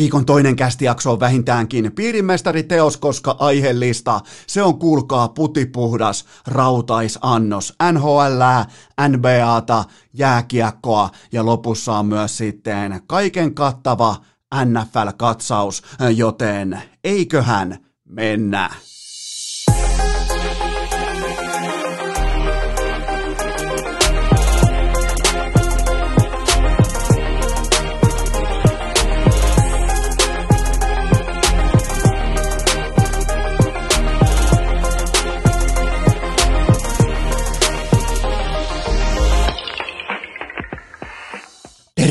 Viikon toinen kästijakso on vähintäänkin piirimestariteos, koska aihelista se on kuulkaa putipuhdas rautaisannos NHL:ää, NBA:ta, jääkiekkoa ja lopussa on myös sitten kaiken kattava NFL-katsaus, joten eiköhän mennä.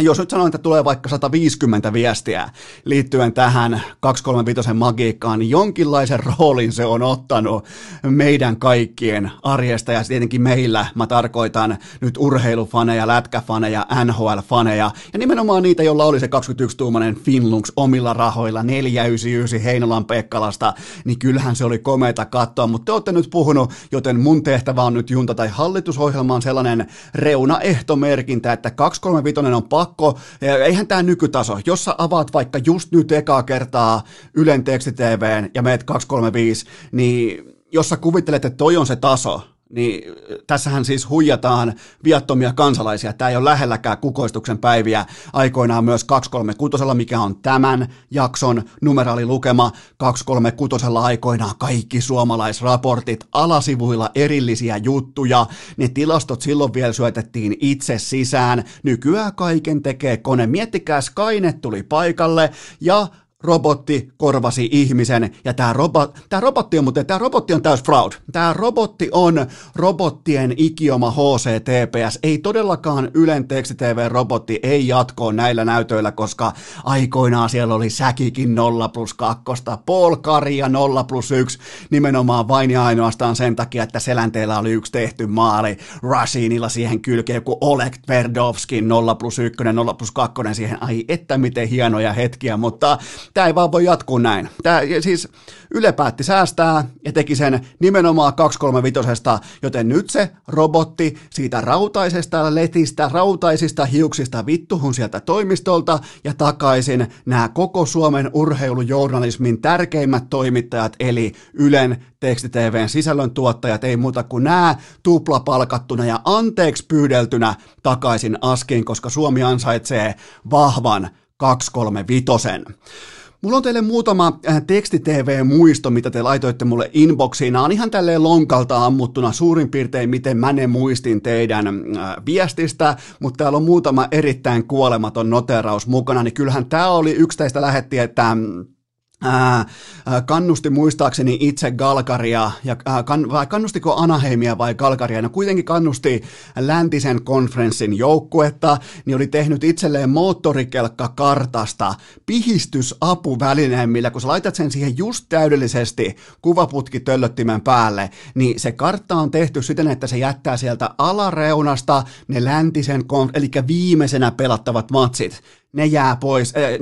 Jos nyt sanoin, että tulee vaikka 150 viestiä liittyen tähän 235 magiikkaan, niin jonkinlaisen roolin se on ottanut meidän kaikkien arjesta, ja tietenkin meillä, mä tarkoitan nyt urheilufaneja, lätkäfaneja, NHL-faneja, ja nimenomaan niitä, joilla oli se 21-tuumainen Finlunks omilla rahoilla, 499 Heinolan Pekkalasta, niin kyllähän se oli komeata katsoa, mutta te olette nyt puhunut, joten mun tehtävä on nyt junta tai hallitusohjelmaan sellainen reunaehtomerkintä, että 235 on pakko pakko, eihän tämä nykytaso, jos sä avaat vaikka just nyt ekaa kertaa Ylen tekstitv:n ja meet 235, niin jos sä kuvittelet, että toi on se taso, niin tässähän siis huijataan viattomia kansalaisia. Tämä ei ole lähelläkään kukoistuksen päiviä aikoinaan myös 236, mikä on tämän jakson numeraalilukema. 236 aikoinaan kaikki suomalaisraportit, alasivuilla erillisiä juttuja. Ne tilastot silloin vielä syötettiin itse sisään. Nykyään kaiken tekee kone. Miettikää, Skynet tuli paikalle ja robotti korvasi ihmisen, ja tämä robotti on täys fraud. Tämä robotti on robottien ikioma HCTPS. Ei todellakaan Ylen tekstitv-robotti ei jatkoa näillä näytöillä, koska aikoinaan siellä oli Säkikin 0+2, Polkaria 0+1, nimenomaan vain ja ainoastaan sen takia, että selänteellä oli yksi tehty maali. Rasinilla siihen kylkeen joku Oleg Tverdovskin 0+1, 0+2 siihen. Ai että miten hienoja hetkiä, mutta tämä ei vaan voi jatkuu näin. Tämä, siis Yle päätti säästää ja teki sen nimenomaan 235, joten nyt se robotti siitä rautaisesta letistä, rautaisista hiuksista vittuhun sieltä toimistolta ja takaisin nämä koko Suomen urheilujournalismin tärkeimmät toimittajat, eli Ylen tekstitv:n sisällöntuottajat, ei muuta kuin nämä tuplapalkattuna ja anteeksi pyydeltynä takaisin askiin, koska Suomi ansaitsee vahvan 235. Mulla on teille muutama tekstitv-muisto, mitä te laitoitte mulle inboxiin. Nämä on ihan tälleen lonkalta ammuttuna suurin piirtein, miten mä ne muistin teidän viestistä, mutta täällä on muutama erittäin kuolematon noteraus mukana, niin kyllähän tää oli yksi teistä lähetti, että kannusti muistaakseni itse Galgaria, vai kannustiko Anaheimia vai Galgaria, no kuitenkin kannusti läntisen konferenssin joukkuetta, niin oli tehnyt itselleen moottorikelkkakartasta pihistysapuvälineen, millä kun sä laitat sen siihen just täydellisesti kuvaputkitöllöttimen päälle, niin se kartta on tehty siten, että se jättää sieltä alareunasta ne läntisen, eli viimeisenä pelattavat matsit. Ne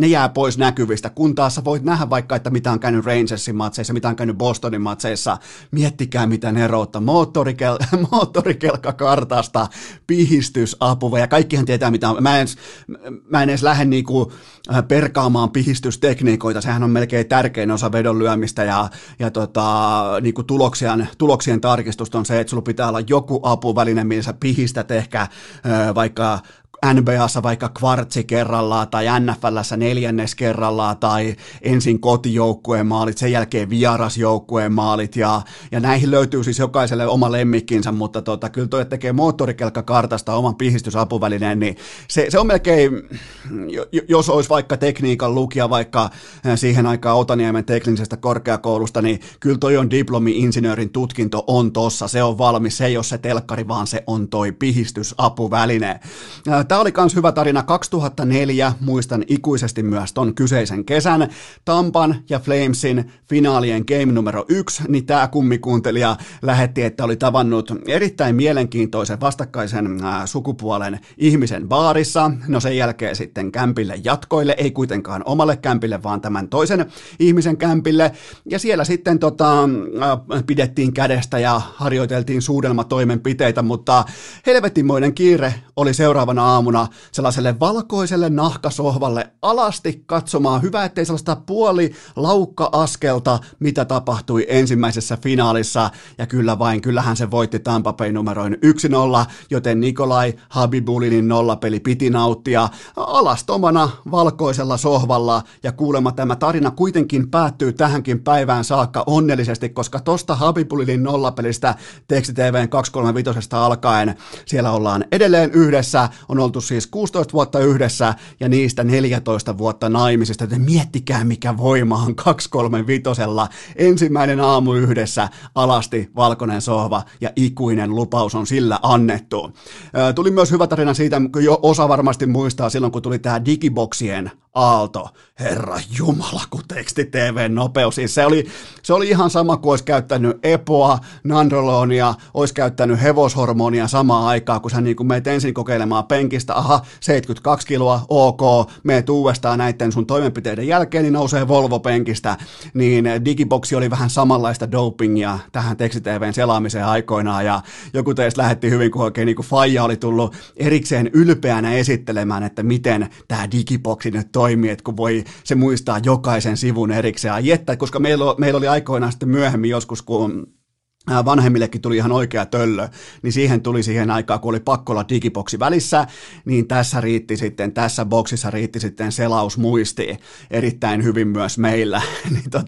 jää pois näkyvistä, kun taas sä voit nähdä vaikka, että mitä on käynyt Rangersin matseissa, mitä on käynyt Bostonin matseissa. Miettikää, mitä ne eroutta moottorikelkkakartasta, pihistysapuva, ja kaikkihan tietää, mitä on. Mä en edes lähde niinku perkaamaan pihistystekniikoita, sehän on melkein tärkein osa vedonlyömistä, ja tuloksien tarkistusta on se, että sulla pitää olla joku apuväline, millä sä pihistät ehkä vaikka NBA:ssa vaikka kvartsi kerrallaan tai NFL:ssä neljännes kerrallaan tai ensin kotijoukkueen maalit, sen jälkeen vierasjoukkueen maalit ja näihin löytyy siis jokaiselle oma lemmikkinsä, mutta kyllä toi tekee moottorikelkkakartasta oman pihistysapuvälineen, niin se on melkein, jos olisi vaikka tekniikan lukija vaikka siihen aikaan Otaniemen teknisestä korkeakoulusta, niin kyllä toi on diplomi-insinöörin tutkinto on tossa, se on valmis, se ei ole se telkkari, vaan se on toi pihistysapuväline. Tämä oli myös hyvä tarina. 2004, muistan ikuisesti myös ton kyseisen kesän, Tampan ja Flamesin finaalien game numero 1, niin tämä kummikuuntelija lähetti, että oli tavannut erittäin mielenkiintoisen vastakkaisen sukupuolen ihmisen baarissa, no sen jälkeen sitten kämpille jatkoille, ei kuitenkaan omalle kämpille, vaan tämän toisen ihmisen kämpille, ja siellä sitten pidettiin kädestä ja harjoiteltiin suudelmatoimenpiteitä, mutta helvetinmoinen kiire oli seuraavana aamuna sellaiselle valkoiselle nahkasohvalle alasti katsomaan. Hyvä, ettei sellaista puoli laukka-askelta, mitä tapahtui ensimmäisessä finaalissa, ja kyllähän se voitti Tampa Bay numeroin 1-0, joten Nikolai Habibulinin nollapeli piti nauttia alastomana valkoisella sohvalla, ja kuulemma tämä tarina kuitenkin päättyy tähänkin päivään saakka onnellisesti, koska tosta Habibulinin nollapelistä tekstitv:n 235 alkaen siellä ollaan edelleen yhdessä, on oltu siis 16 vuotta yhdessä ja niistä 14 vuotta naimisista, joten miettikää mikä voima on 235:lla. Ensimmäinen aamu yhdessä, alasti valkoinen sohva ja ikuinen lupaus on sillä annettu. Tuli myös hyvä tarina siitä, kun jo osa varmasti muistaa silloin, kun tuli tämä digiboksien Aalto, herra jumala, kun teksti TV-nopeus. Siis se oli ihan sama kuin olisi käyttänyt epoa, nandrolonia, olisi käyttänyt hevoshormonia samaan aikaan, kun sä niin kun meet ensin kokeilemaan penkistä, aha, 72 kiloa, ok, meet uudestaan näiden sun toimenpiteiden jälkeen, niin nousee Volvo-penkistä, niin digiboksi oli vähän samanlaista dopingia tähän teksti TVn selaamiseen aikoinaan, ja joku teistä lähetti hyvin, kun oikein niin kun faija oli tullut erikseen ylpeänä esittelemään, että miten tämä digiboksi nyt toimii, että kun voi se muistaa jokaisen sivun erikseen. Jettä, koska meillä oli aikoinaan sitten myöhemmin joskus, kun vanhemmillekin tuli ihan oikea töllö, niin siihen aikaan, kun oli pakko olla digiboksi välissä, niin tässä boksissa riitti sitten selausmuistiin erittäin hyvin myös meillä. Niin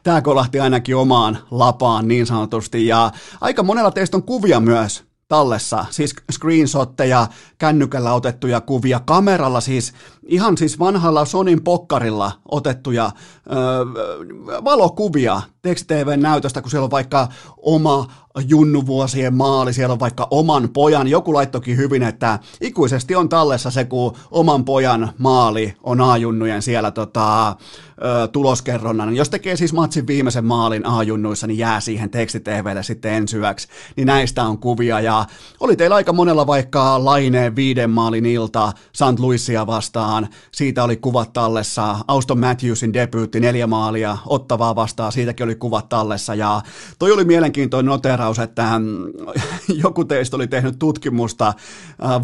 tämä kolahti ainakin omaan lapaan niin sanotusti, ja aika monella teistä on kuvia myös tallessa, siis screenshotteja, kännykällä otettuja kuvia, kameralla siis, ihan siis vanhalla Sonin pokkarilla otettuja valokuvia tekstitv:n näytöstä, kun siellä on vaikka oma junnuvuosien maali, siellä on vaikka oman pojan, joku laittokin hyvin, että ikuisesti on tallessa se, kun oman pojan maali on A-junnujen siellä tuloskerronnan. Jos tekee siis matsin viimeisen maalin A-junnuissa, niin jää siihen tekstitv:lle sitten ensi yöksi. Niin näistä on kuvia, ja oli teillä aika monella vaikka Laineen 5 maalin ilta St. Louisia vastaan, siitä oli kuvat tallessa, Auston Matthewsin debyytti 4 maalia Ottavaa vastaan, siitäkin oli kuvat tallessa, ja toi oli mielenkiintoinen noteraus, että joku teistä oli tehnyt tutkimusta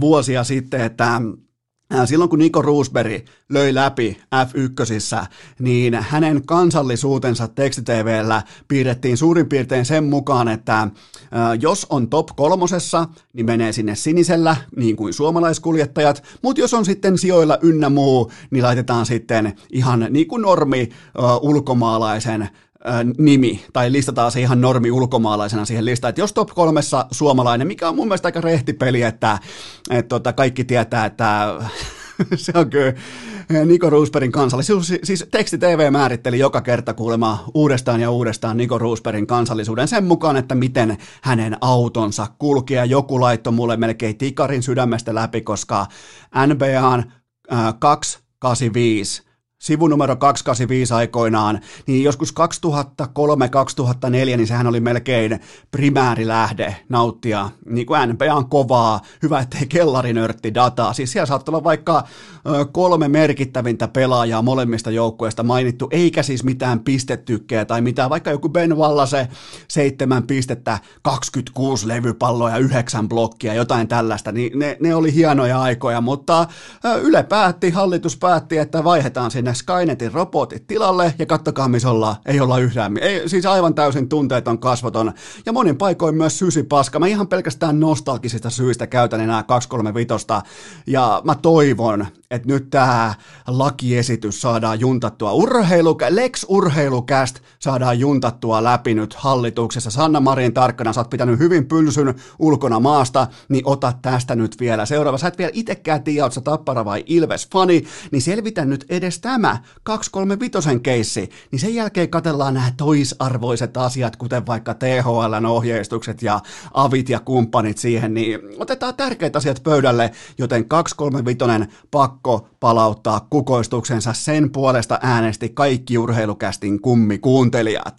vuosia sitten, että silloin kun Nico Roosberg löi läpi F1, niin hänen kansallisuutensa tekstitv:llä piirrettiin suurin piirtein sen mukaan, että jos on top 3, niin menee sinne sinisellä, niin kuin suomalaiskuljettajat, mutta jos on sitten sijoilla ynnä muu, niin laitetaan sitten ihan niin kuin normi ulkomaalaisen nimi, tai listataan se ihan normi ulkomaalaisena siihen listaan, että jos top 3 suomalainen, mikä on mun mielestä aika rehti peli, että kaikki tietää, että se on kyllä Nico Roosbergin kansallisuus, siis teksti TV määritteli joka kerta kuulemma uudestaan Nico Roosbergin kansallisuuden sen mukaan, että miten hänen autonsa kulkee, joku laittoi mulle melkein tikarin sydämestä läpi, koska NBA:n 285 sivunumero 285 aikoinaan, niin joskus 2003-2004, niin sehän oli melkein primäärilähde nauttia niin kuin NBA on kovaa, hyvä ettei kellarinörtti dataa, siis siellä saattaa olla vaikka 3 merkittävintä pelaajaa molemmista joukkueista mainittu, eikä siis mitään pistetykkejä tai mitään, vaikka joku Ben Wallase 7 pistettä, 26 levypalloa ja 9 blokkia, jotain tällaista, niin ne oli hienoja aikoja, mutta Yle päätti, hallitus päätti, että vaihdetaan sinne Skynetin robotit tilalle, ja kattokaa, missä ollaan, ei olla yhdään, ei, siis aivan täysin tunteeton, kasvoton, ja monin paikoin myös sysipaska. Mä ihan pelkästään nostalgisista syistä käytän enää 235, ja mä toivon, että nyt tämä lakiesitys saadaan juntattua, Lex Urheilucast saadaan juntattua läpi nyt hallituksessa. Sanna Marin tarkkana, sä oot pitänyt hyvin pylsyn ulkona maasta, niin ota tästä nyt vielä seuraava. Sä et vielä itsekään tiedä, oot sä Tappara vai Ilves-fani, niin selvitä nyt edes tämä 235 keissi, niin sen jälkeen katsellaan nämä toisarvoiset asiat, kuten vaikka THL:n ohjeistukset ja avit ja kumppanit siihen, niin otetaan tärkeät asiat pöydälle, joten 235 pakko palauttaa kukoistuksensa, sen puolesta äänesti kaikki urheilukästin kummikuuntelijat.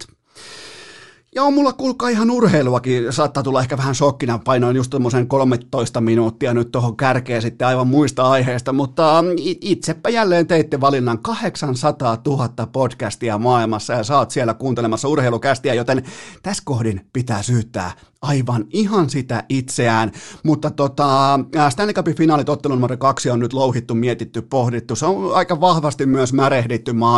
Ja on mulla, kuulkaa, ihan urheiluakin, saattaa tulla ehkä vähän shokkina, painoin just tommosen 13 minuuttia nyt tuohon kärkeen sitten aivan muista aiheista, mutta itsepä jälleen teitte valinnan 800 000 podcastia maailmassa ja sä oot siellä kuuntelemassa urheilukästiä, joten tässä kohdin pitää syyttää aivan ihan sitä itseään, mutta Stanley Cupin finaalit ottelu numero 2 on nyt louhittu, mietitty, pohdittu, se on aika vahvasti myös märehditty, mä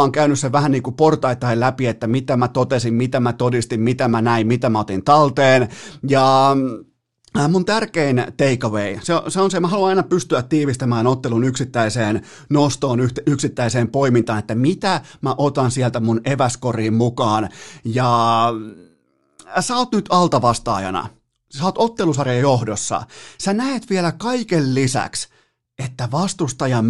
oon käynyt sen vähän niin kuin portaittain läpi, että mitä mä totesin, mitä mä todistin, mitä mä näin, mitä mä otin talteen, ja mun tärkein takeaway, se on se, mä haluan aina pystyä tiivistämään ottelun yksittäiseen nostoon, yksittäiseen poimintaan, että mitä mä otan sieltä mun eväskoriin mukaan, ja sä oot nyt altavastaajana, sä oot ottelusarjan johdossa, sä näet vielä kaiken lisäksi että vastustajan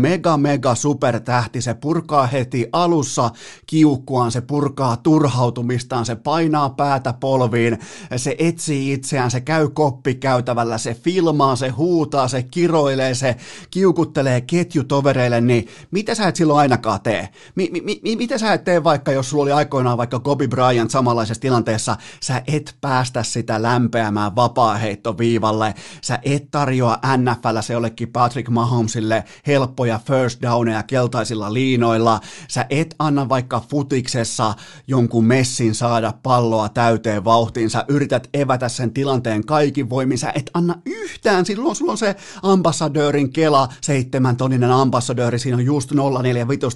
supertähti, se purkaa heti alussa kiukkuaan, se purkaa turhautumistaan, se painaa päätä polviin, se etsii itseään, se käy koppikäytävällä, se filmaa, se huutaa, se kiroilee, se kiukuttelee ketjutovereille, niin mitä sä et silloin ainakaan tee? Mitä sä et tee vaikka, jos sulla oli aikoinaan vaikka Kobe Bryant samanlaisessa tilanteessa, sä et päästä sitä lämpeämään vapaaheittoviivalle, sä et tarjoa NFL:ssä jollekin Patrick Mahomesille helppoja first downeja keltaisilla liinoilla, sä et anna vaikka futiksessa jonkun messin saada palloa täyteen vauhtiin, sä yrität evätä sen tilanteen kaikin voimin, sä et anna yhtään, silloin sulla on se ambassadöörin kela, 7 tonninen ambassadööri, siinä on just 0,45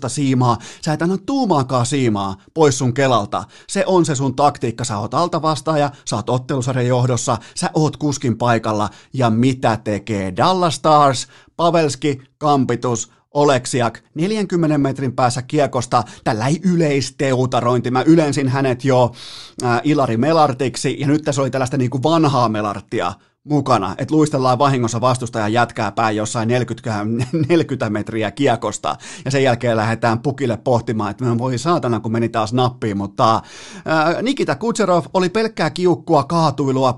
siimaa, sä et anna tuumaakaan siimaa pois sun kelalta, se on se sun taktiikka, sä oot altavastaaja, sä oot ottelusarjan johdossa, sä oot kuskin paikalla, ja mitä tekee Dallas Stars? Pavelski, kampitus, Oleksiak 40 metrin päässä kiekosta, tällä ei yleisteutarointi, mä ylensin hänet jo Ilari Melartiksi, ja nyt tässä oli tällaista niin kuin vanhaa Melarttia mukana, että luistellaan vahingossa vastustajan jätkää päin jossain 40 metriä kiekosta, ja sen jälkeen lähdetään pukille pohtimaan, että voi saatana, kun meni taas nappiin, mutta Nikita Kucherov oli pelkkää kiukkua, kaatuilua,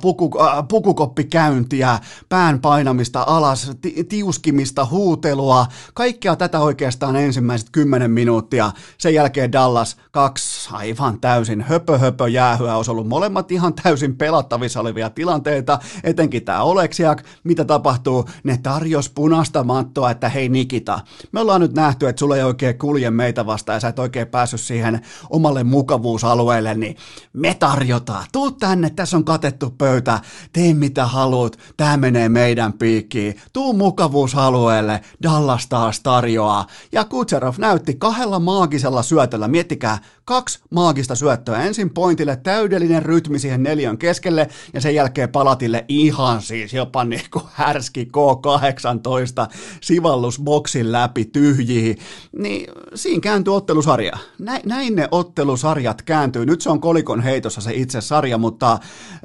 pukukoppikäyntiä, pään painamista alas, tiuskimista, huutelua, kaikkea tätä oikeastaan ensimmäiset 10 minuuttia, sen jälkeen Dallas 2 aivan täysin höpö jäähyä, olisi ollut molemmat ihan täysin pelattavissa olevia tilanteita, etenkin tämä Oleksiak, mitä tapahtuu, ne tarjos punaista mattoa, että hei Nikita, me ollaan nyt nähty, että sulla ei oikein kulje meitä vastaan ja sä et oikein päässyt siihen omalle mukavuusalueelle, niin me tarjotaan, tuu tänne, tässä on katettu pöytä, tee mitä haluat, tää menee meidän piikkiin, tuu mukavuusalueelle, Dallas taas tarjoaa, ja Kucherov näytti 2 maagisella syötöllä, miettikää, 2 maagista syöttöä, ensin Pointille täydellinen rytmi siihen neljön keskelle ja sen jälkeen Palatille ihan siis jopa niin kuin härski K18 sivallusboksin läpi tyhjiä, niin siinä kääntyy ottelusarja. Näin ne ottelusarjat kääntyy. Nyt se on kolikon heitossa se itse sarja, mutta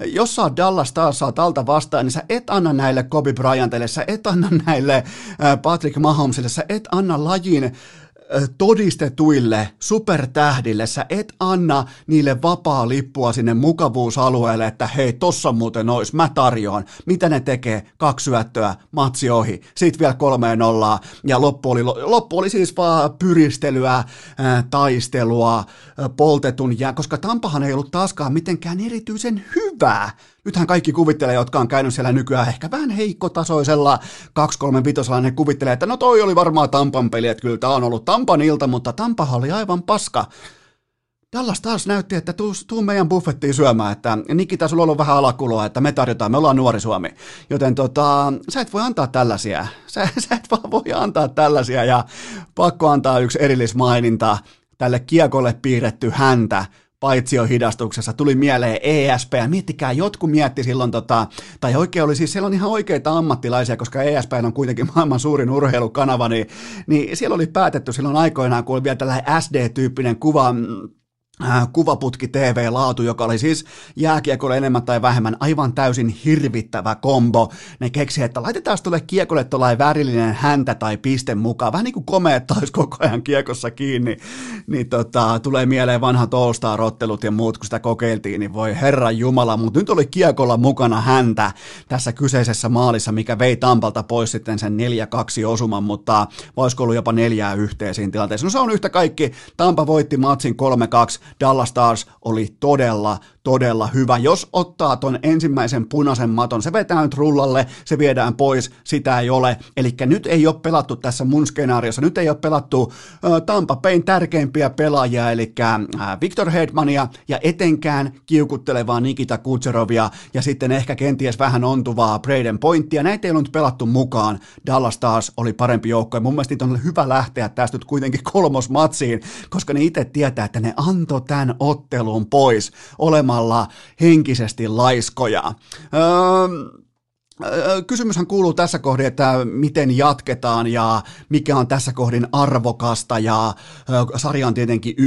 jos sä oot Dallas taas, sä oot alta vastaan, niin sä et anna näille Kobe Bryantille, sä et anna näille Patrick Mahomesille, sä et anna lajin todistetuille supertähdille, sä et anna niille vapaa lippua sinne mukavuusalueelle, että hei, tossa muuten ois, mä tarjoan. Mitä ne tekee? 2 syöttöä, matsi ohi, sit vielä 3-0, ja loppu oli siis vaan pyristelyä, taistelua, poltetun jää, koska Tampahan ei ollut taaskaan mitenkään erityisen hyvää. Nythän kaikki kuvittelee, jotka on käynyt siellä nykyään ehkä vähän heikkotasoisella 2-3-5, ne kuvittelee, että no toi oli varmaan Tampan peli, että kyllä tää on ollut Tampan ilta, mutta Tampahan oli aivan paska. Dallas taas näytti, että tuu meidän buffettiin syömään, että Nikita, sulla on ollut vähän alakuloa, että me tarjotaan, me ollaan nuori Suomi, joten sä et voi antaa tällaisia, sä et vaan voi antaa tällaisia, ja pakko antaa yksi erillismaininta tälle kiekolle piirretty häntä, paitsiohidastuksessa tuli mieleen ESP, ja miettikää, jotkut mietti silloin, tai oikein oli siis, siellä on ihan oikeita ammattilaisia, koska ESP on kuitenkin maailman suurin urheilukanava, niin siellä oli päätetty silloin aikoinaan, kun oli vielä tällainen SD-tyyppinen kuvaputki TV-laatu, joka oli siis jääkiekolle enemmän tai vähemmän aivan täysin hirvittävä kombo. Ne keksi, että laitetaan tuolle kiekolle tuollainen värillinen häntä tai piste mukaan, vähän niin kuin komeet taisi koko ajan kiekossa kiinni, niin tulee mieleen vanhat All-Star-ottelut ja muut, kun sitä kokeiltiin, niin voi herran jumala, mutta nyt oli kiekolla mukana häntä tässä kyseisessä maalissa, mikä vei Tampalta pois sitten sen 4-2 osuman, mutta voisiko ollut jopa 4-1 siinä tilanteessa. No se on yhtä kaikki, Tampa voitti matsin 3-2, Dallas Stars oli todella hyvä. Jos ottaa ton ensimmäisen punaisen maton, se vetää nyt rullalle, se viedään pois, sitä ei ole. Eli nyt ei ole pelattu tässä mun skenaariossa, nyt ei ole pelattu Tampa Bayn tärkeimpiä pelaajia, eli Victor Hedmania ja etenkään kiukuttelevaa Nikita Kucherovia ja sitten ehkä kenties vähän ontuvaa Brayden Pointia. Näitä ei ole nyt pelattu mukaan. Dallas Stars oli parempi joukko ja mun mielestä on hyvä lähteä tästä nyt kuitenkin 3. matsiin, koska ne itse tietää, että ne antoi tämän ottelun pois olemaan henkisesti laiskoja. Kysymyshän kuuluu tässä kohdin, että miten jatketaan ja mikä on tässä kohdin arvokasta, ja sarja on tietenkin 1-1,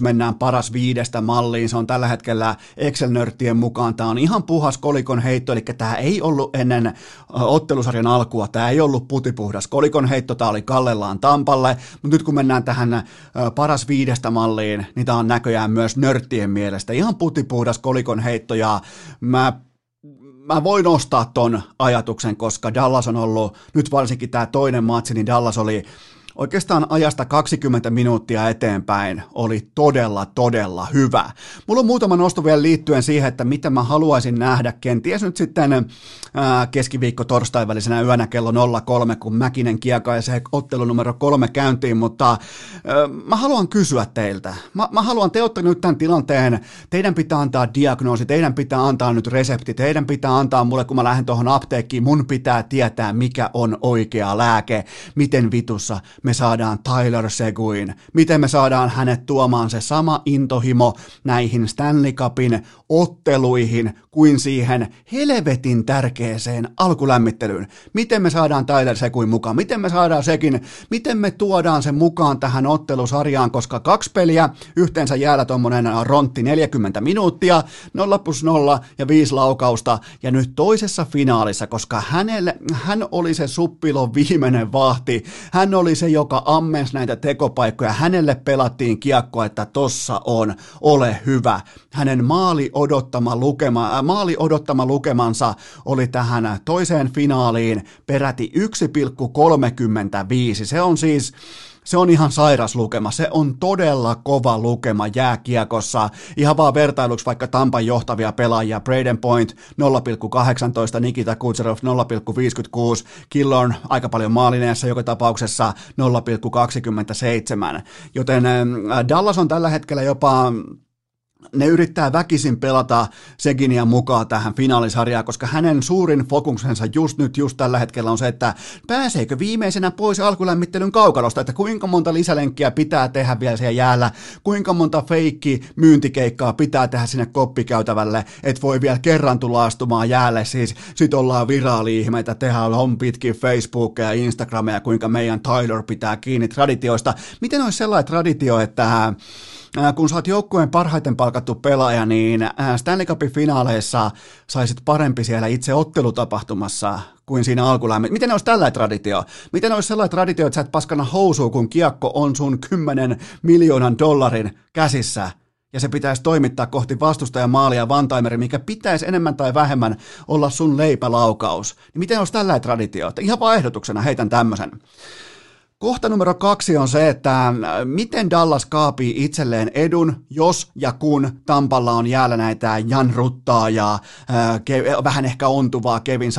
mennään paras viidestä malliin, se on tällä hetkellä Excel-nörttien mukaan, tämä on ihan puhas kolikon heitto, eli tämä ei ollut ennen ottelusarjan alkua, tämä ei ollut putipuhdas kolikon heitto, tämä oli kallellaan Tampalle, mutta nyt kun mennään tähän paras viidestä malliin, niin tämä on näköjään myös nörttien mielestä ihan putipuhdas kolikon heitto, ja mä voin nostaa ton ajatuksen, koska Dallas on ollut, nyt varsinkin tämä toinen matsi, niin Dallas oli oikeastaan ajasta 20 minuuttia eteenpäin, oli todella hyvä. Mulla on muutama nosto vielä liittyen siihen, että mitä mä haluaisin nähdä, kenties nyt sitten keskiviikko-torstain välisenä yönä kello 03, kun Mäkinen kiekaisee ottelu numero 3 käyntiin, mutta mä haluan kysyä teiltä. Mä haluan, te olette nyt tämän tilanteen, teidän pitää antaa diagnoosi, teidän pitää antaa nyt resepti, teidän pitää antaa mulle, kun mä lähden tuohon apteekkiin, mun pitää tietää, mikä on oikea lääke, miten vitussa me saadaan Tyler Seguin, miten me saadaan hänet tuomaan se sama intohimo näihin Stanley Cupin otteluihin kuin siihen helvetin tärkeeseen alkulämmittelyyn. Miten me saadaan Tyler Seguin mukaan, miten me saadaan sekin, miten me tuodaan sen mukaan tähän ottelusarjaan, koska 2 peliä, yhteensä jäällä tommonen rontti 40 minuuttia, 0+0 ja 5 laukausta, ja nyt toisessa finaalissa, koska hän oli se suppilon viimeinen vahti, hän oli se, joka ammensi näitä tekopaikkoja, hänelle pelattiin kiekko, että tossa on, ole hyvä. Hänen maali odottama lukemansa oli tähän toiseen finaaliin peräti 1,35, se on ihan sairas lukema, se on todella kova lukema jääkiekossa. Ihan vaan vertailuksi vaikka Tampan johtavia pelaajia, Brayden Point 0,18, Nikita Kucherov 0,56, Killorn aika paljon maalineessa joka tapauksessa 0,27, joten Dallas on tällä hetkellä jopa... Ne yrittää väkisin pelata Seguinia mukaan tähän finaalisarjaan, koska hänen suurin fokuksensa just tällä hetkellä on se, että pääseekö viimeisenä pois alkulämmittelyn kaukalosta, että kuinka monta lisälenkkiä pitää tehdä vielä siellä jäällä, kuinka monta feikkimyyntikeikkaa pitää tehdä sinne koppikäytävälle, että voi vielä kerran tulla astumaan jäälle, siis sit ollaan viraali-ihmeitä, tehdään on pitkin Facebookia ja Instagramia, kuinka meidän Tyler pitää kiinni traditioista. Miten olisi sellainen traditio, että... Kun sä oot joukkueen parhaiten palkattu pelaaja, niin Stanley Cupin finaaleissa saisit parempi siellä itse ottelutapahtumassa kuin siinä alkulämmin. Miten olisi tällainen traditio? Miten olisi sellainen traditio, että sä et paskana housuun, kun kiekko on sun $10 miljoonan käsissä? Ja se pitäisi toimittaa kohti vastustajamaalia one-timeri, mikä pitäisi enemmän tai vähemmän olla sun leipälaukaus. Miten olisi tällainen traditio? Ihan vaan ehdotuksena heitän tämmöisen. Kohta numero 2 on se, että miten Dallas kaapii itselleen edun, jos ja kun Tampalla on jäällä näitä Jan Ruttaa ja vähän ehkä ontuvaa Kevin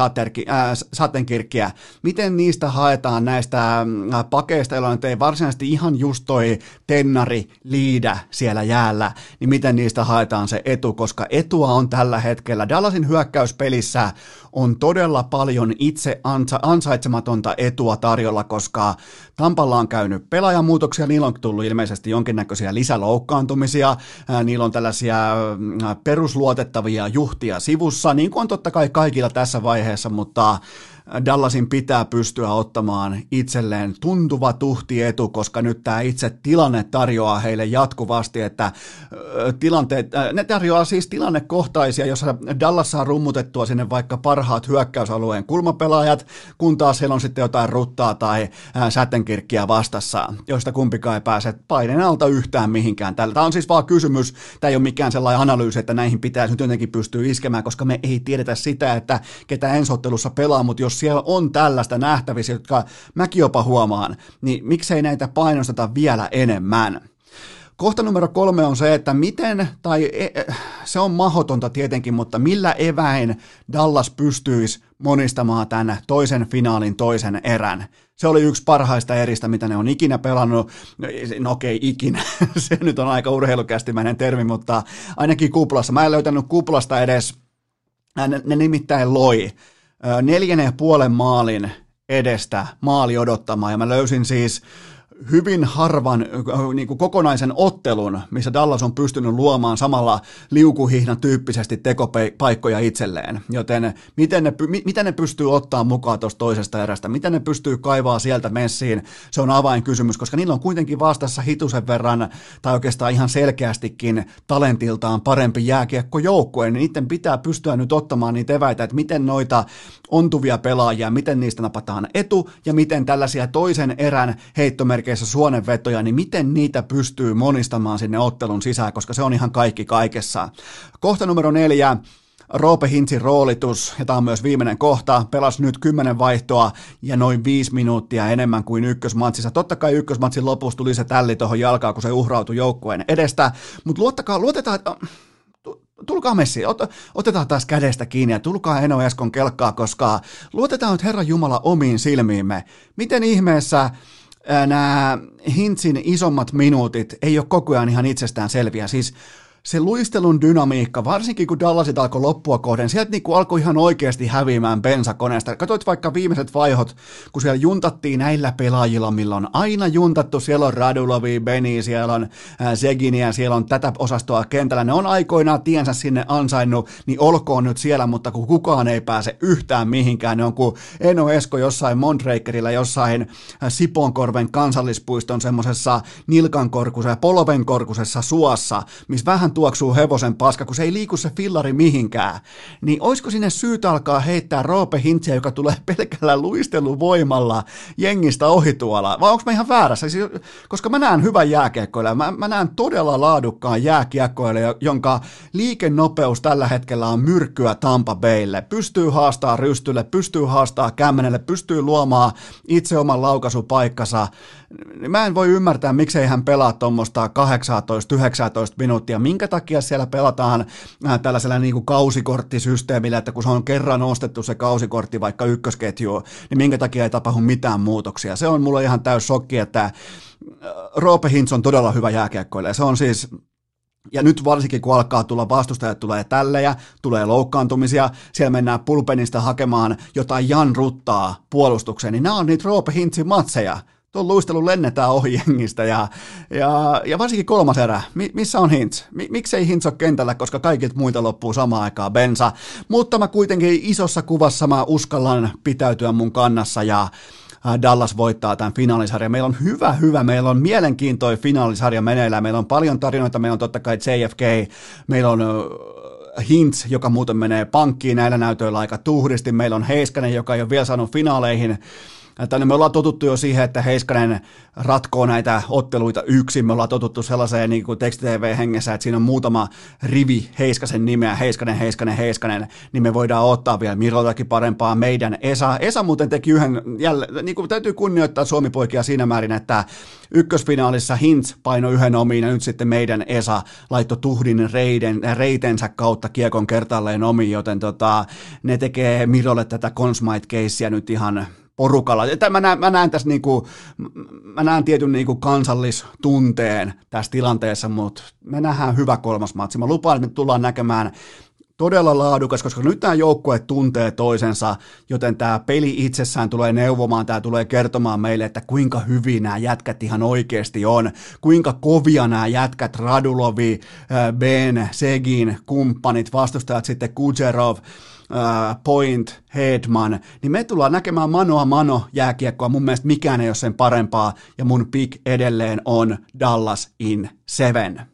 Sattenkirkkiä. Miten niistä haetaan näistä pakeista, joilla nyt ei varsinaisesti ihan just toi tennari liidä siellä jäällä, niin miten niistä haetaan se etu, koska etua on tällä hetkellä Dallasin hyökkäyspelissä on todella paljon itse ansaitsematonta etua tarjolla, koska Tampalla on käynyt pelaajamuutoksia, niillä on tullut ilmeisesti jonkinnäköisiä lisäloukkaantumisia, niillä on tällaisia perusluotettavia juhtia sivussa, niin kuin on totta kai kaikilla tässä vaiheessa, mutta Dallasin pitää pystyä ottamaan itselleen tuntuva tuhtietu, koska nyt tämä itse tilanne tarjoaa heille jatkuvasti, että ne tarjoaa siis tilannekohtaisia, jossa Dallas saa rummutettua sinne vaikka parhaat hyökkäysalueen kulmapelaajat, kun taas heillä on sitten jotain Ruttaa tai Sattenkirkkiä vastassa, joista kumpikaan ei pääse paineen alta yhtään mihinkään. Tämä on siis vaan kysymys, tämä ei ole mikään sellainen analyysi, että näihin pitäisi nyt jotenkin pystyä iskemään, koska me ei tiedetä sitä, että ketä ensiottelussa pelaa, mutta jos siellä on tällaista nähtävissä, jotka mäkin jopa huomaan, niin miksei näitä painosteta vielä enemmän. Kohta numero 3 on se, että miten, tai se on mahdotonta tietenkin, mutta millä eväin Dallas pystyisi monistamaan tämän toisen finaalin toisen erän. Se oli yksi parhaista eristä, mitä ne on ikinä pelannut. No okei, ikinä. Se nyt on aika urheilukästimäinen termi, mutta ainakin kuplassa. Mä en löytänyt kuplasta edes, ne nimittäin loi 4,5 maalin edestä maali odottamaan, ja mä löysin siis hyvin harvan niin kuin kokonaisen ottelun, missä Dallas on pystynyt luomaan samalla liukuhihnan tyyppisesti tekopaikkoja itselleen. Joten miten ne pystyy ottaa mukaan tuosta toisesta erästä? Miten ne pystyy kaivaa sieltä messiin? Se on avainkysymys, koska niillä on kuitenkin vastassa hitusen verran, tai oikeastaan ihan selkeästikin talentiltaan parempi jääkiekkojoukkue. Niiden pitää pystyä nyt ottamaan niitä eväitä, että miten noita ontuvia pelaajia, miten niistä napataan etu, ja miten tällaisia toisen erän heittomerkeissä suonenvetoja, niin miten niitä pystyy monistamaan sinne ottelun sisään, koska se on ihan kaikki kaikessa. Kohta numero 4. Roope Hintzin roolitus, ja tämä on myös viimeinen kohta, pelasi nyt 10 vaihtoa ja noin 5 minuuttia enemmän kuin ykkösmatsissa. Totta kai ykkösmatsin lopussa tuli se tälli tuohon jalkaan, kun se uhrautui joukkueen edestä, mutta luotetaan, tulkaa messiin, otetaan taas kädestä kiinni ja tulkaa Eno Eskon kelkkaa, koska luotetaan nyt Herran Jumala omiin silmiimme. Miten ihmeessä nämä Hintzin isommat minuutit ei ole koko ajan ihan itsestään selviä, siis se luistelun dynamiikka, varsinkin kun Dallasit alkoi loppua kohden, sieltä niin kuin alkoi ihan oikeasti häviämään bensakoneesta. Katsoit vaikka viimeiset vaihot, kun siellä juntattiin näillä pelaajilla, millä on aina juntattu. Siellä on Radulovia, Beni, siellä on Seginiä, siellä on tätä osastoa kentällä. Ne on aikoinaan tiensä sinne ansainnut, niin olkoon nyt siellä, mutta kun kukaan ei pääse yhtään mihinkään, ne on kuin Eno Esko jossain Montrakerilla, jossain Sipoonkorven kansallispuiston semmoisessa nilkankorkusessa ja polvenkorkusessa suossa, missä vähän tuoksuu hevosen paska, kun se ei liiku se fillari mihinkään, niin olisiko sinne syytä alkaa heittää Roope Hintziä, joka tulee pelkällä luisteluvoimalla jengistä ohi tuolla, vai onko mä ihan väärässä? Koska mä näen hyvän jääkiekkoilija, mä näen todella laadukkaan jääkiekkoilija, jonka liikennopeus tällä hetkellä on myrkkyä Tampa Baylle, pystyy haastaa rystylle, pystyy haastaa kämmenelle, pystyy luomaan itse oman laukaisupaikkansa. Mä en voi ymmärtää, miksei hän pelaa tuommoista 18-19 minuuttia, minkä takia siellä pelataan tällaisella niin kuin kausikorttisysteemillä, että kun se on kerran ostettu se kausikortti vaikka ykkösketjuun, niin minkä takia ei tapahdu mitään muutoksia. Se on mulle ihan täys shokki, että Roope Hintz on todella hyvä jääkiekkoilija. Se on siis... Ja nyt varsinkin, kun alkaa tulla vastustajat, tulee tällejä, tulee loukkaantumisia, siellä mennään pulpenista hakemaan jotain Jan Ruttaa puolustukseen, niin nämä on niitä Roope Hintzin matseja. Tuon luistelun lennetään ohi jengistä ja varsinkin kolmas erä. Missä on Hintz? Miksei Hintz ole kentällä, koska kaikilta muita loppuu samaan aikaan bensa. Mutta mä kuitenkin isossa kuvassa mä uskallan pitäytyä mun kannassa ja Dallas voittaa tämän finaalisarjan. Meillä on hyvä, meillä on mielenkiintoinen finaalisarja meneillään. Meillä on paljon tarinoita, meillä on totta kai JFK, meillä on... Hintz, joka muuten menee pankkiin näillä näytöillä aika tuhdisti. Meillä on Heiskanen, joka ei ole vielä saanut finaaleihin. Tänne me ollaan totuttu jo siihen, että Heiskanen ratkoo näitä otteluita yksin. Me ollaan totuttu sellaiseen niin kuin teksti-tv-hengessä, että siinä on muutama rivi Heiskasen nimeä, Heiskanen, niin me voidaan ottaa vielä Mirotakin parempaa meidän Esa. Esa muuten teki yhden, niin kuin täytyy kunnioittaa Suomi-poikia siinä määrin, että ykkösfinaalissa Hintz painoi yhden omiin ja nyt sitten meidän Esa laittoi tuhdin reitensä kautta kiekon kertalleen omiin, joten ne tekee Mirolle tätä Consmite-keissiä nyt ihan... porukalla. Mä näen tässä niinku, mä näen tietyn niinku kansallistunteen tässä tilanteessa, mutta me nähdään hyvä kolmas matsi. Mä lupaan, että me tullaan näkemään todella laadukas, koska nyt nämä joukkueet tuntee toisensa, joten tämä peli itsessään tulee neuvomaan, tämä tulee kertomaan meille, että kuinka hyvin nämä jätkät ihan oikeasti on, kuinka kovia nämä jätkät, Radulovi, Ben, Segin, kumppanit, vastustajat sitten Kucherov, Point, Hedman, niin me tullaan näkemään mano jääkiekkoa, mun mielestä mikään ei ole sen parempaa, ja mun pick edelleen on Dallas in 7.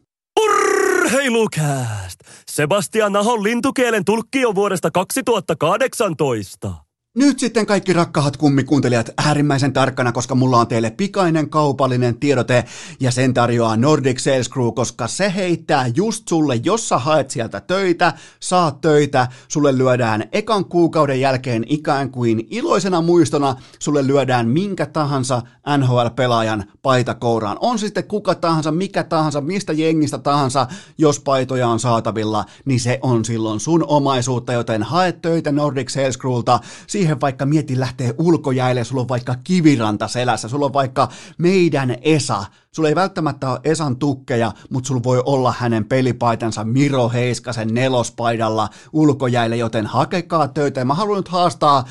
Urheilukääst! Sebastian Ahon lintukielen tulkki on vuodesta 2018. Nyt sitten kaikki rakkahat kummikuuntelijat äärimmäisen tarkkana, koska mulla on teille pikainen kaupallinen tiedote ja sen tarjoaa Nordic Sales Crew, koska se heittää just sulle, jos sä haet sieltä töitä, saat töitä, sulle lyödään ekan kuukauden jälkeen ikään kuin iloisena muistona, sulle lyödään minkä tahansa NHL-pelaajan paitakouraan. On sitten kuka tahansa, mikä tahansa, mistä jengistä tahansa, jos paitoja on saatavilla, niin se on silloin sun omaisuutta, joten haet töitä Nordic Sales Crewlta. Siihen vaikka mieti lähtee ulkojäälle, sulla on vaikka Kiviranta selässä, sulla on vaikka meidän Esa. Sulla ei välttämättä ole Esan tukkeja, mutta sulla voi olla hänen pelipaitansa Miro Heiskasen nelospaidalla ulkojäälle, joten hakekaa töitä. Ja mä haluan nyt haastaa,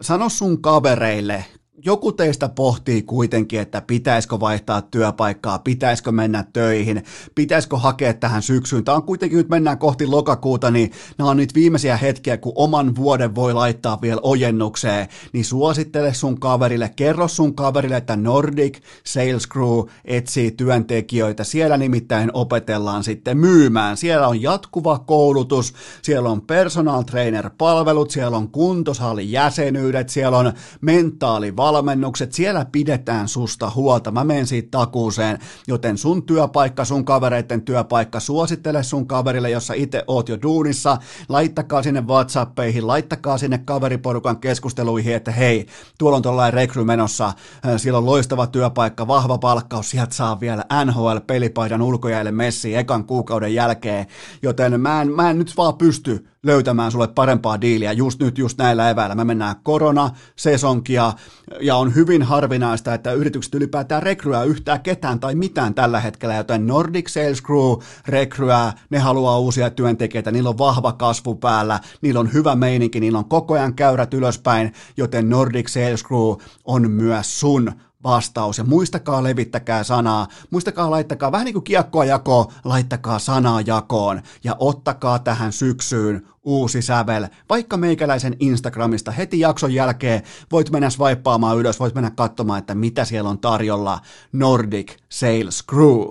sano sun kavereille, joku teistä pohtii kuitenkin, että pitäisikö vaihtaa työpaikkaa, pitäisikö mennä töihin, pitäisikö hakea tähän syksyyn. Tämä on kuitenkin, nyt mennään kohti lokakuuta, niin nämä on nyt viimeisiä hetkiä, kun oman vuoden voi laittaa vielä ojennukseen. Niin suosittele sun kaverille, kerro sun kaverille, että Nordic Sales Crew etsii työntekijöitä. Siellä nimittäin opetellaan sitten myymään. Siellä on jatkuva koulutus, siellä on personal trainer-palvelut, siellä on kuntosalijäsenyydet, siellä on mentaalivalmennukset, siellä pidetään susta huolta, mä menen siitä takuuseen, joten sun työpaikka, sun kavereiden työpaikka, suosittele sun kaverille, jos sä itse oot jo duunissa, laittakaa sinne WhatsAppeihin, laittakaa sinne kaveriporukan keskusteluihin, että hei, tuolla on tuollainen rekry menossa, siellä on loistava työpaikka, vahva palkkaus, sieltä saa vielä NHL-pelipaidan ulkojäälle messiin ekan kuukauden jälkeen, joten mä en nyt vaan pysty löytämään sulle parempaa diiliä just nyt, just näillä eväillä. Me mennään koronasesonkia ja on hyvin harvinaista, että yritykset ylipäätään rekryää yhtään ketään tai mitään tällä hetkellä, joten Nordic Sales Crew rekryää, ne haluaa uusia työntekijöitä, niillä on vahva kasvu päällä, niillä on hyvä meininki, niillä on koko ajan käyrät ylöspäin, joten Nordic Sales Crew on myös sun vastaus. Ja muistakaa, levittäkää sanaa, muistakaa, laittakaa vähän niin kuin kiekkoa jakoon, laittakaa sanaa jakoon ja ottakaa tähän syksyyn uusi sävel, vaikka meikäläisen Instagramista heti jakson jälkeen voit mennä swippaamaan ylös, voit mennä katsomaan, että mitä siellä on tarjolla Nordic Sales Crew.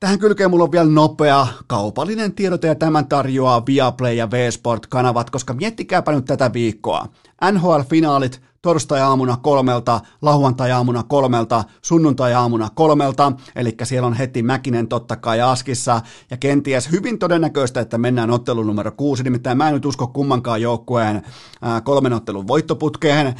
Tähän kylkeen mulla on vielä nopea kaupallinen tiedote ja tämän tarjoaa Viaplay ja V-Sport-kanavat, koska miettikääpä nyt tätä viikkoa. NHL-finaalit torstai-aamuna 3:00, lauantai-aamuna 3:00, sunnuntai-aamuna 3:00, eli siellä on heti Mäkinen totta kai Askissa, ja kenties hyvin todennäköistä, että mennään ottelun numero 6, nimittäin mä en nyt usko kummankaan joukkueen 3 ottelun voittoputkeen.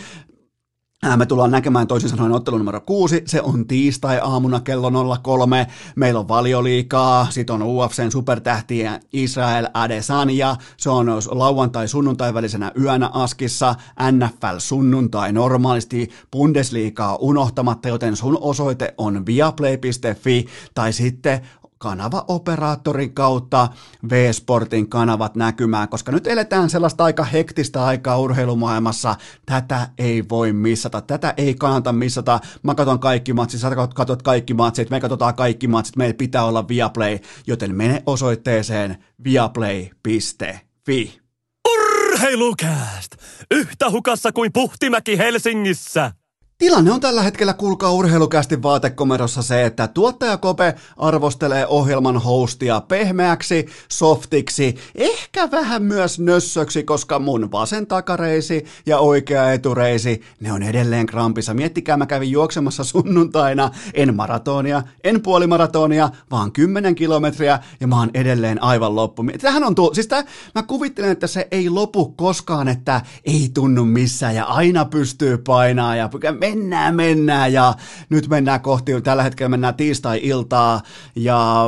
Me tullaan näkemään toisin sanoen ottelu numero 6, se on tiistai-aamuna kello 03, meillä on Valioliigaa, sit on UFCn supertähtiä Israel Adesanya, se on lauantai-sunnuntai välisenä yönä Askissa, NFL sunnuntai normaalisti, Bundesliigaa unohtamatta, joten sun osoite on viaplay.fi tai sitten kanavaoperaattorin kautta V-Sportin kanavat näkymään, koska nyt eletään sellaista aika hektistä aikaa urheilumaailmassa, tätä ei voi missata, tätä ei kannata missata, mä katon kaikki matsit, sä katot kaikki matsit, me katsotaan kaikki matsit, meillä pitää olla Viaplay, joten mene osoitteeseen viaplay.fi. Urheilukääst! Yhtä hukassa kuin Puhtimäki Helsingissä! Tilanne on tällä hetkellä, kuulkaa, urheilukästi vaatekomerossa se, että tuottaja Kope arvostelee ohjelman hostia pehmeäksi, softiksi, ehkä vähän myös nössöksi, koska mun vasen takareisi ja oikea etureisi, ne on edelleen krampissa. Miettikää, mä kävin juoksemassa sunnuntaina, en maratonia, en puolimaratonia, vaan 10 kilometriä ja mä oon edelleen aivan loppu. Tähän on mä kuvittelen, että se ei lopu koskaan, että ei tunnu missään ja aina pystyy painaa ja mennään ja nyt mennään kohti, tällä hetkellä mennään tiistai-iltaa ja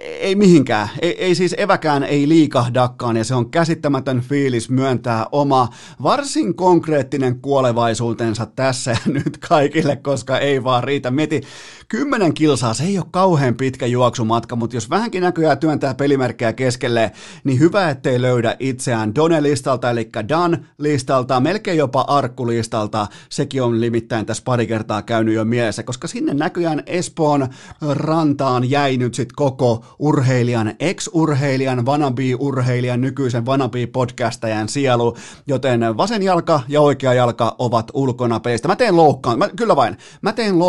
ei mihinkään, ei siis eväkään ei liikahdakaan ja se on käsittämätön fiilis myöntää oma varsin konkreettinen kuolevaisuutensa tässä ja nyt kaikille, koska ei vaan riitä. Mieti, 10 kilsaa, se ei ole kauhean pitkä juoksumatka, mutta jos vähänkin näköjään työntää pelimerkkejä keskelle, niin hyvä ettei löydä itseään Done-listalta, eli Dan-listalta, melkein jopa Arkku-listalta. Sekin on limittäin tässä pari kertaa käynyt jo mielessä, koska sinne näköjään Espoon rantaan jäi nyt sit koko urheilijan, ex-urheilijan, wannabe-urheilijan, nykyisen wannabe-podcastajan sielu, joten vasen jalka ja oikea jalka ovat ulkona pelistä. Mä teen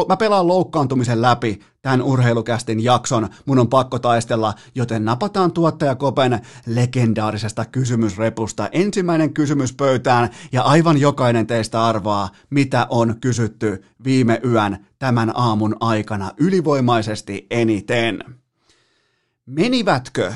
mä pelaan loukkaantumisen läpi tämän urheilukästin jakson, mun on pakko taistella, joten napataan tuottaja Kopen legendaarisesta kysymysrepusta. Ensimmäinen kysymys pöytään, ja aivan jokainen teistä arvaa, mitä on kysytty viime yön tämän aamun aikana ylivoimaisesti eniten. Menivätkö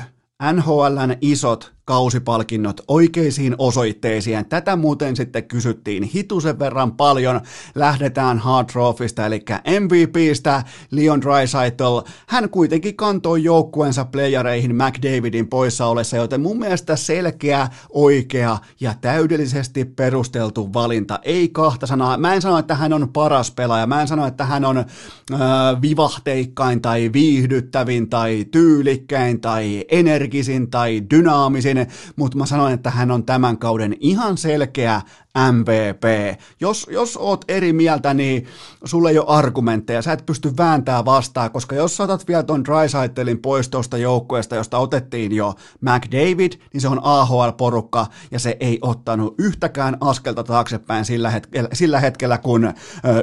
NHL:n isot kausipalkinnot oikeisiin osoitteisiin? Tätä muuten sitten kysyttiin hitusen verran paljon. Lähdetään Hart Trophysta, eli MVP:stä, Leon Draisaitl. Hän kuitenkin kantoi joukkueensa playereihin McDavidin poissa ollessa, joten mun mielestä selkeä, oikea ja täydellisesti perusteltu valinta. Ei kahta sanaa. Mä en sano, että hän on paras pelaaja. Mä en sano, että hän on vivahteikkain tai viihdyttävin tai tyylikkäin tai energisin tai dynaamisin. Kekäläinen, mutta mä sanoin, että hän on tämän kauden ihan selkeä MVP. Jos oot eri mieltä, niin sulle ei ole argumentteja, sä et pysty vääntämään vastaan, koska jos sä otat vielä ton Draisaitlin pois tuosta joukkueesta, josta otettiin jo McDavid, niin se on AHL-porukka, ja se ei ottanut yhtäkään askelta taaksepäin sillä hetkellä kun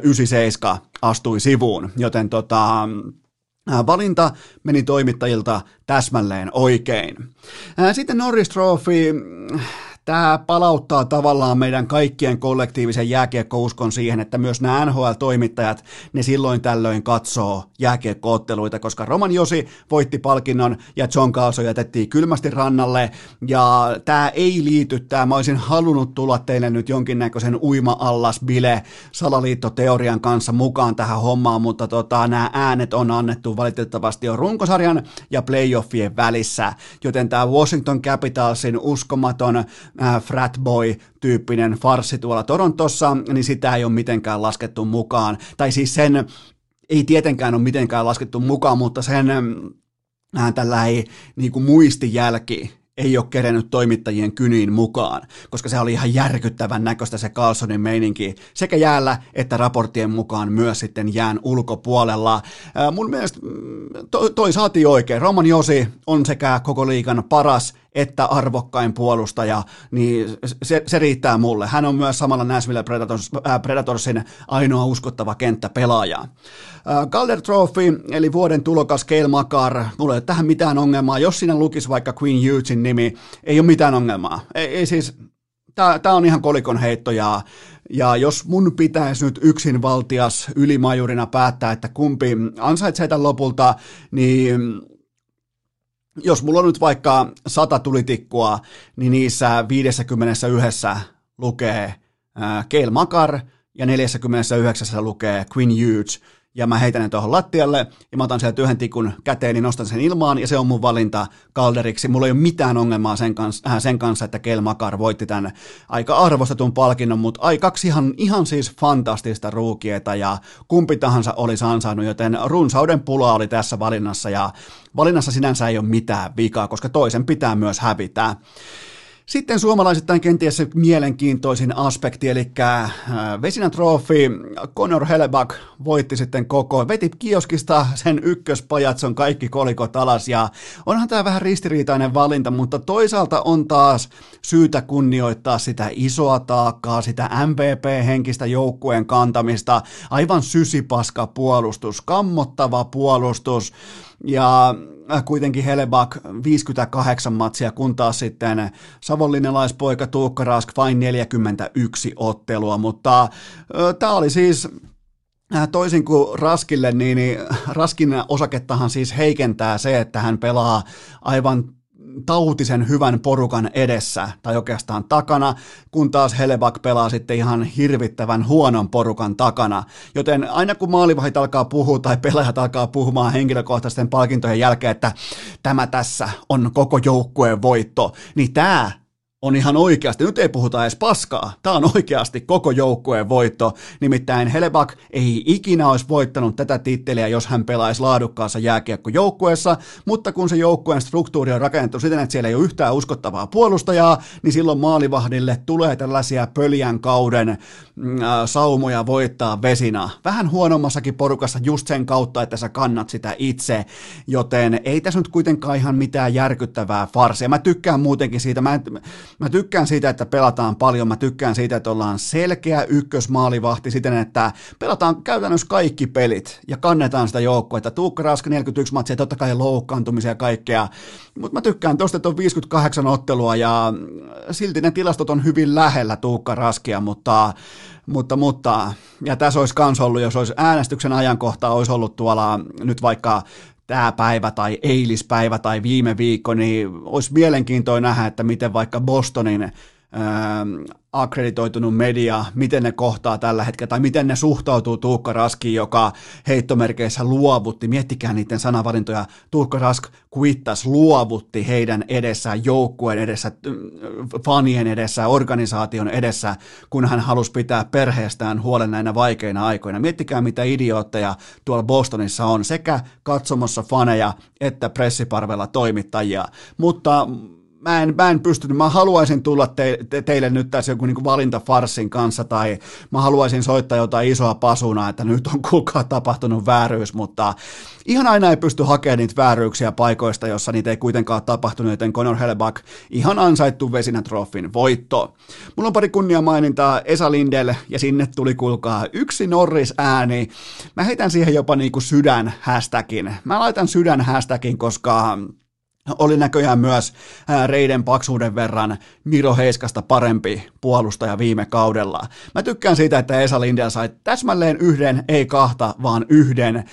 97 astui sivuun, joten valinta meni toimittajilta täsmälleen oikein. Sitten Norris Trophy. Tämä palauttaa tavallaan meidän kaikkien kollektiivisen jääkiekkouskon siihen, että myös nämä NHL-toimittajat, ne silloin tällöin katsoo jääkiekkootteluita, koska Roman Josi voitti palkinnon ja John Carlson jätettiin kylmästi rannalle, ja tämä ei liity, mä olisin halunnut tulla teille nyt jonkinnäköisen uima-allas-bile salaliittoteorian kanssa mukaan tähän hommaan, mutta nämä äänet on annettu valitettavasti jo runkosarjan ja playoffien välissä, joten tämä Washington Capitalsin uskomaton fratboy-tyyppinen farssi tuolla Torontossa, niin sitä ei ole mitenkään laskettu mukaan. Tai siis sen ei tietenkään ole mitenkään laskettu mukaan, mutta sen tällainen niin kuin muistijälki ei ole kerennyt toimittajien kyniin mukaan, koska se oli ihan järkyttävän näköistä se Carlsonin meininki sekä jäällä että raporttien mukaan myös sitten jään ulkopuolella. Mun mielestä toi saatiin oikein. Roman Josi on sekä koko liigan paras että arvokkain puolustaja, niin se riittää mulle. Hän on myös samalla Nashville Predatorsin ainoa uskottava kenttäpelaaja. Calder Trophy, eli vuoden tulokas Cale Makar, tulee tähän mitään ongelmaa. Jos siinä lukisi vaikka Queen Hughesin nimi, ei ole mitään ongelmaa. Ei siis, tää on ihan kolikon heitto, ja jos mun pitäisi nyt yksinvaltias ylimajurina päättää, että kumpi ansaitsee tämän lopulta, niin jos mulla on nyt vaikka 100 tulitikkua, niin niissä 51 lukee Cale Makar ja 49 lukee Quinn Hughes. Ja mä heitän ne tuohon lattialle ja mä otan sieltä yhden tikun käteen, niin nostan sen ilmaan ja se on mun valinta Calderiksi. Mulla ei ole mitään ongelmaa sen kanssa että Cale Makar voitti tämän aika arvostetun palkinnon, mutta kaksi ihan siis fantastista ruukieta ja kumpi tahansa olisi ansainnut, joten runsauden pula oli tässä valinnassa ja valinnassa sinänsä ei ole mitään vikaa, koska toisen pitää myös hävitää. Sitten suomalaisittain kenties se mielenkiintoisin aspekti, eli Vezina Trophy. Connor Hellebuyck voitti sitten veti kioskista sen ykköspajatson kaikki kolikot alas, ja onhan tämä vähän ristiriitainen valinta, mutta toisaalta on taas syytä kunnioittaa sitä isoa taakkaa, sitä MVP-henkistä joukkueen kantamista, aivan sysipaska puolustus, kammottava puolustus, ja kuitenkin Hellebuyck 58 matsia, kun taas sitten savonlinnalaispoika Tuukka Rask vain 41 ottelua, mutta tämä oli siis toisin kuin Raskille, niin Raskin osakettahan siis heikentää se, että hän pelaa aivan tautisen hyvän porukan edessä tai oikeastaan takana, kun taas Hellebuyck pelaa sitten ihan hirvittävän huonon porukan takana. Joten aina kun maalivahdit alkaa puhua tai pelaajat alkaa puhumaan henkilökohtaisten palkintojen jälkeen, että tämä tässä on koko joukkueen voitto, niin tämä on ihan oikeasti, nyt ei puhuta edes paskaa, tämä on oikeasti koko joukkueen voitto, nimittäin Hellebuyck ei ikinä olisi voittanut tätä titteliä, jos hän pelaisi laadukkaassa jääkiekkojoukkueessa, mutta kun se joukkueen struktuuri on rakennettu siten, että siellä ei ole yhtään uskottavaa puolustajaa, niin silloin maalivahdille tulee tällaisia pöljän kauden saumoja voittaa Vezina. Vähän huonommassakin porukassa just sen kautta, että sä kannat sitä itse, joten ei tässä nyt kuitenkaan ihan mitään järkyttävää farsia. Mä tykkään muutenkin siitä, Mä tykkään siitä, että pelataan paljon, mä tykkään siitä, että ollaan selkeä ykkösmaalivahti siten, että pelataan käytännössä kaikki pelit ja kannetaan sitä joukkuetta. Tuukka Rask 41 matsia, totta kai loukkaantumisia ja kaikkea, mutta mä tykkään tosta, että on 58 ottelua ja silti ne tilastot on hyvin lähellä Tuukka Raskia, mutta ja tässä olisi kans ollut, jos olisi äänestyksen ajankohtaa, olisi ollut tuolla nyt vaikka tämä päivä tai eilispäivä tai viime viikko, niin olisi mielenkiintoa nähdä, että miten vaikka Bostonin akkreditoitunut media, miten ne kohtaa tällä hetkellä, tai miten ne suhtautuu Tuukka Raskiin, joka heittomerkeissä luovutti, miettikää niiden sanavalintoja, Tuukka Rask kuittasi, luovutti heidän edessään, joukkueen edessä, fanien edessä, organisaation edessä, kun hän halusi pitää perheestään huolen näinä vaikeina aikoina. Miettikää, mitä idiootteja tuolla Bostonissa on, sekä katsomassa faneja että pressipalvella toimittajia, mutta Mä en pystynyt, mä haluaisin tulla teille nyt tässä joku niinku valintafarssin kanssa, tai mä haluaisin soittaa jotain isoa pasunaa, että nyt on kukaan tapahtunut vääryys, mutta ihan aina ei pysty hakemaan niitä vääryyksiä paikoista, jossa niitä ei kuitenkaan ole tapahtunut, joten Connor Hellebuyck ihan ansaittu Vesinä-troffin voitto. Mulla on pari kunnia mainintaa Esa Lindell, ja sinne tuli kuulkaa yksi Norris-ääni. Mä heitän siihen jopa niinku sydän-hashtagin. Mä laitan sydän-hashtagin, koska oli näköjään myös reiden paksuuden verran Miro Heiskasta parempi puolustaja viime kaudella. Mä tykkään siitä, että Esa Lindell sai täsmälleen yhden, ei kahta, vaan yhden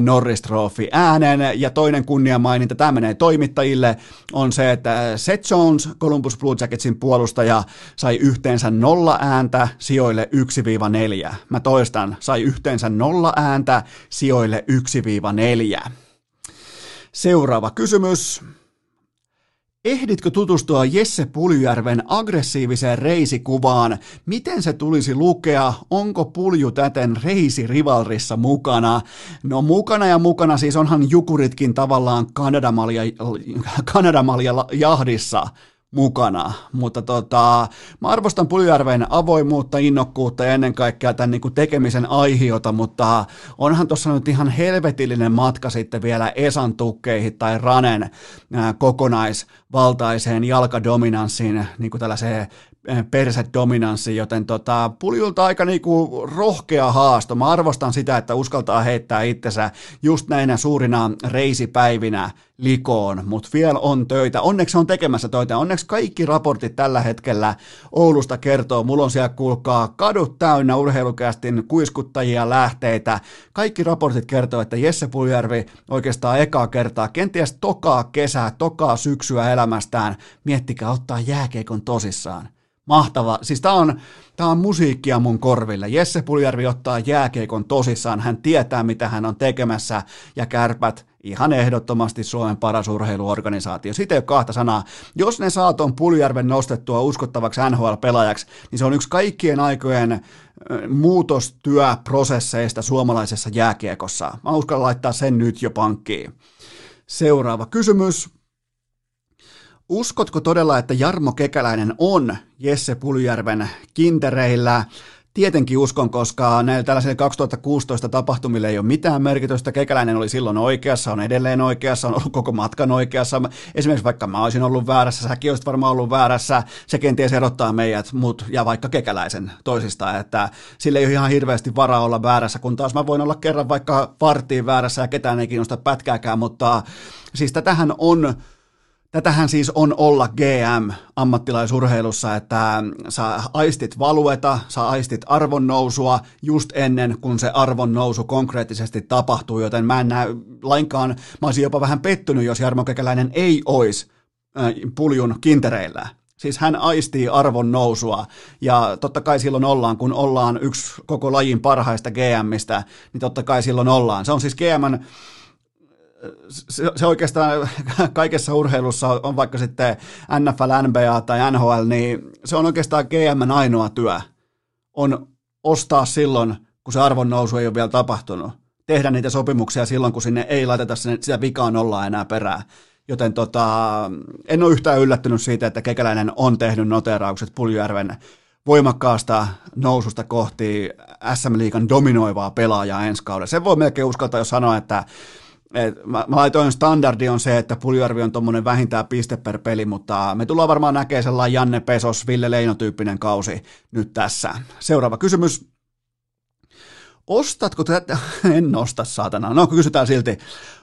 Norris-trofi äänen. Ja toinen kunnia maininta, tämä menee toimittajille, on se, että Seth Jones, Columbus Blue Jacketsin puolustaja, sai yhteensä 0 ääntä sijoille 1-4. Mä toistan, sai yhteensä 0 ääntä sijoille 1-4. Seuraava kysymys. Ehditkö tutustua Jesse Puljujärven aggressiiviseen reisikuvaan? Miten se tulisi lukea? Onko Pulju täten reisirivalrissa mukana? No mukana, siis onhan Jukuritkin tavallaan Kanadamalia jahdissa mukana, mutta mä arvostan Puljujärven avoimuutta, innokkuutta ja ennen kaikkea tämän niinku tekemisen aihiota, mutta onhan tuossa nyt ihan helvetillinen matka sitten vielä Esan tukkeihin tai Ranen kokonaisvaltaiseen jalkadominanssiin, niinku tällaiseen persedominanssi, joten Puljulta aika niinku rohkea haasto. Mä arvostan sitä, että uskaltaa heittää itsensä just näinä suurina reisipäivinä likoon, mutta vielä on töitä. Onneksi on tekemässä töitä. Onneksi kaikki raportit tällä hetkellä Oulusta kertoo. Mulla on siellä, kuulkaa, kadut täynnä Urheilukästin kuiskuttajia, lähteitä. Kaikki raportit kertoo, että Jesse Puljujärvi oikeastaan ekaa kertaa, kenties tokaa kesää, tokaa syksyä elämästään. Miettikää ottaa jääkeikon tosissaan. Mahtava. Siis tää on musiikkia mun korville. Jesse Puljujärvi ottaa jääkeikon tosissaan. Hän tietää, mitä hän on tekemässä, ja Kärpät ihan ehdottomasti Suomen paras urheiluorganisaatio. Siitä ei ole kahta sanaa. Jos ne saa ton Puljujärven nostettua uskottavaksi NHL-pelaajaksi, niin se on yksi kaikkien aikojen muutostyöprosesseista suomalaisessa jääkiekossa. Mä uskallan laittaa sen nyt jo pankkiin. Seuraava kysymys. Uskotko todella, että Jarmo Kekäläinen on Jesse Puljujärven kintereillä? Tietenkin uskon, koska näillä tällaisilla 2016 tapahtumilla ei ole mitään merkitystä. Kekäläinen oli silloin oikeassa, on edelleen oikeassa, on ollut koko matkan oikeassa. Esimerkiksi vaikka mä olisin ollut väärässä, säkin olisit varmaan ollut väärässä, se kenties erottaa meidät, mut ja vaikka Kekäläisen toisistaan, että sillä ei ole ihan hirveästi varaa olla väärässä, kun taas mä voin olla kerran vaikka varttiin väärässä ja ketään ei kiinnosta pätkääkään, mutta siis tätähän siis on olla GM ammattilaisurheilussa, että sä aistit valueta, sä aistit arvonnousua just ennen kuin se arvonnousu konkreettisesti tapahtuu, joten mä en näe lainkaan, mä olisin jopa vähän pettynyt, jos Jarmo Kekäläinen ei olisi Puljun kintereillä. Siis hän aistii arvon nousua, ja totta kai silloin ollaan, kun ollaan yksi koko lajin parhaista GMistä, niin totta kai silloin ollaan. Se on siis GMn... Se oikeastaan kaikessa urheilussa on, vaikka sitten NFL, NBA tai NHL, niin se on oikeastaan GM:n ainoa työ. On ostaa silloin, kun se arvonnousu ei ole vielä tapahtunut. Tehdä niitä sopimuksia silloin, kun sinne ei laiteta sitä vikaa nollaa enää perään. Joten en ole yhtään yllättynyt siitä, että Kekäläinen on tehnyt noteraukset Puljujärven voimakkaasta noususta kohti SM-liigan dominoivaa pelaajaa ensi kaudella. Sen voi melkein uskaltaa jo sanoa, että mä laitoin standardi on se, että Puljujärvi on tuommoinen vähintään piste per peli, mutta me tullaan varmaan näkemään sellainen Janne Pesos, Ville Leino-tyyppinen kausi nyt tässä. Seuraava kysymys. No kysytään silti.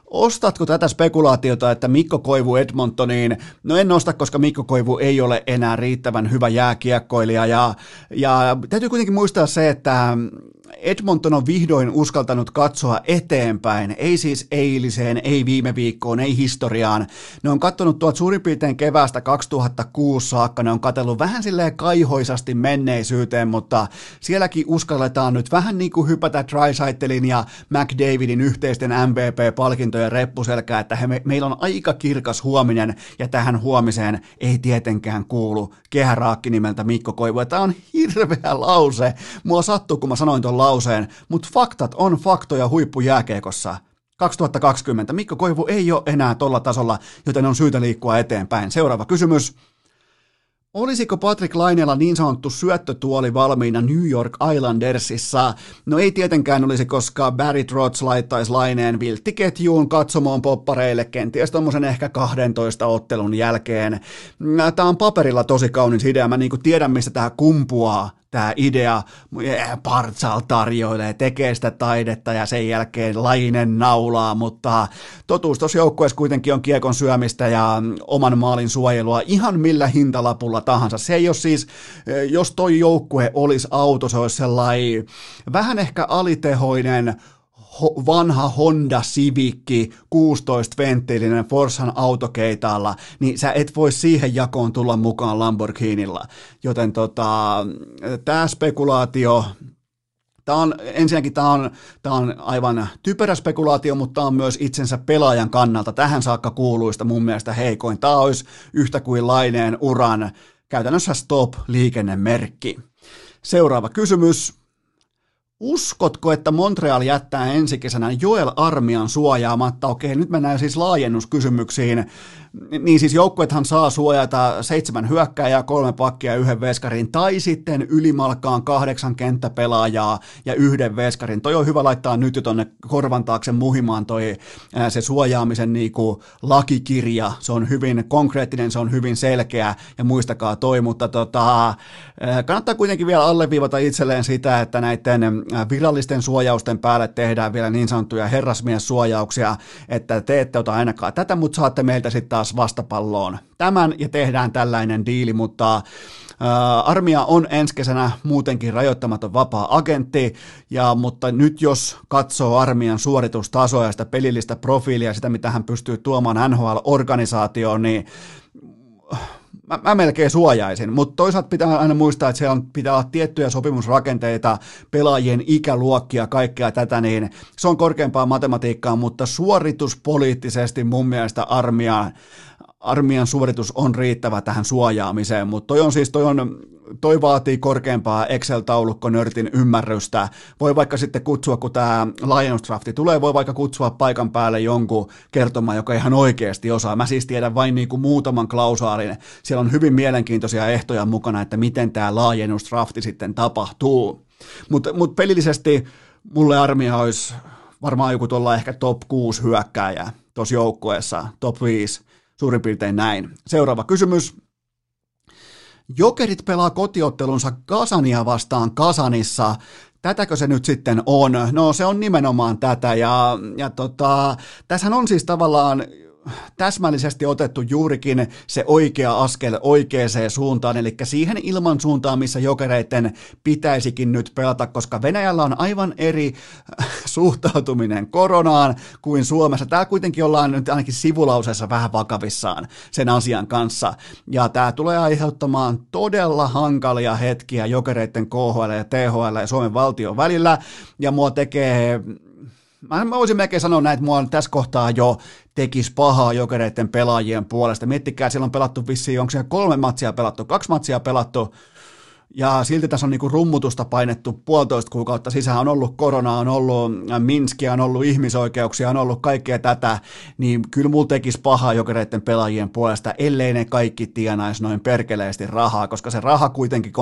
Ostatko tätä spekulaatiota, että Mikko Koivu Edmontoniin? No en osta, koska Mikko Koivu ei ole enää riittävän hyvä jääkiekkoilija. Ja täytyy kuitenkin muistaa se, että Edmonton on vihdoin uskaltanut katsoa eteenpäin, ei siis eiliseen, ei viime viikkoon, ei historiaan. Ne on katsonut tuolta suurin piirtein keväästä 2006 saakka, ne on katsellut vähän silleen kaihoisasti menneisyyteen, mutta sielläkin uskalletaan nyt vähän niin kuin hypätä Draisaitlin ja McDavidin yhteisten MVP-palkintojen reppuselkää, että meillä on aika kirkas huominen, ja tähän huomiseen ei tietenkään kuulu kehäraakki nimeltä Mikko Koivu. Tämä on hirveä lause, mua sattuu kun mä sanoin tuolla lauseen, mutta faktat on faktoja huippujääkeikossa. 2020. Mikko Koivu ei ole enää tuolla tasolla, joten on syytä liikkua eteenpäin. Seuraava kysymys. Olisiko Patrick Laineella niin sanottu syöttötuoli valmiina New York Islandersissa? No ei tietenkään olisi, koska Barry Trotz laittaisi Laineen vilttiketjuun katsomoon poppareille kenties tommosen ehkä 12 ottelun jälkeen. Tämä on paperilla tosi kaunis idea, mä niin kuin tiedän mistä tämä kumpuaa. Tämä idea, Partsal tarjoilee, tekee sitä taidetta ja sen jälkeen Lainen naulaa, mutta totuus tuossa joukkueessa kuitenkin on kiekon syömistä ja oman maalin suojelua ihan millä hintalapulla tahansa. Se ei ole siis, jos toi joukkue olisi auto, se olisi sellainen vähän ehkä alitehoinen, vanha Honda Civic, 16-venttiilinen Forsan autokeitaalla, niin sä et voi siihen jakoon tulla mukaan Lamborghinilla. Joten tää spekulaatio, tää on aivan typerä spekulaatio, mutta on myös itsensä pelaajan kannalta tähän saakka kuuluista mun mielestä heikoin. Tää olisi yhtä kuin Laineen uran käytännössä stop-liikennemerkki. Seuraava kysymys. Uskotko, että Montreal jättää ensi kesänä Joel Armian suojaamatta? Okei, nyt mennään siis laajennuskysymyksiin. Niin siis joukkuethan saa suojata 7 hyökkääjää, 3 pakkia ja 1 veskarin, tai sitten ylimalkaan 8 kenttäpelaajaa ja 1 veskarin. Toi on hyvä laittaa nyt jo tonne korvan taakse muhimaan toi se suojaamisen niinku lakikirja. Se on hyvin konkreettinen, se on hyvin selkeä ja muistakaa toi, mutta kannattaa kuitenkin vielä alleviivata itselleen sitä, että näiden virallisten suojausten päälle tehdään vielä niin sanottuja herrasmies-suojauksia, että te ette ota ainakaan tätä, mutta saatte meiltä sitten vastapalloon tämän ja tehdään tällainen diili, mutta Armia on ensi kesänä muutenkin rajoittamaton vapaa-agentti, mutta nyt jos katsoo Armian suoritustasoa ja sitä pelillistä profiilia, sitä mitä hän pystyy tuomaan NHL-organisaatioon, niin mä melkein suojaisin, mutta toisaalta pitää aina muistaa, että siellä pitää olla tiettyjä sopimusrakenteita, pelaajien ikäluokkia, kaikkea tätä, niin se on korkeampaa matematiikkaa, mutta suorituspoliittisesti mun mielestä Armian suoritus on riittävä tähän suojaamiseen, mutta toi vaatii korkeampaa Excel-taulukkonörtin ymmärrystä. Voi vaikka sitten kutsua, kun tämä laajennusdrafti tulee, voi vaikka kutsua paikan päälle jonkun kertomaan, joka ihan oikeasti osaa. Mä siis tiedän vain niin kuin muutaman klausaalin. Siellä on hyvin mielenkiintoisia ehtoja mukana, että miten tämä laajennusdrafti sitten tapahtuu. Mutta pelillisesti mulle Armia olisi varmaan joku tuolla ehkä top 6 hyökkääjä tuossa joukkueessa, top 5. Suurin piirtein näin. Seuraava kysymys. Jokerit pelaa kotiottelunsa Kazania vastaan Kazanissa. Tätäkö se nyt sitten on? No se on nimenomaan tätä ja tässähän on siis tavallaan täsmällisesti otettu juurikin se oikea askel oikeaan suuntaan, eli siihen ilman suuntaan, missä jokereiden pitäisikin nyt pelata, koska Venäjällä on aivan eri suhtautuminen koronaan kuin Suomessa. Tämä kuitenkin ollaan nyt ainakin sivulausessa vähän vakavissaan sen asian kanssa, ja tämä tulee aiheuttamaan todella hankalia hetkiä jokereiden KHL ja THL ja Suomen valtion välillä, ja mä voisin melkein sanoa näin, että mua tässä kohtaa jo tekisi pahaa jokereiden pelaajien puolesta. Miettikää, siellä on pelattu vissiin, onko siellä 3 matsia pelattu, 2 matsia pelattu, ja silti tässä on niinku rummutusta painettu 1,5 kuukautta sisään. On ollut koronaa, on ollut Minskia, on ollut ihmisoikeuksia, on ollut kaikkea tätä, niin kyllä mulla tekisi pahaa jokereiden pelaajien puolesta, ellei ne kaikki tienaisi noin perkeleesti rahaa, koska se raha kuitenkin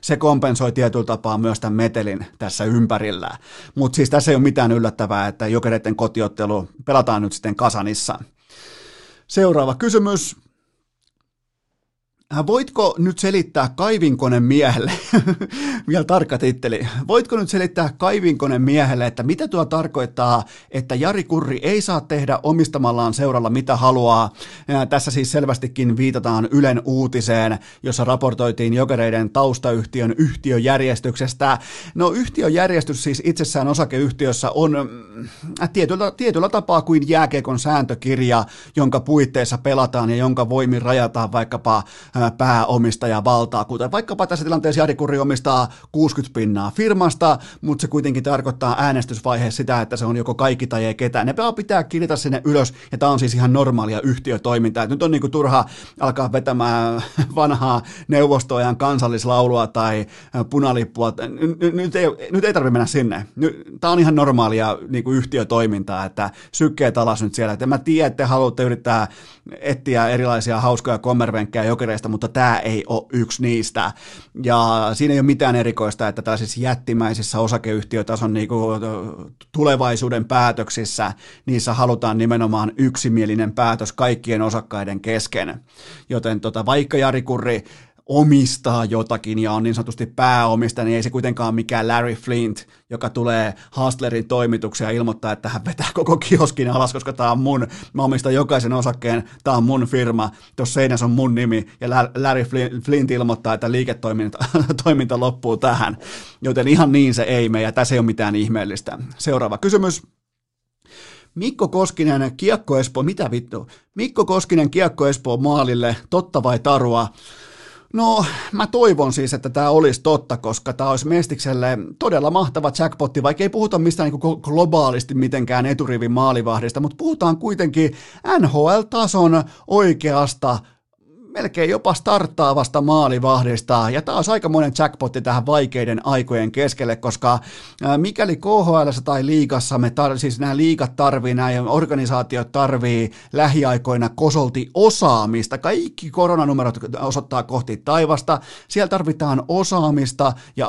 se kompensoi tietyllä tapaa myös tämän metelin tässä ympärillä. Mutta siis tässä ei ole mitään yllättävää, että jokereiden kotiottelu pelataan nyt sitten Kazanissa. Seuraava kysymys. Voitko nyt selittää kaivinkoneen miehelle, vielä tarkka titteli, voitko nyt selittää kaivinkoneen miehelle, että mitä tuo tarkoittaa, että Jari Kurri ei saa tehdä omistamallaan seuralla mitä haluaa? Tässä siis selvästikin viitataan Ylen uutiseen, jossa raportoitiin jokereiden taustayhtiön yhtiöjärjestyksestä. No yhtiöjärjestys siis itsessään osakeyhtiössä on tietyllä tapaa kuin jääkiekon sääntökirja, jonka puitteissa pelataan ja jonka voimin rajataan vaikkapa pääomistaja valtaa, kuten vaikkapa tässä tilanteessa Jari Kurri omistaa 60% firmasta, mutta se kuitenkin tarkoittaa äänestysvaiheessa sitä, että se on joko kaikki tai ei ketään. Ne pitää kirjata sinne ylös, ja tämä on siis ihan normaalia yhtiötoimintaa. Et nyt on niinku turha alkaa vetämään vanhaa neuvostoajan kansallislaulua tai punalippua. Nyt ei tarvitse mennä sinne. Tämä on ihan normaalia niinku yhtiötoimintaa, että sykkeet alas nyt siellä. Et en mä tiedä, että haluatte yrittää etsiä erilaisia hauskoja kommervenkkejä jokereista, mutta tämä ei ole yksi niistä. Ja siinä ei ole mitään erikoista, että tällaisissa jättimäisissä osakeyhtiötason niinku tulevaisuuden päätöksissä, niissä halutaan nimenomaan yksimielinen päätös kaikkien osakkaiden kesken. Joten vaikka Jari Kurri omistaa jotakin ja on niin sanotusti pääomista, niin ei se kuitenkaan mikään Larry Flint, joka tulee Hustlerin toimituksia ja ilmoittaa, että hän vetää koko kioskin alas, koska tämä on mun, mä omistan jokaisen osakkeen, tämä on mun firma, tuossa seinässä on mun nimi, ja Larry Flint ilmoittaa, että liiketoiminta loppuu tähän. Joten ihan niin se ei mene, ja tässä ei ole mitään ihmeellistä. Seuraava kysymys. Mikko Koskinen Kiekko Espoo, mitä vittu? Mikko Koskinen Kiekko Espoo maalille, totta vai tarua? No, mä toivon siis, että tämä olisi totta, koska tämä olisi Mestikselle todella mahtava jackpotti, vaikka ei puhuta mistään niin globaalisti mitenkään eturivin maalivahdista, mutta puhutaan kuitenkin NHL-tason oikeasta, melkein jopa starttaavasta maalivahdista, ja tämä olisi aikamoinen jackpotti tähän vaikeiden aikojen keskelle, koska mikäli KHL:ssä tai liigassa, siis nämä liigat tarvii, nämä organisaatiot tarvii lähiaikoina kosolti osaamista, kaikki koronanumerot osoittaa kohti taivasta, siellä tarvitaan osaamista ja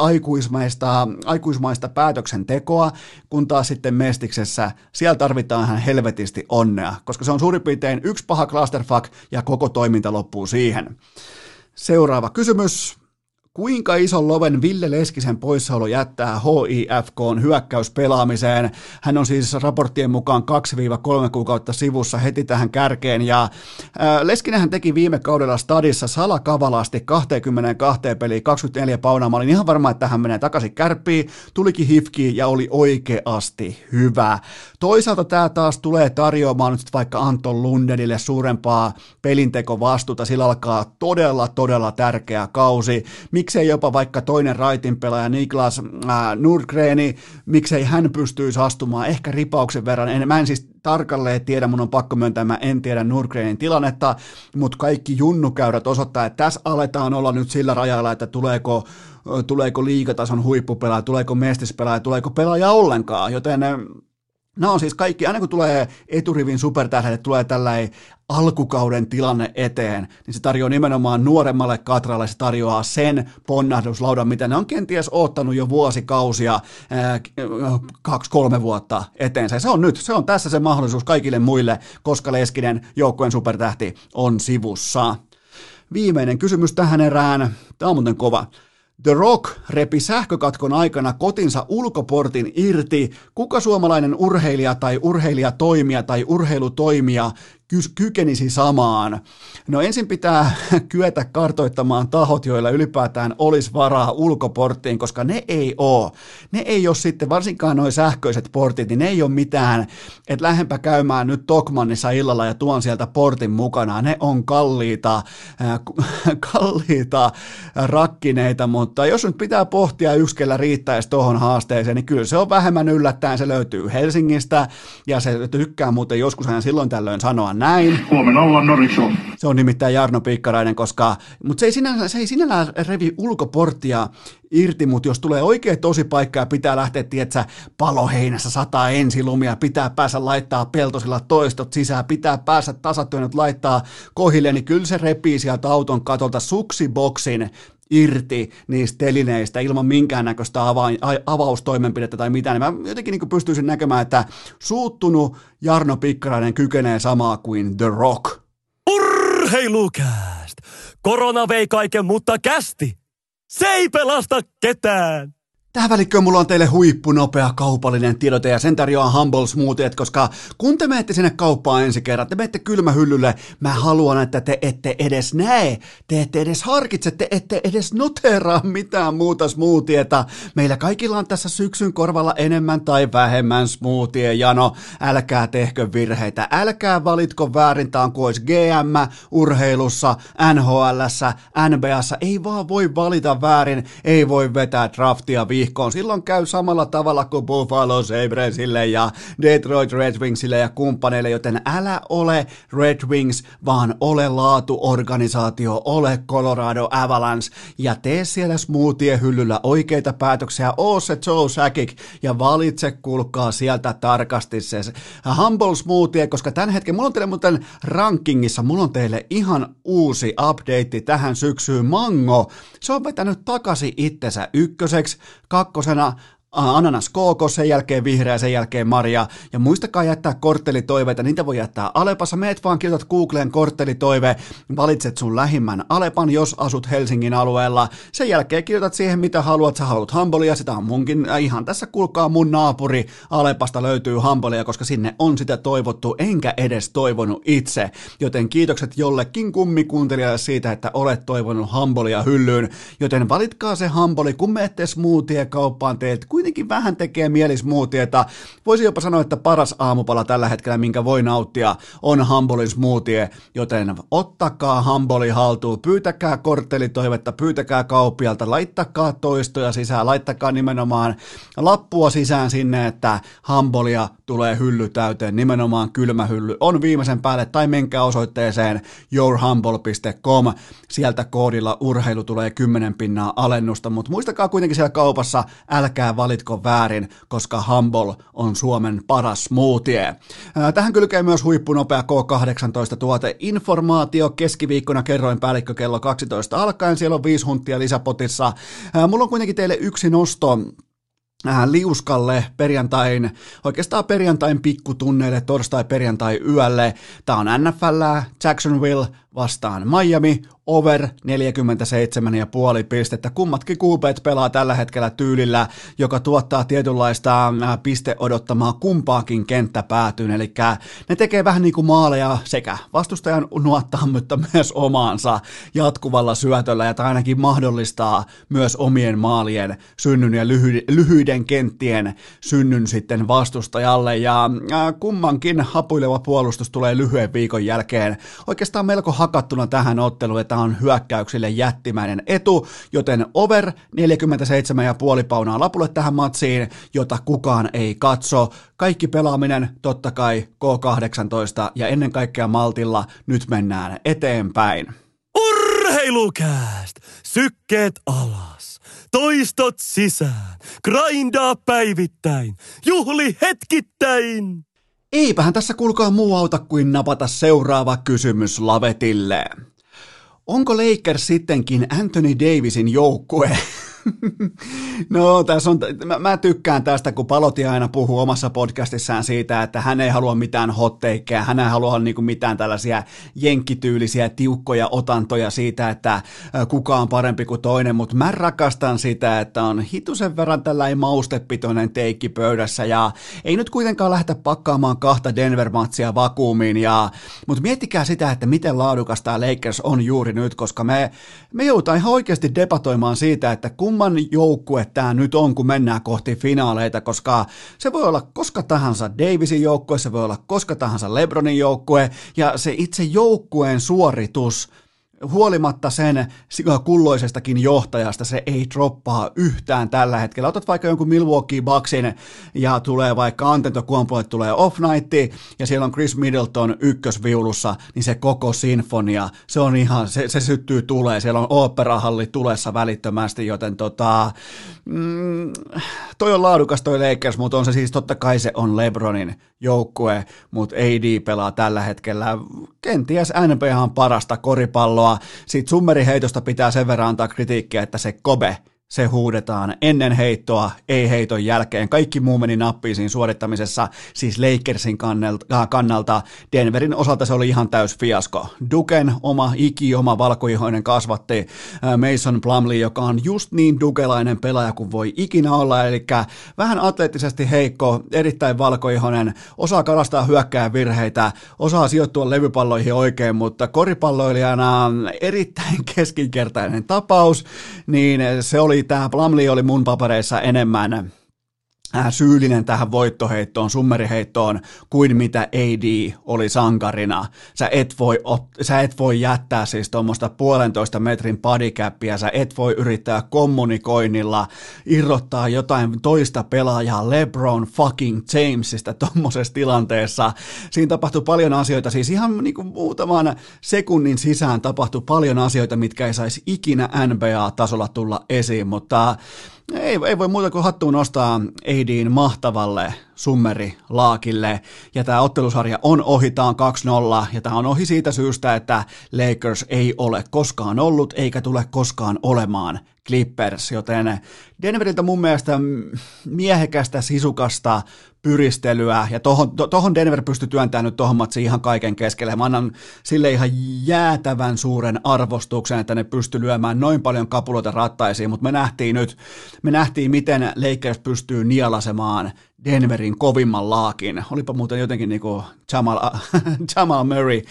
aikuismaista päätöksentekoa, kun taas sitten Mestiksessä, siellä tarvitaan ihan helvetisti onnea, koska se on suurin piirtein yksi paha clusterfuck ja koko toiminta loppuu siihen. Seuraava kysymys. Kuinka ison loven Ville Leskisen poissaolo jättää HIFK:n hyökkäyspelaamiseen? Hän on siis raporttien mukaan 2-3 kuukautta sivussa heti tähän kärkeen, ja Leskinenhän teki viime kaudella Stadissa salakavalasti 22 peliä 24 paunaa. Mä olin ihan varma, että hän menee takaisin Kärppiin, tulikin HIFK:iin ja oli oikeasti hyvä. Toisaalta tämä taas tulee tarjoamaan nyt sitten vaikka Anton Lundellille suurempaa pelintekovastuuta, sillä alkaa todella, todella tärkeä kausi. Miksei jopa vaikka toinen raitin pelaaja Niklas Nordgreni, miksei hän pystyisi astumaan ehkä ripauksen verran. Mä en siis tarkalleen tiedä, mun on pakko myöntää, mä en tiedä Nordgrenin tilannetta, mutta kaikki junnukäyrät osoittaa, että tässä aletaan olla nyt sillä rajalla, että tuleeko liigatason huippupelaaja, tuleeko mestispelaaja, tuleeko pelaaja ollenkaan, joten nämä on siis kaikki, aina kun tulee eturivin supertähdet, tulee tällainen alkukauden tilanne eteen, niin se tarjoaa nimenomaan nuoremmalle katralle, se tarjoaa sen ponnahduslaudan, mitä ne on kenties oottanut jo vuosikausia, 2-3 vuotta eteensä. Se on nyt, se on tässä se mahdollisuus kaikille muille, koska Leskinen, joukkueen supertähti, on sivussa. Viimeinen kysymys tähän erään, tämä on muuten kova. The Rock repi sähkökatkon aikana kotinsa ulkoportin irti. Kuka suomalainen urheilija tai urheilijatoimija tai urheilutoimija kykenisi samaan? No ensin pitää kyetä kartoittamaan tahot, joilla ylipäätään olisi varaa ulkoporttiin, koska ne ei ole. Ne ei ole sitten, varsinkaan nuo sähköiset portit, niin ne ei ole mitään, että lähdenpä käymään nyt Tokmannissa illalla ja tuon sieltä portin mukana. Ne on kalliita rakkineita, mutta jos nyt pitää pohtia yksillä riittäisi tuohon haasteeseen, niin kyllä se on vähemmän yllättäen, se löytyy Helsingistä ja se tykkää muuten joskus aina silloin tällöin sanoa näin. Huomenna ollaan Norikso. Se on nimittäin Jarno Piikkarainen, mutta se ei sinällään revi ulkoporttia irti, mutta jos tulee oikein tosi paikka ja pitää lähteä, tietsä, paloheinässä sataa ensilumia, pitää päässä laittaa peltosilla toistot sisään, pitää päässä tasatyönnöt laittaa kohille, niin kyllä se repii sieltä auton katolta suksiboksin irti niistä telineistä ilman minkäännäköistä avaustoimenpidettä tai mitään. Mä jotenkin niin pystyisin näkemään, että suuttunut Jarno Pikkarainen kykenee samaa kuin The Rock. Urheilukääst! Korona vei kaiken, mutta kästi! Se ei pelasta ketään! Tähän välikköön mulla on teille huippunopea kaupallinen tiedote ja sen tarjoaa Humble Smoothiet, koska kun te menette sinne kauppaan ensi kerran, te menette kylmähyllylle, mä haluan, että te ette edes näe, te ette edes harkitse, te ette edes noteraa mitään muuta smoothieta. Meillä kaikilla on tässä syksyn korvalla enemmän tai vähemmän smoothie-jano. Älkää tehkö virheitä, älkää valitko väärin, tää on kuin olisi GM, urheilussa, NHL:ssä, NBA:ssa, ei vaan voi valita väärin, ei voi vetää draftia viikolla. Silloin käy samalla tavalla kuin Buffalo Sabresille ja Detroit Red Wingsille ja kumppaneille, joten älä ole Red Wings, vaan ole laatuorganisaatio, ole Colorado Avalanche ja tee siellä smoothie-hyllyllä oikeita päätöksiä, oo se Joe Sakic ja valitse, kulkaa sieltä tarkasti se Humble Smoothie, koska tämän hetken, mulla on teille muuten rankingissa, mulla on teille ihan uusi update tähän syksyyn, Mango, se on vetänyt takaisin itsensä ykköseksi, kakkosena ananas KK, sen jälkeen vihreä, sen jälkeen marja. Ja muistakaa jättää korttelitoiveita, niitä voi jättää Alepassa. Meet vaan, kirjoitat Googleen korttelitoive, valitset sun lähimmän Alepan, jos asut Helsingin alueella. Sen jälkeen kirjoitat siihen, mitä haluat. Sä haluat Humblea, sitä on munkin. Ihan tässä kuulkaa, mun naapuri Alepasta löytyy Humblea, koska sinne on sitä toivottu, enkä edes toivonut itse. Joten kiitokset jollekin kummikuuntelijalle siitä, että olet toivonut Humblea hyllyyn. Joten valitkaa se Humble, kun menette smoothie-kauppaan, teet kuitenkin vähän tekee mieli smoothieta. Voisi jopa sanoa, että paras aamupala tällä hetkellä, minkä voi nauttia, on Humble smoothie, joten ottakaa Humble haltuun, pyytäkää korttelitoivetta, pyytäkää kauppialta, laittakaa toistoja sisään, laittakaa nimenomaan lappua sisään sinne, että Humblea tulee hylly täyteen, nimenomaan kylmähylly on viimeisen päälle, tai menkää osoitteeseen yourhumble.com, sieltä koodilla urheilu tulee 10% alennusta, mutta muistakaa kuitenkin siellä kaupassa, älkää valitko väärin, koska Humble on Suomen paras smoothie. Tähän kylkee myös huippunopea K18-tuote. Informaatio keskiviikkona kerroinpäällikkö kello 12 alkaen. Siellä on 5 huntia lisäpotissa. Mulla on kuitenkin teille yksi nosto liuskalle perjantain, oikeastaan perjantain pikkutunneille, torstai-perjantai yölle. Tää on NFL, Jacksonville vastaan Miami, over 47,5 pistettä. Kummatkin QB:t pelaa tällä hetkellä tyylillä, joka tuottaa tietynlaista pisteodottamaa kumpaakin kenttäpäätyyn. Eli ne tekee vähän niin kuin maaleja sekä vastustajan nuottaan, mutta myös omaansa jatkuvalla syötöllä, ja tämä ainakin mahdollistaa myös omien maalien synnyn ja lyhyiden kenttien synnyn sitten vastustajalle, ja kummankin hapuileva puolustus tulee lyhyen viikon jälkeen oikeastaan melko hakattuna tähän otteluun, että on hyökkäyksille jättimäinen etu, joten over 47,5 paunaa lapulle tähän matsiin, jota kukaan ei katso. Kaikki pelaaminen totta kai K18 ja ennen kaikkea maltilla, nyt mennään eteenpäin. Urheilukääst! Sykkeet alas, toistot sisään, grindaa päivittäin, juhli hetkittäin! Eipähän tässä kuulkaa muu auta kuin napata seuraava kysymys lavetille. Onko Lakers sittenkin Anthony Davisin joukkue? No, tässä on, mä tykkään tästä, kun Palotia aina puhuu omassa podcastissaan siitä, että hän ei halua mitään hotteikkeja, hän ei halua niinku mitään tällaisia jenkkityylisiä tiukkoja otantoja siitä, että kuka on parempi kuin toinen, mutta mä rakastan sitä, että on hitusen verran tällainen maustepitoinen teikki pöydässä, ja ei nyt kuitenkaan lähteä pakkaamaan 2 Denver-matsia vakuumiin, mutta miettikää sitä, että miten laadukas tämä Lakers on juuri nyt, koska me joudutaan ihan oikeasti debatoimaan siitä, että kumman joukkue tämä nyt on, kun mennään kohti finaaleita, koska se voi olla koska tahansa Davisin joukkue, se voi olla koska tahansa LeBronin joukkue, ja se itse joukkueen suoritus, huolimatta sen kulloisestakin johtajasta, se ei droppaa yhtään tällä hetkellä. Otat vaikka jonkun Milwaukee Bucksin ja tulee vaikka Antetokounmpolle tulee off-night ja siellä on Chris Middleton ykkösviulussa, niin se koko sinfonia, se on ihan, se syttyy tulee. Siellä on oopperahalli tulessa välittömästi, joten toi on laadukas toi Lakers, mutta on se siis totta kai se on LeBronin joukkue, mutta AD pelaa tällä hetkellä kenties NBA:n parasta koripalloa. Siitä summeriheitosta pitää sen verran antaa kritiikkiä, että se Kobe se huudetaan ennen heittoa, ei heiton jälkeen. Kaikki muu meni nappiin siinä suorittamisessa, siis Lakersin kannalta. Denverin osalta se oli ihan täys fiasko. Duken oma valkoihoinen kasvatti Mason Plumlee, joka on just niin dukelainen pelaaja kuin voi ikinä olla, eli vähän atleettisesti heikko, erittäin valkoihoinen, osaa kalastaa hyökkää virheitä, osaa sijoittua levypalloihin oikein, mutta koripalloilijana erittäin keskinkertainen tapaus, niin se oli tämä Plumlee oli mun papereissa enemmän syyllinen tähän voittoheittoon, summeriheittoon, kuin mitä AD oli sankarina. Sä et voi jättää siis tuommoista 1,5 metrin bodycapia, sä et voi yrittää kommunikoinnilla irrottaa jotain toista pelaajaa LeBron fucking Jamesista tuommoisessa tilanteessa. Siinä tapahtui paljon asioita, siis ihan niin kuin muutaman sekunnin sisään tapahtui paljon asioita, mitkä ei saisi ikinä NBA-tasolla tulla esiin, mutta ei voi muuta kuin hattuun nostaa AD:n mahtavalle summerilaakille, ja tämä ottelusarja on ohi, tämä on 2-0, ja tämä on ohi siitä syystä, että Lakers ei ole koskaan ollut, eikä tule koskaan olemaan Clippers, joten Denveriltä mun mielestä miehekästä, sisukasta pyristelyä, ja tohon Denver pystyi työntämään nyt tohon matsiin ihan kaiken keskelle. Mä annan sille ihan jäätävän suuren arvostuksen, että ne pystyi lyömään noin paljon kapuloita rattaisiin, mutta me nähtiin, miten Lakers pystyy nielasemaan Denverin kovimman laakin. Olipa muuten jotenkin niinku Jamal Murray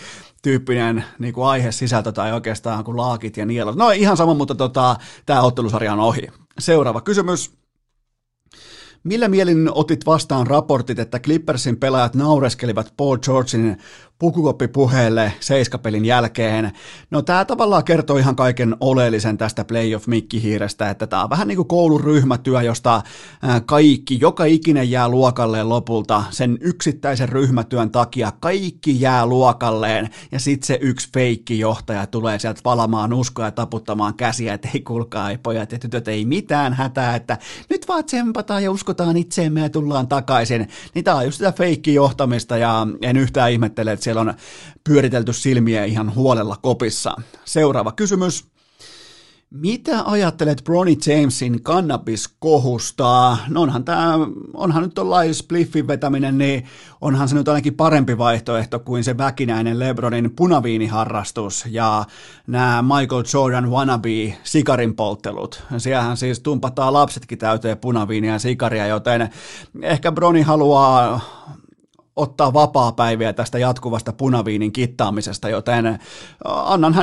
tyyppinen niin kuin aihe sisältö tai oikeastaan kuin laakit ja nielut. No ihan sama, mutta tämä ottelusarja on ohi. Seuraava kysymys. Millä mielin otit vastaan raportit, että Clippersin pelaajat naureskelivat Paul Georgein pukukoppipuheelle seiskapelin jälkeen? No tämä tavallaan kertoo ihan kaiken oleellisen tästä playoff-mikkihiirestä, että tämä on vähän niin kuin kouluryhmätyö, josta kaikki, joka ikinen jää luokalleen lopulta sen yksittäisen ryhmätyön takia, kaikki jää luokalleen ja sitten se yksi feikkijohtaja tulee sieltä valamaan uskoa ja taputtamaan käsiä, että ei kuulkaa, ei pojat ja tytöt, ei mitään hätää, että nyt vaan tsempataan ja uskotaan itseemme ja tullaan takaisin. Niin tämä on just sitä feikkijohtamista ja en yhtään ihmettele, että siellä on pyöritelty silmiä ihan huolella kopissa. Seuraava kysymys. Mitä ajattelet Bronny Jamesin kannabiskohusta? No onhan nyt tollainen spliffin vetäminen, niin onhan se nyt ainakin parempi vaihtoehto kuin se väkinäinen LeBronin punaviiniharrastus ja nämä Michael Jordan wannabe sikarin polttelut. Siellähän siis tumpataan lapsetkin täyteen punaviinia ja sikaria, joten ehkä Bronny haluaa ottaa vapaapäiviä tästä jatkuvasta punaviinin kittaamisesta, joten annan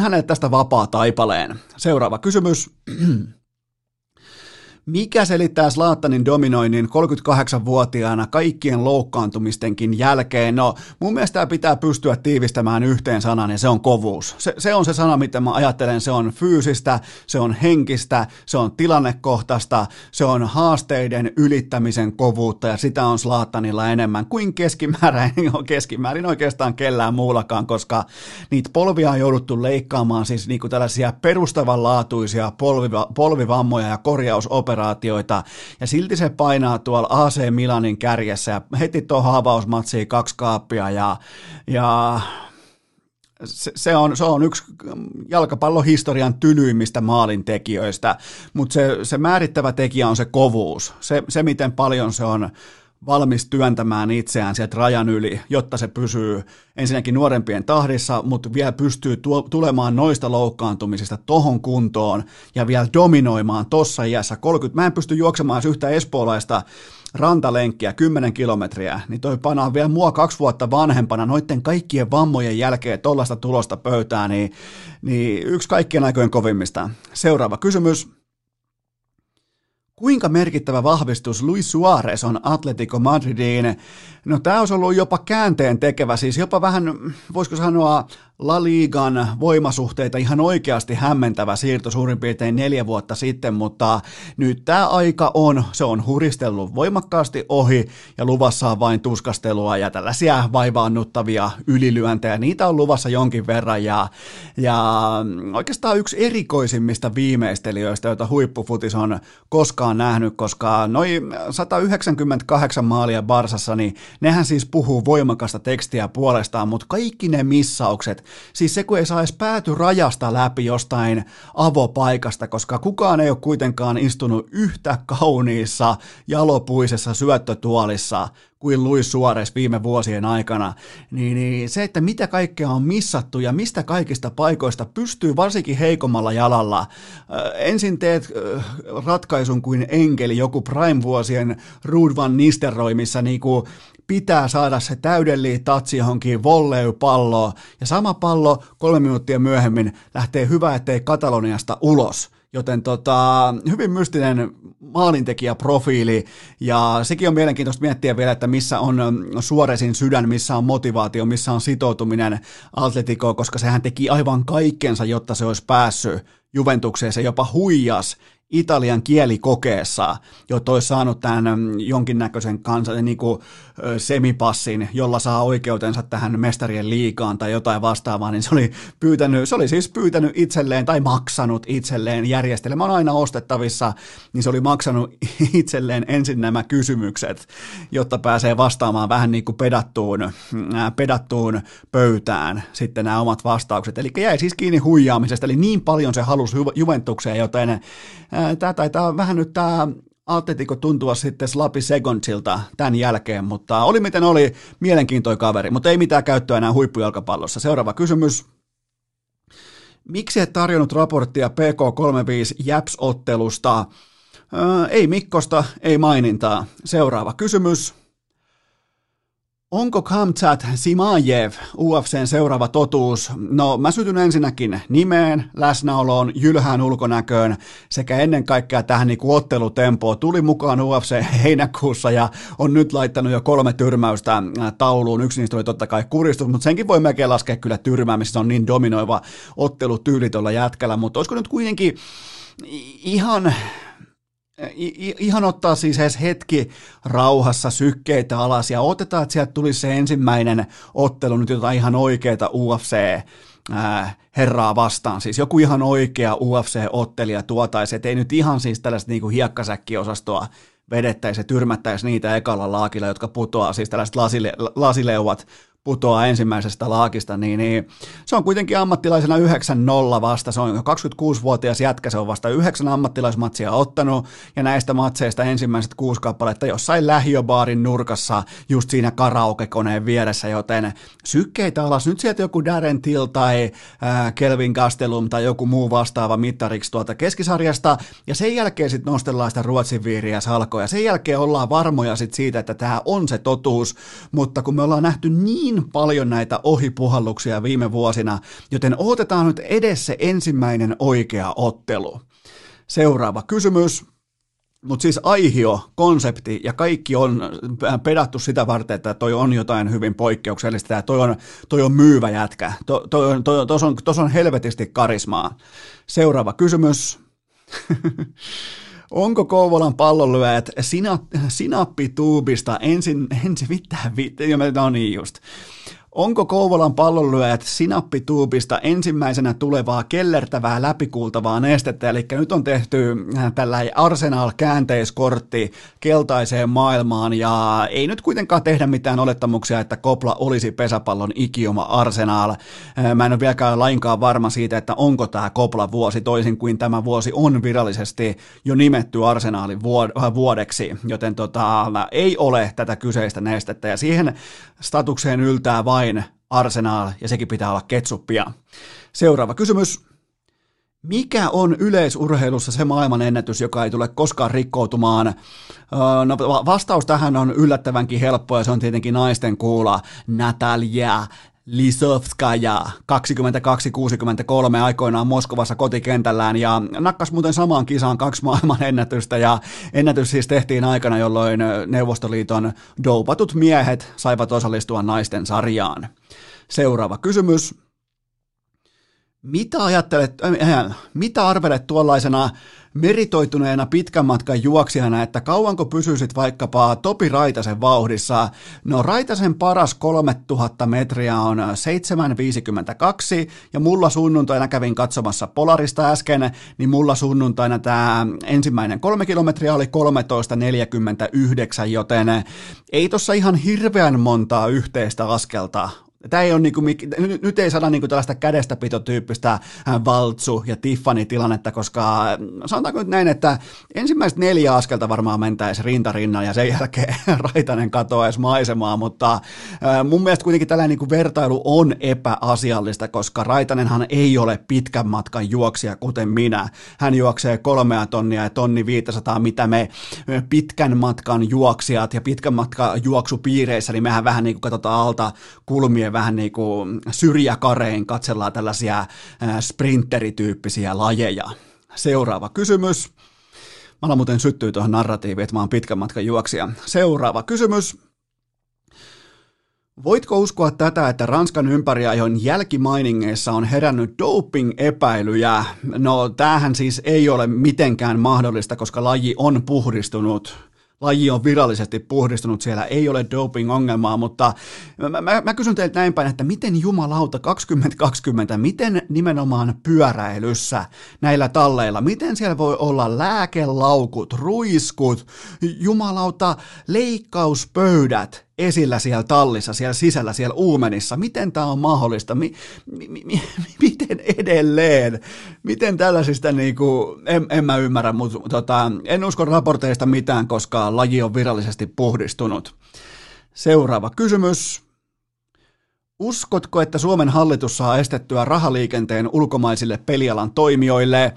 hänelle tästä vapaa taipaleen. Seuraava kysymys. Mikä selittää Zlatanin dominoinnin 38-vuotiaana kaikkien loukkaantumistenkin jälkeen? No, mun mielestä tämä pitää pystyä tiivistämään yhteen sanan, ja se on kovuus. Se on se sana, mitä mä ajattelen. Se on fyysistä, se on henkistä, se on tilannekohtaista, se on haasteiden ylittämisen kovuutta, ja sitä on Zlatanilla enemmän kuin keskimäärin oikeastaan kellään muullakaan, koska niitä polvia on jouduttu leikkaamaan, siis niinku tällaisia perustavanlaatuisia polvivammoja ja korjausoperaatioita, ja silti se painaa tuolla AC Milanin kärjessä ja heti tuohon avausmatsiin 2 kaappia ja se on yksi jalkapallohistorian tylyimmistä maalintekijöistä, mutta se määrittävä tekijä on se kovuus, se miten paljon se on valmis työntämään itseään sieltä rajan yli, jotta se pysyy ensinnäkin nuorempien tahdissa, mutta vielä pystyy tulemaan noista loukkaantumisista tohon kuntoon ja vielä dominoimaan tossa iässä 30. Mä en pysty juoksemaan yhtä espoolaista rantalenkkiä 10 kilometriä, niin toi panaa vielä mua 2 vuotta vanhempana noiden kaikkien vammojen jälkeen tollaista tulosta pöytään, niin yksi kaikkien aikojen kovimmista. Seuraava kysymys. Kuinka merkittävä vahvistus Luis Suarez on Atletico Madridiin? No tämä olisi ollut jopa käänteen tekevä, siis jopa vähän, voisiko sanoa, La Ligan voimasuhteita ihan oikeasti hämmentävä siirto suurin piirtein 4 vuotta sitten, mutta nyt tämä aika se on huristellut voimakkaasti ohi ja luvassa on vain tuskastelua ja tällaisia vaivaannuttavia ylilyöntejä. Niitä on luvassa jonkin verran ja oikeastaan yksi erikoisimmista viimeistelijöistä, joita huippufutis on koskaan nähnyt, koska noin 198 maalia Barsassa, niin nehän siis puhuu voimakasta tekstiä puolestaan, mutta kaikki ne missaukset, että siis se kun ei saa edes pääty rajasta läpi jostain avopaikasta, koska kukaan ei ole kuitenkaan istunut yhtä kauniissa jalopuisessa syöttötuolissa kuin Luis Suárez viime vuosien aikana, niin se, että mitä kaikkea on missattu ja mistä kaikista paikoista pystyy varsinkin heikommalla jalalla. Ensin teet ratkaisun kuin enkeli, joku prime-vuosien Ruud van Nistelrooy, missä niinku pitää saada se täydellinen tatsi johonkin volleypalloon, ja sama pallo 3 minuuttia myöhemmin lähtee hyvä, ettei Kataloniasta ulos. Joten hyvin mystinen maalintekijäprofiili, ja sekin on mielenkiintoista miettiä vielä, että missä on Suárezin sydän, missä on motivaatio, missä on sitoutuminen Atleticoon, koska sehän teki aivan kaikkensa, jotta se olisi päässyt Juventukseen, se jopa huijas Italian kielikokeessa, jotta olisi saanut tämän jonkinnäköisen semipassin, jolla saa oikeutensa tähän mestarien liigaan tai jotain vastaavaa, niin se oli siis pyytänyt itselleen tai maksanut itselleen, järjestelmä on aina ostettavissa, niin se oli maksanut itselleen ensin nämä kysymykset, jotta pääsee vastaamaan vähän niin kuin pedattuun pöytään sitten nämä omat vastaukset, eli jäi siis kiinni huijaamisesta, eli niin paljon se halusi Juventukseen, joten tämä taitaa vähän nyt tämä Atletico tuntua sitten Slapi Segoncilta tämän jälkeen, mutta oli miten oli, mielenkiintoinen kaveri, mutta ei mitään käyttöä enää huippujalkapallossa. Seuraava kysymys. Miksi et tarjonnut raporttia PK35 Japs-ottelusta? Ei Mikkosta, ei mainintaa. Seuraava kysymys. Onko Khamzat Chimaev UFC:n seuraava totuus? No, mä sytyn ensinnäkin nimeen, läsnäoloon, jylhään ulkonäköön sekä ennen kaikkea tähän ottelutempoon. Tuli mukaan UFC heinäkuussa ja on nyt laittanut jo 3 tyrmäystä tauluun. Yksi niistä oli totta kai kuristus, mutta senkin voi melkein laskea kyllä tyrmäämistä. Se on niin dominoiva ottelutyyli tuolla jätkällä, mutta olisiko nyt kuitenkin ihan ottaa siis edes hetki rauhassa sykkeitä alas ja otetaan, että sieltä tulisi se ensimmäinen ottelu nyt jotain ihan oikeaa UFC-herraa vastaan. Siis joku ihan oikea UFC-ottelija tuotaisi, ettei nyt ihan siis tällaista niinku hiekkasäkkiosastoa vedettäisi ja tyrmättäisi niitä ekalla laakilla, jotka putoaa, siis tällaiset lasileuvat putoaa ensimmäisestä laakista, niin se on kuitenkin ammattilaisena 9-0 vasta, se on 26-vuotias jätkä, se on vasta 9 ammattilaismatsia ottanut, ja näistä matseista ensimmäiset 6 kappaletta jossain lähiöbaarin nurkassa, just siinä karaokekoneen vieressä, joten sykkeitä alas, nyt sieltä joku Darren Till tai Kelvin Gastelum tai joku muu vastaava mittariksi tuolta keskisarjasta, ja sen jälkeen sitten nostellaan sitä Ruotsin viiriä salkoja, sen jälkeen ollaan varmoja sitten siitä, että tämä on se totuus, mutta kun me ollaan nähty niin paljon näitä ohipuhalluksia viime vuosina, joten odotetaan nyt edes se ensimmäinen oikea ottelu. Seuraava kysymys. Mutta siis aihio, konsepti ja kaikki on pedattu sitä varten, että toi on jotain hyvin poikkeuksellista ja toi on myyvä jätkä. Tos on helvetisti karismaa. Seuraava kysymys. Onko Kouvolan pallonlyöjät sinappituubista Onko Kouvolan pallonlyöjät sinappituubista ensimmäisenä tulevaa kellertävää läpikuultavaa nestettä, eli nyt on tehty tällainen Arsenal-käänteiskortti keltaiseen maailmaan, ja ei nyt kuitenkaan tehdä mitään olettamuksia, että Kopla olisi pesäpallon ikioma Arsenal. Mä en ole vieläkään lainkaan varma siitä, että onko tämä Kopla vuosi, toisin kuin tämä vuosi on virallisesti jo nimetty Arsenalin vuodeksi, joten ei ole tätä kyseistä nestettä, ja siihen statukseen yltää vain Arsenal, ja sekin pitää olla ketsuppia. Seuraava kysymys. Mikä on yleisurheilussa se maailmanennätys, joka ei tule koskaan rikkoutumaan? No, vastaus tähän on yllättävänkin helppo, ja se on tietenkin naisten kuula. Natalia Lisovskaja, 22-63 aikoinaan Moskovassa kotikentällään, ja nakkas muuten samaan kisaan 2 maailmanennätystä, ja ennätys siis tehtiin aikana, jolloin Neuvostoliiton doupatut miehet saivat osallistua naisten sarjaan. Seuraava kysymys. Mitä arvelet tuollaisena meritoituneena pitkän matkan juoksijana, että kauanko pysyisit vaikkapa Topi Raitasen vauhdissa? No, Raitasen paras 3000 metriä on 7,52, ja mulla sunnuntaina kävin katsomassa Polarista äsken, niin mulla sunnuntaina tämä ensimmäinen 3 kilometriä oli 13,49, joten ei tossa ihan hirveän montaa yhteistä askelta Tämä ei ole niinku, nyt ei saada niinku tällaista kädestäpitotyyppistä Valtsu- ja Tiffany-tilannetta, koska sanotaanko nyt näin, että ensimmäiset 4 askelta varmaan mentäisi rintarinnan ja sen jälkeen Raitanen katoaisi maisemaa, mutta mun mielestä kuitenkin tällainen niinku vertailu on epäasiallista, koska Raitanenhan ei ole pitkän matkan juoksija, kuten minä. Hän juoksee 3 tonnia ja 1,5 tonnia, mitä me pitkän matkan juoksijat ja pitkän matkan juoksupiireissä, niin mehän vähän niin kuin katsotaan alta kulmien vähän niin kuin syrjäkareen katsellaan tällaisia sprinterityyppisiä lajeja. Seuraava kysymys. Mä alan muuten syttyy tuohon narratiiviin, että mä oon pitkän matkan juoksija. Seuraava kysymys. Voitko uskoa tätä, että Ranskan ympäriajon jälkimainingeissa on herännyt doping-epäilyjä? No, tämähän siis ei ole mitenkään mahdollista, koska laji on puhdistunut. Laji on virallisesti puhdistunut, siellä ei ole doping-ongelmaa, mutta mä kysyn teiltä näin päin, että miten jumalauta 2020, miten nimenomaan pyöräilyssä näillä talleilla, miten siellä voi olla lääkelaukut, ruiskut, jumalauta, leikkauspöydät esillä siellä tallissa, siellä sisällä, siellä Uumenissa, miten tämä on mahdollista, miten edelleen, miten tällaisista, niinku, en mä ymmärrä, mutta en usko raporteista mitään, koska laji on virallisesti puhdistunut. Seuraava kysymys. Uskotko, että Suomen hallitus saa estettyä rahaliikenteen ulkomaisille pelialan toimijoille?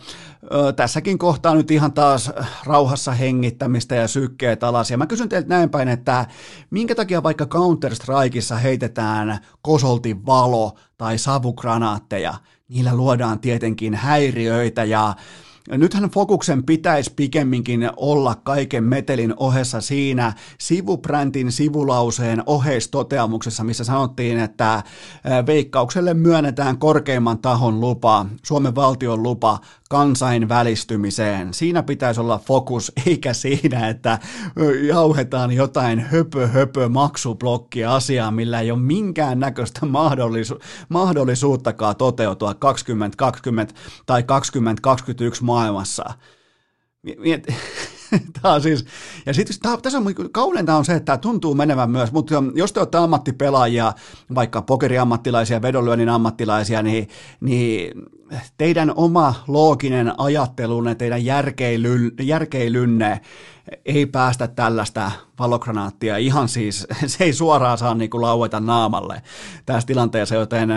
Tässäkin kohtaa nyt ihan taas rauhassa hengittämistä ja sykkeet alas. Ja mä kysyn teiltä näin päin, että minkä takia vaikka Counter-Strikeissa heitetään kosolti valo tai savukranaatteja? Niillä luodaan tietenkin häiriöitä ja nythän fokuksen pitäisi pikemminkin olla kaiken metelin ohessa siinä sivubrändin sivulauseen oheistoteamuksessa, missä sanottiin, että Veikkaukselle myönnetään korkeimman tahon lupa, Suomen valtion lupa kansainvälistymiseen. Siinä pitäisi olla fokus, eikä siinä, että jauhetaan jotain höpö-höpö-maksublokkia asiaa, millä ei ole minkäännäköistä mahdollisuuttakaan toteutua 2020 tai 2021 maailmassa. Tämä siis, ja sitten tässä on kauneinta on se, että tämä tuntuu menevän myös, mutta jos te olette ammattipelaajia, vaikka pokeriammattilaisia, vedonlyönnin ammattilaisia, niin teidän oma looginen ajattelunne, teidän järkeilynne ei päästä tällaista valokranaattia ihan siis, se ei suoraan saa niin kuin laueta naamalle tässä tilanteessa, joten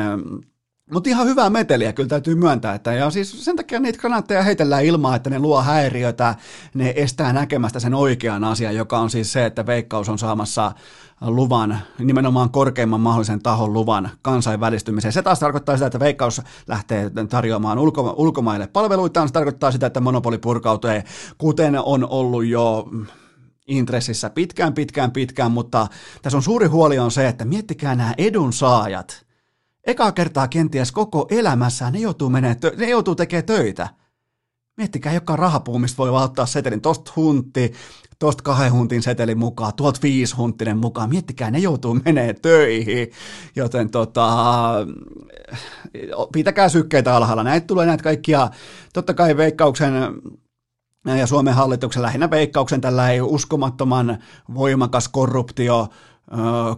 mutta ihan hyvää meteliä kyllä täytyy myöntää, että ja siis sen takia niitä granaatteja heitellään ilmaa, että ne luo häiriötä, ne estää näkemästä sen oikean asian, joka on siis se, että Veikkaus on saamassa luvan, nimenomaan korkeimman mahdollisen tahon luvan kansainvälistymiseen. Se taas tarkoittaa sitä, että Veikkaus lähtee tarjoamaan ulkomaille palveluitaan, se tarkoittaa sitä, että monopoli purkautuu, kuten on ollut jo intressissä pitkään, mutta tässä on suuri huoli on se, että miettikää nämä edunsaajat. Ekaa kertaa kenties koko elämässään ne joutuu tekemään töitä. Miettikää, joka rahapuumista voi vaan ottaa setelin. Tosta huntti, tosta 2 huntin setelin mukaan, tuolta 5 hunttinen mukaan. Miettikää, ne joutuu menee töihin. Joten pitäkää sykkeitä alhaalla. Näitä tulee näitä kaikkia, totta kai Veikkauksen ja Suomen hallituksen, lähinnä Veikkauksen tällainen uskomattoman voimakas korruptio,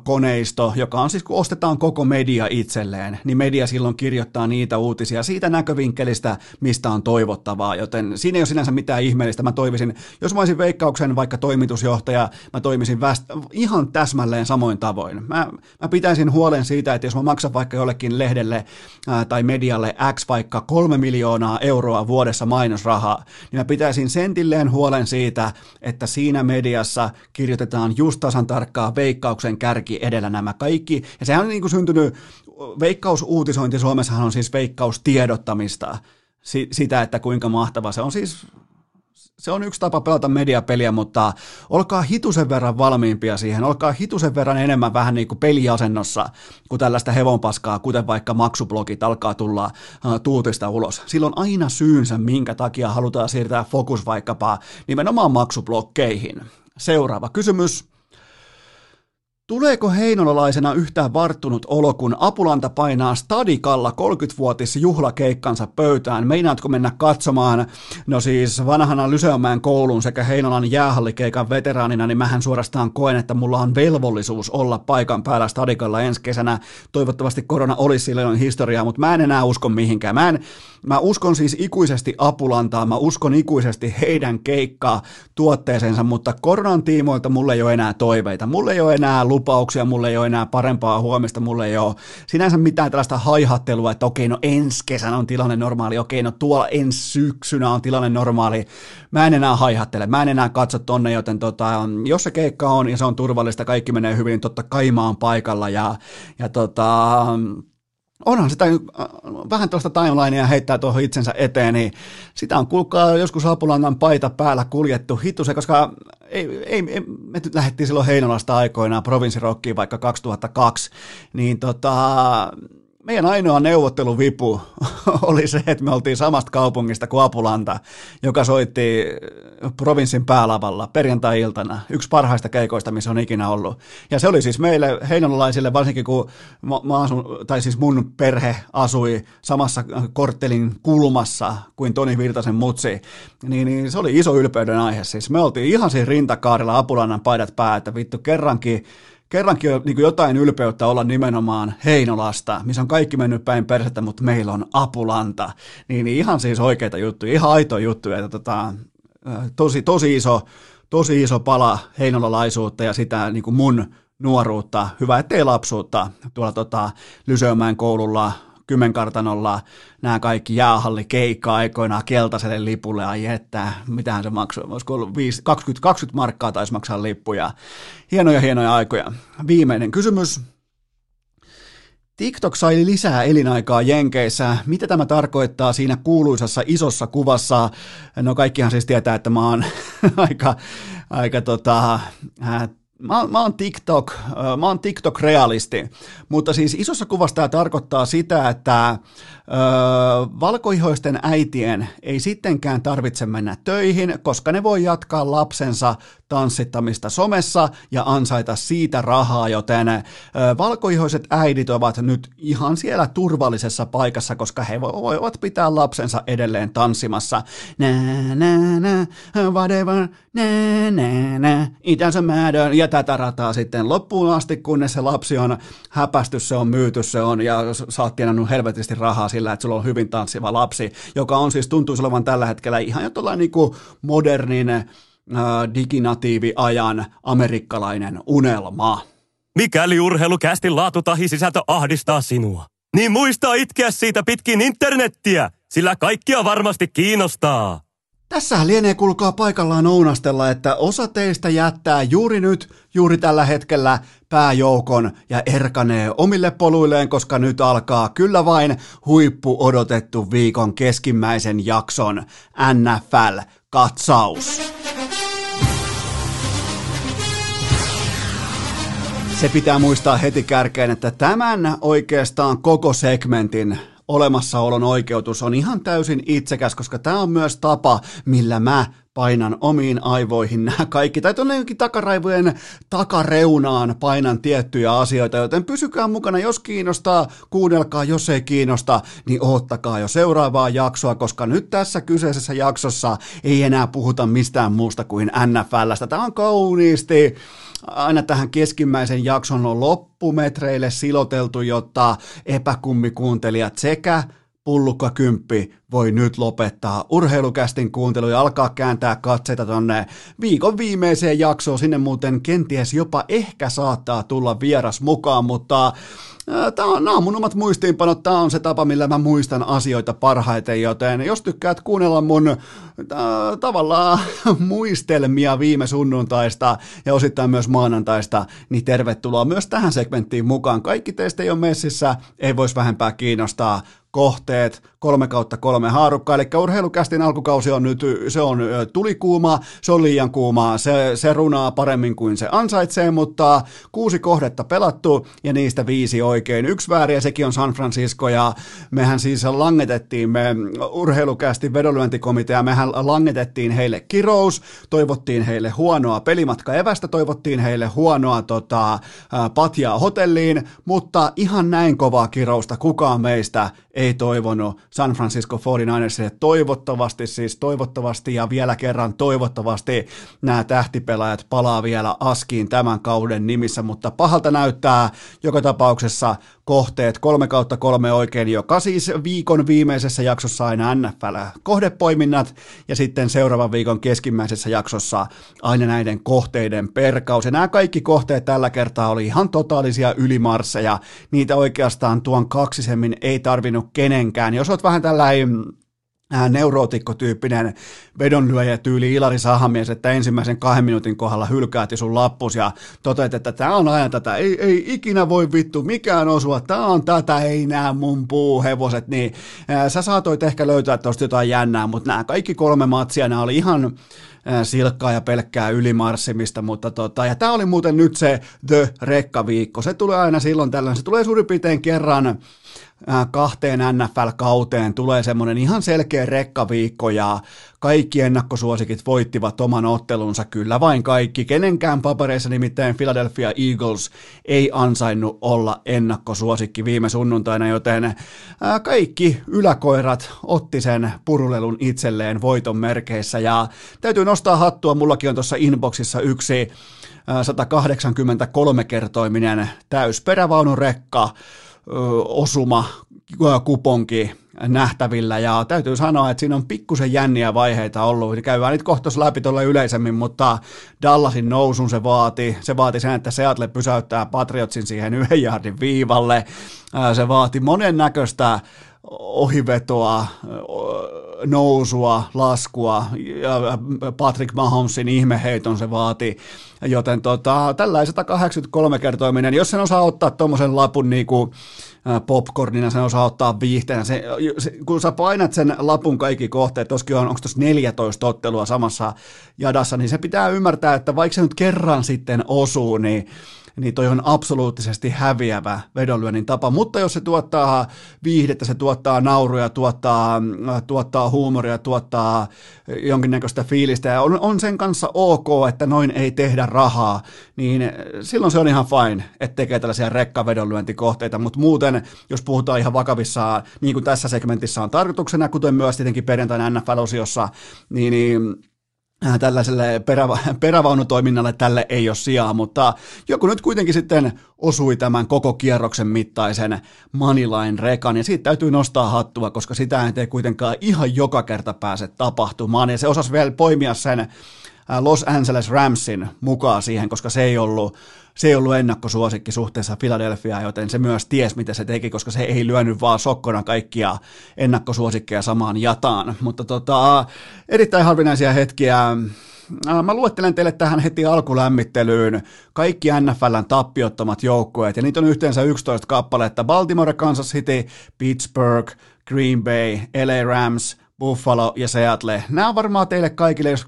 koneisto, joka on siis, kun ostetaan koko media itselleen, niin media silloin kirjoittaa niitä uutisia siitä näkövinkkelistä, mistä on toivottavaa, joten siinä ei ole sinänsä mitään ihmeellistä. Mä toivisin, jos mä olisin Veikkauksen vaikka toimitusjohtaja, mä toimisin ihan täsmälleen samoin tavoin. Mä pitäisin huolen siitä, että jos mä maksan vaikka jollekin lehdelle tai medialle X vaikka 3 miljoonaa euroa vuodessa mainosrahaa, niin mä pitäisin sentilleen huolen siitä, että siinä mediassa kirjoitetaan just tasan tarkkaa Veikkauksen kärki edellä nämä kaikki, ja sehän on niin kuin syntynyt, veikkausuutisointi Suomessahan on siis veikkaus-tiedottamista, sitä, että kuinka mahtava se on siis, se on yksi tapa pelata mediapeliä, mutta olkaa hitusen verran valmiimpia siihen, olkaa hitusen verran enemmän vähän niin kuin peliasennossa, kun tällaista hevonpaskaa, kuten vaikka maksublogit alkaa tulla tuutista ulos. Silloin aina syynsä, minkä takia halutaan siirtää fokus vaikkapa nimenomaan maksublokkeihin. Seuraava kysymys. Tuleeko heinolalaisena yhtään varttunut olo, kun Apulanta painaa Stadikalla 30-vuotis juhlakeikkansa pöytään? Meinaatko mennä katsomaan? No siis vanhana Lyseomäen koulun sekä Heinolan jäähallikeikan veteraanina, niin mähän suorastaan koen, että mulla on velvollisuus olla paikan päällä Stadikalla ensi kesänä. Toivottavasti korona olisi silloin historiaa, mutta mä en enää usko mihinkään. Mä uskon siis ikuisesti Apulantaa, mä uskon ikuisesti heidän keikkaa tuotteeseensa, mutta koronan tiimoilta mulla ei ole enää toiveita, mulla ei ole enää lupauksia, mulla ei ole enää parempaa huomista, mulla ei ole sinänsä mitään tällaista haihattelua, että okei, no ensi kesänä on tilanne normaali, okei, no tuolla ensi syksynä on tilanne normaali. Mä en enää haihattele, mä en enää katso tonne, joten jos se keikka on ja se on turvallista, kaikki menee hyvin, totta kai mä oon paikalla ja onhan sitä vähän tuosta timelinea heittää tuohon itsensä eteen, niin sitä on kuulkaa joskus Apulannan paita päällä kuljettu hitusen, koska me lähdettiin silloin Heinolasta aikoinaan provinssirockiin vaikka 2002, niin meidän ainoa neuvotteluvipu oli se, että me oltiin samasta kaupungista kuin Apulanta, joka soitti provinssin päälavalla perjantai-iltana. Yksi parhaista keikoista, missä on ikinä ollut. Ja se oli siis meille heinolalaisille, varsinkin kun mun perhe asui samassa korttelin kulmassa kuin Toni Virtasen mutsi, niin se oli iso ylpeyden aihe. Siis me oltiin ihan siinä rintakaarilla Apulannan paidat päällä, että vittu kerrankin on niin kuin jotain ylpeyttä olla nimenomaan Heinolasta, missä on kaikki mennyt päin persettä, mutta meillä on Apulanta. Niin ihan siis oikeita juttuja, ihan aitoja juttuja, että tosi iso pala heinolalaisuutta ja sitä niin kuin mun nuoruutta, hyvä ettei lapsuutta, tuolla Lyseomäen koululla, Kymenkartanolla, nämä kaikki jäähallikeikkaa aikoinaan keltaiselle lipulle, ai että, mitähän se maksoi, olisiko ollut 20 markkaa taisi maksaa lippuja. Hienoja aikoja. Viimeinen kysymys. TikTok sai lisää elinaikaa Jenkeissä. Mitä tämä tarkoittaa siinä kuuluisassa isossa kuvassa? No kaikkihan siis tietää, että mä oon Mä oon TikTok-realisti, mutta siis isossa kuvassa tämä tarkoittaa sitä, että valkoihoisten äitien ei sittenkään tarvitse mennä töihin, koska ne voi jatkaa lapsensa tanssittamista somessa ja ansaita siitä rahaa, joten valkoihoiset äidit ovat nyt ihan siellä turvallisessa paikassa, koska he voivat pitää lapsensa edelleen tanssimassa. Whatever, it doesn't matter, ja tätä rataa sitten loppuun asti, kunnes se lapsi on häpästy, se on myyty, se on, ja sä oot tienannut helvetisti rahaa sillä, että sulla on hyvin tanssiva lapsi, joka on siis, tuntuisi olevan tällä hetkellä ihan jo tuollainen niin modernin diginatiiviajan amerikkalainen unelma. Mikäli urheilukästin laatu tahi sisältö ahdistaa sinua, niin muista itkeä siitä pitkin internettiä, sillä kaikkia varmasti kiinnostaa. Tässähän lienee kuulkaa paikallaan ounastella, että osa teistä jättää juuri nyt, juuri tällä hetkellä pääjoukon ja erkanee omille poluilleen, koska nyt alkaa kyllä vain huippu odotettu viikon keskimmäisen jakson NFL-katsaus. Se pitää muistaa heti kärkeen, että tämän oikeastaan koko segmentin olemassaolon oikeutus on ihan täysin itsekäs, koska tämä on myös tapa, millä mä painan omiin aivoihin nämä kaikki, tai tuonne jonkin takaraivojen takareunaan painan tiettyjä asioita, joten pysykää mukana, jos kiinnostaa, kuunnelkaa, jos ei kiinnosta, niin odottakaa jo seuraavaa jaksoa, koska nyt tässä kyseisessä jaksossa ei enää puhuta mistään muusta kuin NFL:stä. Tämä on kauniisti aina tähän keskimmäisen jakson loppumetreille siloteltu, jotta epäkummikuuntelijat sekä Pullukka Kymppi voi nyt lopettaa urheilukästin kuuntelu ja alkaa kääntää katseita tonne viikon viimeiseen jaksoon. Sinne muuten kenties jopa ehkä saattaa tulla vieras mukaan, mutta nämä on mun omat muistiinpanot, tämä on se tapa, millä mä muistan asioita parhaiten, joten jos tykkäät kuunnella mun tavallaan muistelmia viime sunnuntaista ja osittain myös maanantaista, niin tervetuloa myös tähän segmenttiin mukaan. Kaikki teistä ei ole messissä, ei voisi vähempää kiinnostaa. Kohteet 3/3 haarukka, eli urheilukästin alkukausi on nyt, se on tulikuumaa, se on liian kuumaa, se runaa paremmin kuin se ansaitsee, mutta 6 kohdetta pelattu ja niistä 5 oikein. oikein. Yksi väärin ja sekin on San Francisco ja mehän siis langetettiin, me urheilukästi vedonlyöntikomitea, mehän langetettiin heille kirous, toivottiin heille huonoa pelimatkaevästä, toivottiin heille huonoa patjaa hotelliin, mutta ihan näin kovaa kirousta kukaan meistä ei toivonut San Francisco 49ersille. Toivottavasti ja vielä kerran toivottavasti nämä tähtipelaajat palaa vielä askiin tämän kauden nimissä, mutta pahalta näyttää joka tapauksessa kohteet 3/3 oikein, joka siis viikon viimeisessä jaksossa aina NFL-kohdepoiminnat ja sitten seuraavan viikon keskimmäisessä jaksossa aina näiden kohteiden perkaus. Ja nämä kaikki kohteet tällä kertaa oli ihan totaalisia ylimarsseja, niitä oikeastaan tuon kaksisemmin ei tarvinnut kenenkään. Jos olet vähän tällainen neurootikkotyyppinen vedonlyöjä tyyli Ilari Sahamies, että ensimmäisen 2 minuutin kohdalla hylkäät sun lappus ja toteat, että tämä on aina tätä, ei ikinä voi vittu mikään osua, tämä on tätä, ei nää mun puuhevoset, niin sä saatoit ehkä löytää tuosta jotain jännää, mutta nämä kaikki 3 matsia, nämä oli ihan silkkaa ja pelkkää ylimarssimista, mutta ja tämä oli muuten nyt se The Rekka-viikko, se tulee aina silloin tällöin, se tulee suurin piirtein kerran 2 NFL-kauteen tulee semmoinen ihan selkeä rekkaviikko ja kaikki ennakkosuosikit voittivat oman ottelunsa, kyllä vain kaikki. Kenenkään papereissa nimittäin Philadelphia Eagles ei ansainnut olla ennakkosuosikki viime sunnuntaina, joten kaikki yläkoirat otti sen purulelun itselleen voiton merkeissä ja täytyy nostaa hattua, mullakin on tuossa inboxissa yksi 183-kertoiminen täysperävaunurekka osuma, kuponki nähtävillä ja täytyy sanoa, että siinä on pikkusen jänniä vaiheita ollut. Käydään nyt kohta läpi tuolla yleisemmin, mutta Dallasin nousun se vaati sen, että Seattle pysäyttää Patriotsin siihen 1 yardin viivalle. Se vaati monennäköistä ohivetoa, nousua, laskua ja Patrick Mahomesin ihmeheiton se vaati, joten tällä 183-kertoiminen, jos sen osaa ottaa tuommoisen lapun niin kuin popcornina, sen osaa ottaa viihteenä, kun sä painat sen lapun kaikki kohteet, toskin onko tuossa 14 ottelua samassa jadassa, niin se pitää ymmärtää, että vaikka se nyt kerran sitten osuu, niin toi on absoluuttisesti häviävä vedonlyönnin tapa, mutta jos se tuottaa viihdettä, se tuottaa nauruja, tuottaa huumoria, tuottaa jonkinnäköistä fiilistä ja on sen kanssa ok, että noin ei tehdä rahaa, niin silloin se on ihan fine, että tekee tällaisia rekkavedonlyöntikohteita, mutta muuten, jos puhutaan ihan vakavissaan, niin kuin tässä segmentissä on tarkoituksena, kuten myös tietenkin perjantain NFL-osiossa, niin tällaiselle perävaunutoiminnalle tälle ei ole sijaa, mutta joku nyt kuitenkin sitten osui tämän koko kierroksen mittaisen Moneyline rekan, ja siitä täytyy nostaa hattua, koska sitä ei kuitenkaan ihan joka kerta pääse tapahtumaan, ja se osasi vielä poimia sen Los Angeles Ramsin mukaan siihen, koska se ei ollut ennakkosuosikki suhteessa Philadelphiaan, joten se myös ties, mitä se teki, koska se ei lyönyt vaan sokkona kaikkia ennakkosuosikkeja samaan jataan. Mutta erittäin harvinaisia hetkiä. Mä luettelen teille tähän heti alkulämmittelyyn kaikki NFLn tappiottomat joukkueet, ja niitä on yhteensä 11 kappaletta. Baltimore, Kansas City, Pittsburgh, Green Bay, LA Rams, Buffalo ja Seattle. Nämä on varmaan teille kaikille, jos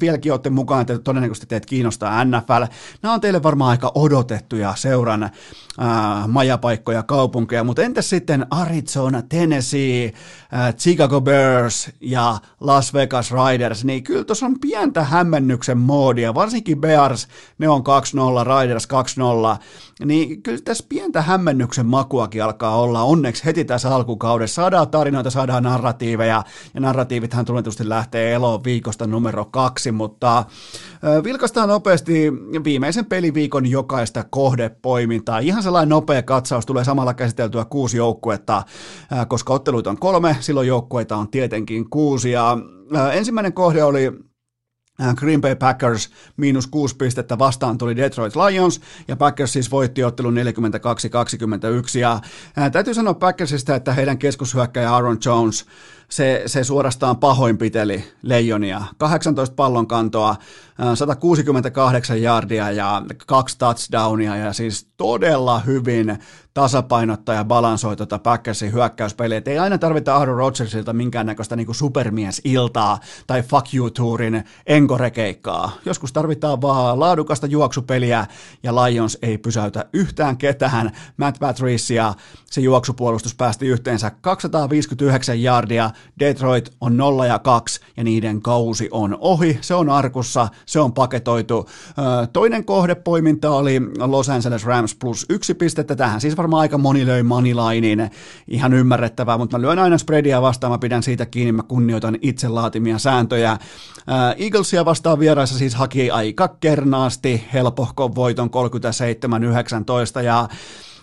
vieläkin olette mukaan, että todennäköisesti teitä kiinnostaa NFL. Nämä on teille varmaan aika odotettuja seuran majapaikkoja, kaupunkeja, mutta entäs sitten Arizona, Tennessee, Chicago Bears ja Las Vegas Raiders, niin kyllä tuossa on pientä hämmennyksen moodia, varsinkin Bears, ne on 2-0, Raiders 2-0, niin kyllä tässä pientä hämmennyksen makuakin alkaa olla, onneksi heti tässä alkukaudessa saadaan tarinoita, saadaan narratiiveja, ja narratiivithan tunnetusti lähtee eloon viikosta numero 2, mutta vilkaistaan nopeasti viimeisen peliviikon jokaista kohdepoimintaa. Ihan sellainen nopea katsaus, tulee samalla käsiteltyä 6 joukkuetta, koska otteluita on 3, silloin joukkueita on tietenkin 6, ja ensimmäinen kohde oli Green Bay Packers -6 pistettä, vastaan tuli Detroit Lions, ja Packers siis voitti ottelun 42-21, ja täytyy sanoa Packersista, että heidän keskushyökkäjä Aaron Jones, se suorastaan pahoinpiteli Leijonia. 18 pallonkantoa, 168 yardia ja 2 touchdownia, ja siis todella hyvin tasapainottaa ja balansoi tuota Packersin hyökkäyspeliä. Et ei aina tarvita Aaron Rodgersilta minkäännäköistä niin kuin supermiesiltaa tai fuck you tourin enkorekeikkaa. Joskus tarvitaan vaan laadukasta juoksupeliä ja Lions ei pysäytä yhtään ketään. Matt Patrice ja se juoksupuolustus päästi yhteensä 259 yardia. Detroit on 0-2 ja niiden kausi on ohi. Se on arkussa, se on paketoitu. Toinen kohdepoiminta oli Los Angeles Rams plus 1 pistettä. Tähän siis varmaan aika moni löi moneylinein. Ihan ymmärrettävää, mutta mä lyön aina spreadia vastaan. Mä pidän siitä kiinni, mä kunnioitan itse laatimia sääntöjä. Eaglesia vastaan vieraissa siis haki aika kernaasti helpohkon voiton 37-19 ja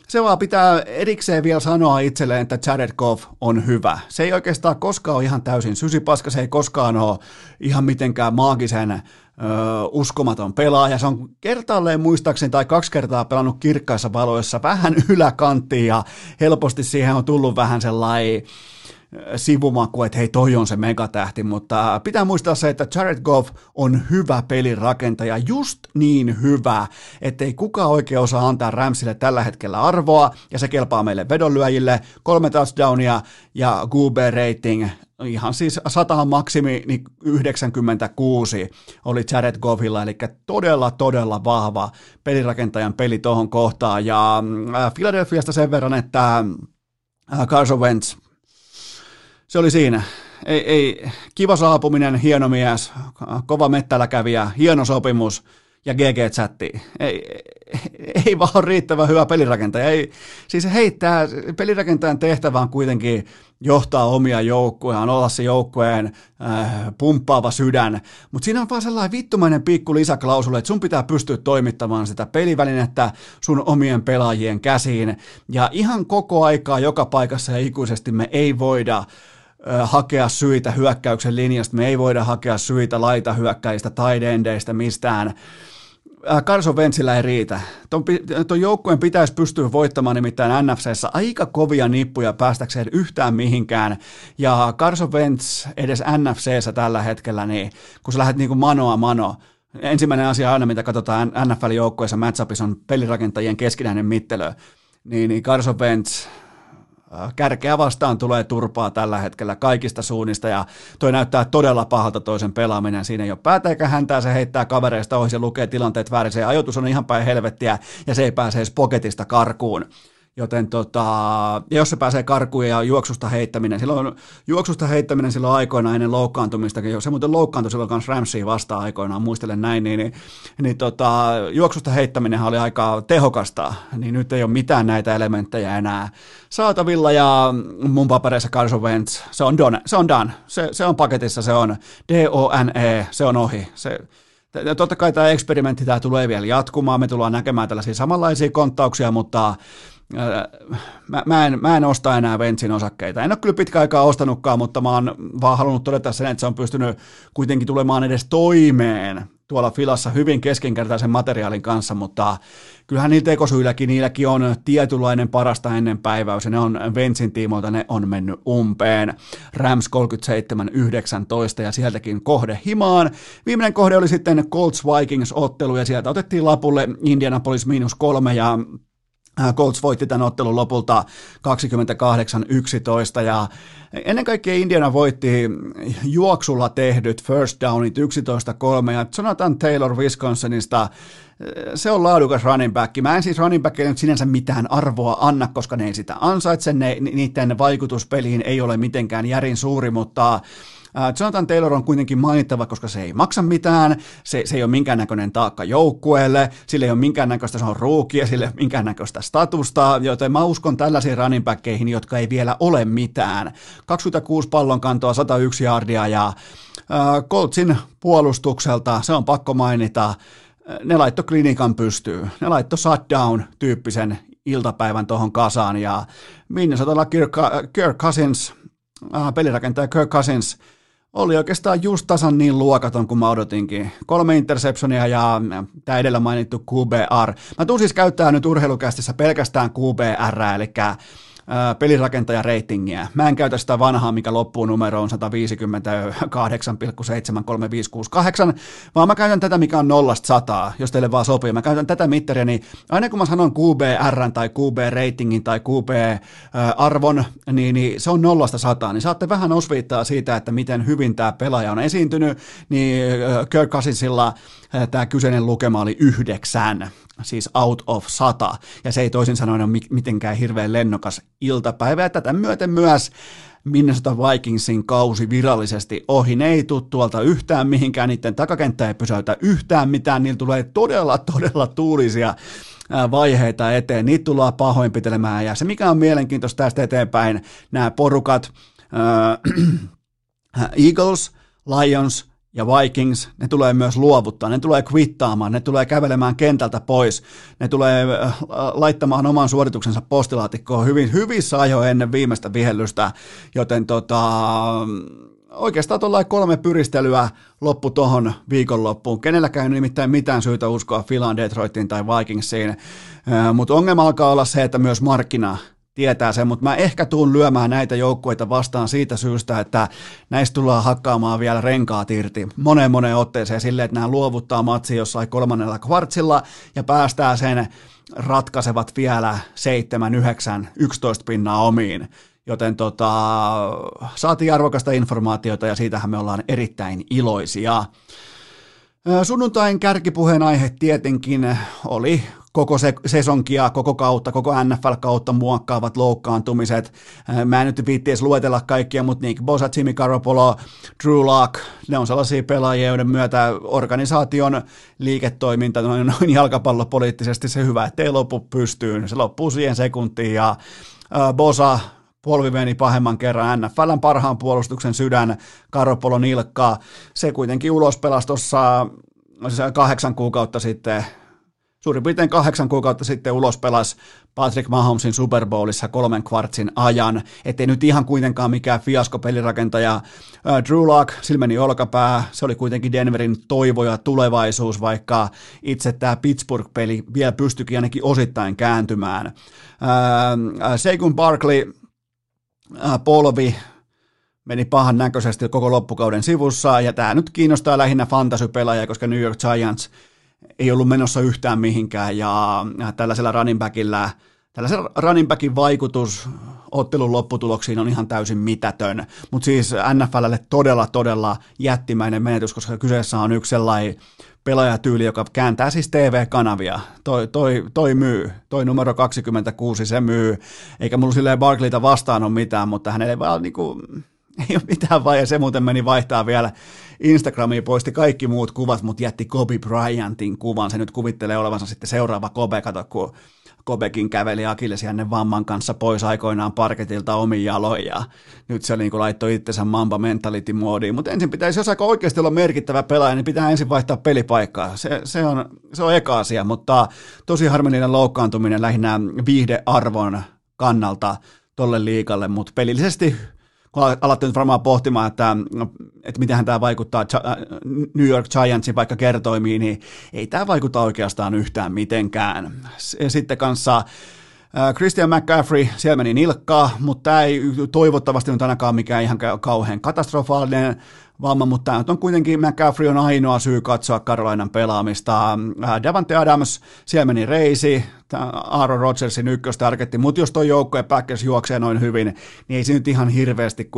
se vaan pitää erikseen vielä sanoa itselleen, että Jared Goff on hyvä. Se ei oikeastaan koskaan ole ihan täysin sysipaska, se ei koskaan ole ihan mitenkään maagisen uskomaton pelaaja. Se on kertaalleen muistaakseni tai 2 kertaa pelannut kirkkaissa valoissa vähän yläkanttiin ja helposti siihen on tullut vähän sellainen sivumaku, että hei toi on se megatähti, mutta pitää muistaa se, että Jared Goff on hyvä pelirakentaja, just niin hyvä, ettei kukaan oikein osaa antaa Ramsille tällä hetkellä arvoa, ja se kelpaa meille vedonlyöjille, 3 touchdownia ja QB rating, ihan siis 100 maksimi, niin 96 oli Jared Goffilla, eli todella vahva pelirakentajan peli tohon kohtaan, ja Philadelphiasta sen verran, että Carson Wentz, se oli siinä. Ei, kiva saapuminen, hieno mies, kova mettällä kävijä, hieno sopimus ja GG-chatti. Ei vaan riittävän hyvä pelirakentaja. Siis heittää, pelirakentajan tehtävä on kuitenkin johtaa omia joukkueen, olla se joukkueen pumppaava sydän, mutta siinä on vaan sellainen vittumainen pikku lisäklausule, että sun pitää pystyä toimittamaan sitä pelivälinettä sun omien pelaajien käsiin, ja ihan koko aikaa joka paikassa ja ikuisesti me ei voida hakea syitä hyökkäyksen linjasta, me ei voida hakea syitä laitahyökkäistä, tight endeistä, mistään. Carson Wentzillä ei riitä. Tuon joukkueen pitäisi pystyä voittamaan nimittäin NFC:ssä aika kovia nippuja päästäkseen yhtään mihinkään. Ja Carson Wentz edes NFC:ssä tällä hetkellä, niin kun sä lähdet niin kuin manoa, ensimmäinen asia aina, mitä katsotaan NFL-joukkueessa matchupissa on pelirakentajien keskinäinen mittelö, niin Carson Wentz kärkeä vastaan tulee turpaa tällä hetkellä kaikista suunnista ja toi näyttää todella pahalta toisen pelaaminen. Siinä ei ole päätä eikä häntää, se heittää kavereista ohi, se lukee tilanteet väärin, se ajoitus on ihan päin helvettiä ja se ei pääse edes poketista karkuun. Joten jos se pääsee karkuun ja juoksusta heittäminen silloin aikoinaan ennen loukkaantumistakin, jos se muuten loukkaantui silloin kanssa Ramsia vastaan aikoinaan, muistelen näin, niin juoksusta heittäminenhän oli aika tehokasta, niin nyt ei ole mitään näitä elementtejä enää saatavilla ja mun papereissa Carson Wentz, se on done, se on paketissa, se on D-O-N-E, se on ohi, se. Totta kai tämä eksperimentti tämä tulee vielä jatkumaan, me tullaan näkemään tällaisia samanlaisia konttauksia, mutta mä en osta enää Wentzin osakkeita. En ole kyllä pitkä aikaa ostanutkaan, mutta mä oon vaan halunnut todeta sen, että se on pystynyt kuitenkin tulemaan edes toimeen tuolla Filassa hyvin keskinkertaisen materiaalin kanssa, mutta kyllähän niillä tekosyilläkin, niilläkin on tietynlainen parasta ennen päiväys, ja ne on Wentzin tiimoilta, ne on mennyt umpeen. Rams 37-19, ja sieltäkin kohde himaan. Viimeinen kohde oli sitten Colts-Vikings-ottelu, ja sieltä otettiin lapulle Indianapolis -3, ja Colts voitti tämän ottelun lopulta 28-11 ja ennen kaikkea Indiana voitti juoksulla tehdyt first downit 11-3 ja Jonathan Taylor Wisconsinista, se on laadukas running back. Mä en siis running backille nyt sinänsä mitään arvoa anna, koska ne ei sitä ansaitse, niiden vaikutuspeliin ei ole mitenkään järin suuri, mutta Jonathan Taylor on kuitenkin mainittava, koska se ei maksa mitään, se ei ole minkäännäköinen taakka joukkueelle, sillä ei ole minkäännäköistä, se on rookie, sillä ei ole minkäännäköistä statusta, joten mä uskon tällaisiin running backkeihin, jotka ei vielä ole mitään. 26 pallonkantoa, 101 yardia ja Coltsin puolustukselta, se on pakko mainita, ne laitto klinikan pystyyn, ne laitto shutdown-tyyppisen iltapäivän tuohon kasaan ja Minnesotalla pelirakentaja Kirk Cousins oli oikeastaan just tasan niin luokaton kuin mä odotinkin. 3 interceptionia ja tämä edellä mainittu QBR. Mä tuun siis käyttämään nyt urheilukästissä pelkästään QBR, eli pelirakentajareitingiä. Mä en käytä sitä vanhaa, mikä loppuun numeroon 158,73568, vaan mä käytän tätä, mikä on 0-100, jos teille vaan sopii. Mä käytän tätä mittaria, niin aina kun mä sanon QBR tai QB-reitingin tai QB-arvon, niin se on 0-100, niin saatte vähän osviittaa siitä, että miten hyvin tämä pelaaja on esiintynyt, niin Kirk Cousinsilla tämä kyseinen lukema oli 9, siis out of 100, ja se ei toisin sanoen ole mitenkään hirveän lennokas iltapäivä, ja tätä myöten myös Minnesota Vikingsin kausi virallisesti ohi, ne ei tule tuolta yhtään mihinkään, niiden takakenttä ei pysäytä yhtään mitään, niillä tulee todella tuulisia vaiheita eteen, niitä tullaan pahoinpitelemään, ja se mikä on mielenkiintoista tästä eteenpäin, nämä porukat, Eagles, Lions ja Vikings, ne tulee myös luovuttaa, ne tulee kvittaamaan, ne tulee kävelemään kentältä pois, ne tulee laittamaan oman suorituksensa postilaatikkoon hyvissä ajoin ennen viimeistä vihellystä, joten oikeastaan tuollainen 3 pyristelyä loppu tuohon viikonloppuun. Kenelläkään ei nimittäin mitään syytä uskoa Philan, Detroitin tai Vikingsiin, mutta ongelma alkaa olla se, että myös markkina tietää sen, mutta mä ehkä tuun lyömään näitä joukkueita vastaan siitä syystä, että näistä tullaan hakkaamaan vielä renkaat irti moneen otteeseen silleen, että nämä luovuttaa matsia jossain 3. kvartsilla ja päästää sen ratkaisevat vielä 7, 9, 11 pinnaa omiin. Joten saatiin arvokasta informaatiota ja siitähän me ollaan erittäin iloisia. Sunnuntain kärkipuheen aihe tietenkin oli koko sesonkia, koko kautta, koko NFL-kautta muokkaavat loukkaantumiset. Mä en nyt viitti edes luetella kaikkia, mutta Nick Bosa, Jimmy Garoppolo, Drew Lock, ne on sellaisia pelaajia, joiden myötä organisaation liiketoiminta noin jalkapallopoliittisesti se hyvä, ettei lopu pystyyn. Se loppuu siihen sekuntiin ja Bosa polvi meni pahemman kerran NFL:n parhaan puolustuksen sydän, Garoppolon nilkkaa. Se kuitenkin ulos pelasi tuossa 8 kuukautta sitten, suurin piirtein 8 kuukautta sitten ulos pelasi Patrick Mahomesin Super Bowlissa 3 kvartsin ajan. Ettei nyt ihan kuitenkaan mikään fiasko pelirakentaja. Drew Lock, sillä meni olkapää, se oli kuitenkin Denverin toivo ja tulevaisuus, vaikka itse tämä Pittsburgh-peli vielä pystyikin ainakin osittain kääntymään. Saquon Barkley polvi meni pahan näköisesti koko loppukauden sivussa, ja tämä nyt kiinnostaa lähinnä fantasy-pelaajia, koska New York Giants ei ollut menossa yhtään mihinkään, ja tällaisella running backin vaikutus ottelun lopputuloksiin on ihan täysin mitätön, mutta siis NFLlle todella jättimäinen menetys, koska kyseessä on yksi sellainen pelaajatyyli, joka kääntää siis TV-kanavia. Toi myy, toi numero 26, se myy, eikä mulla silleen Barkleyta vastaan ole mitään, mutta hänelle ei vaan niinku, ei ole mitään vai, ja se muuten meni vaihtaa vielä Instagramiin, poisti kaikki muut kuvat, mutta jätti Kobe Bryantin kuvan, se nyt kuvittelee olevansa sitten seuraava Kobe, kato kun Kobekin käveli akillesjännen vamman kanssa pois aikoinaan parketilta omin jaloin, ja nyt se niin kuin laittoi itsensä Mamba mentality-moodiin, mutta ensin pitäisi, jos aika oikeasti olla merkittävä pelaaja, niin pitää ensin vaihtaa pelipaikkaa, se on eka asia, mutta tosi harmillinen loukkaantuminen lähinnä viihdearvon kannalta tolle liikalle, mutta pelillisesti kun alatte nyt varmaan pohtimaan, että miten tämä vaikuttaa New York Giantsin vaikka kertoimiin, niin ei tämä vaikuta oikeastaan yhtään mitenkään. Sitten kanssa Christian McCaffrey, siellä meni nilkkaa, mutta tämä ei toivottavasti nyt ainakaan mikään ihan kauhean katastrofaalinen vamma, mutta tämä on kuitenkin, McCaffrey on ainoa syy katsoa Carolinan pelaamista. Davante Adams, siellä meni reisi, Aaron Rodgersin ykköstargetti, mutta jos tuo joukko ja Packers juoksee noin hyvin, niin ei se nyt ihan hirveästi,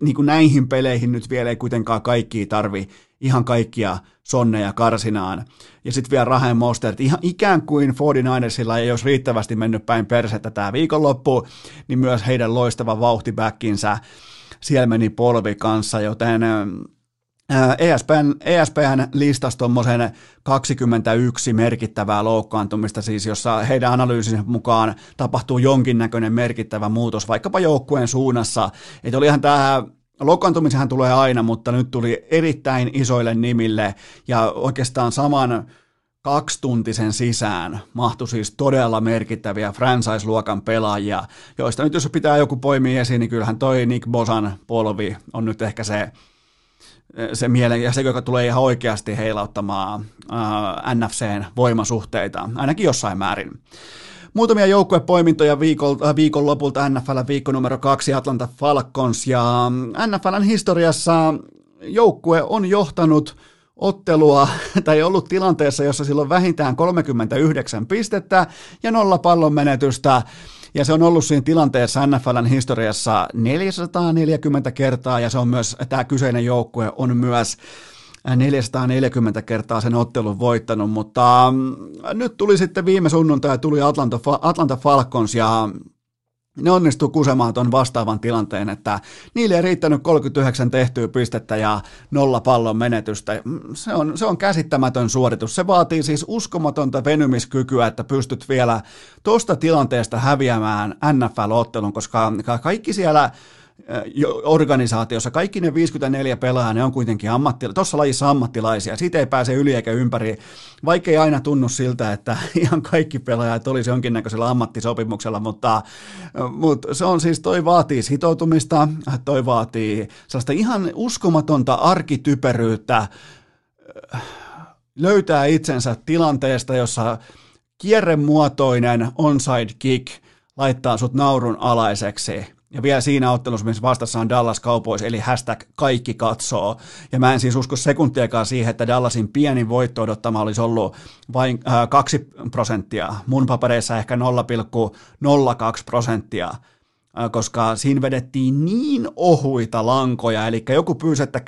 niin kuin näihin peleihin nyt vielä ei kuitenkaan kaikkia tarvi, ihan kaikkia sonneja karsinaan. Ja sitten vielä Raheem Mostert, ihan ikään kuin 49ersilla ei olisi riittävästi mennyt päin persettä tämä viikonloppu, niin myös heidän loistava vauhtibackinsä, siellä meni polvi kanssa, joten ESPN listasi tuommoisen 21 merkittävää loukkaantumista, siis jossa heidän analyysinsä mukaan tapahtuu jonkinnäköinen merkittävä muutos, vaikkapa joukkueen suunnassa. Että olihan tämä, loukkaantumisenhan tulee aina, mutta nyt tuli erittäin isoille nimille, ja oikeastaan saman 2-tuntisen sisään mahtui siis todella merkittäviä franchise-luokan pelaajia, joista nyt jos pitää joku poimia esiin, niin kyllähän toi Nick Bosan polvi on nyt ehkä se mielenkiintoinen, ja se, joka tulee ihan oikeasti heilauttamaan NFCn voimasuhteita, ainakin jossain määrin. Muutamia joukkuepoimintoja viikonlopulta NFL-viikko numero 2 Atlanta Falcons, ja NFLn historiassa joukkue on johtanut ottelua tai ollut tilanteessa, jossa sillä on vähintään 39 pistettä ja 0 pallon menetystä. Ja se on ollut siinä tilanteessa NFLn historiassa 440 kertaa, ja se on myös, tämä kyseinen joukkue on myös 440 kertaa sen ottelun voittanut, mutta nyt tuli sitten viime sunnuntai, tuli Atlanta Falcons, ja ne onnistuu kusemaan tuon vastaavan tilanteen, että niille ei riittänyt 39 tehtyä pistettä ja 0 pallon menetystä. Se on käsittämätön suoritus. Se vaatii siis uskomatonta venymiskykyä, että pystyt vielä tuosta tilanteesta häviämään NFL-ottelun, koska kaikki siellä organisaatiossa, kaikki ne 54 pelaajaa, ne on kuitenkin tuossa lajissa ammattilaisia, siitä ei pääse yli eikä ympäri, vaikka ei aina tunnu siltä, että ihan kaikki pelaajat olisi jonkinnäköisellä ammattisopimuksella, mutta se on siis, toi vaatii sitoutumista, toi vaatii sellaista ihan uskomatonta arkityperyyttä, löytää itsensä tilanteesta, jossa kierremuotoinen onside kick laittaa sut naurun alaiseksi. Ja vielä siinä ottelussa, missä vastassa on Dallas Cowboys, eli hashtag kaikki katsoo. Ja mä en siis usko sekuntiakaan siihen, että Dallasin pienin voitto odottama olisi ollut vain 2%. Mun papereissa ehkä 0,02%, koska siinä vedettiin niin ohuita lankoja. Eli joku pyysi, että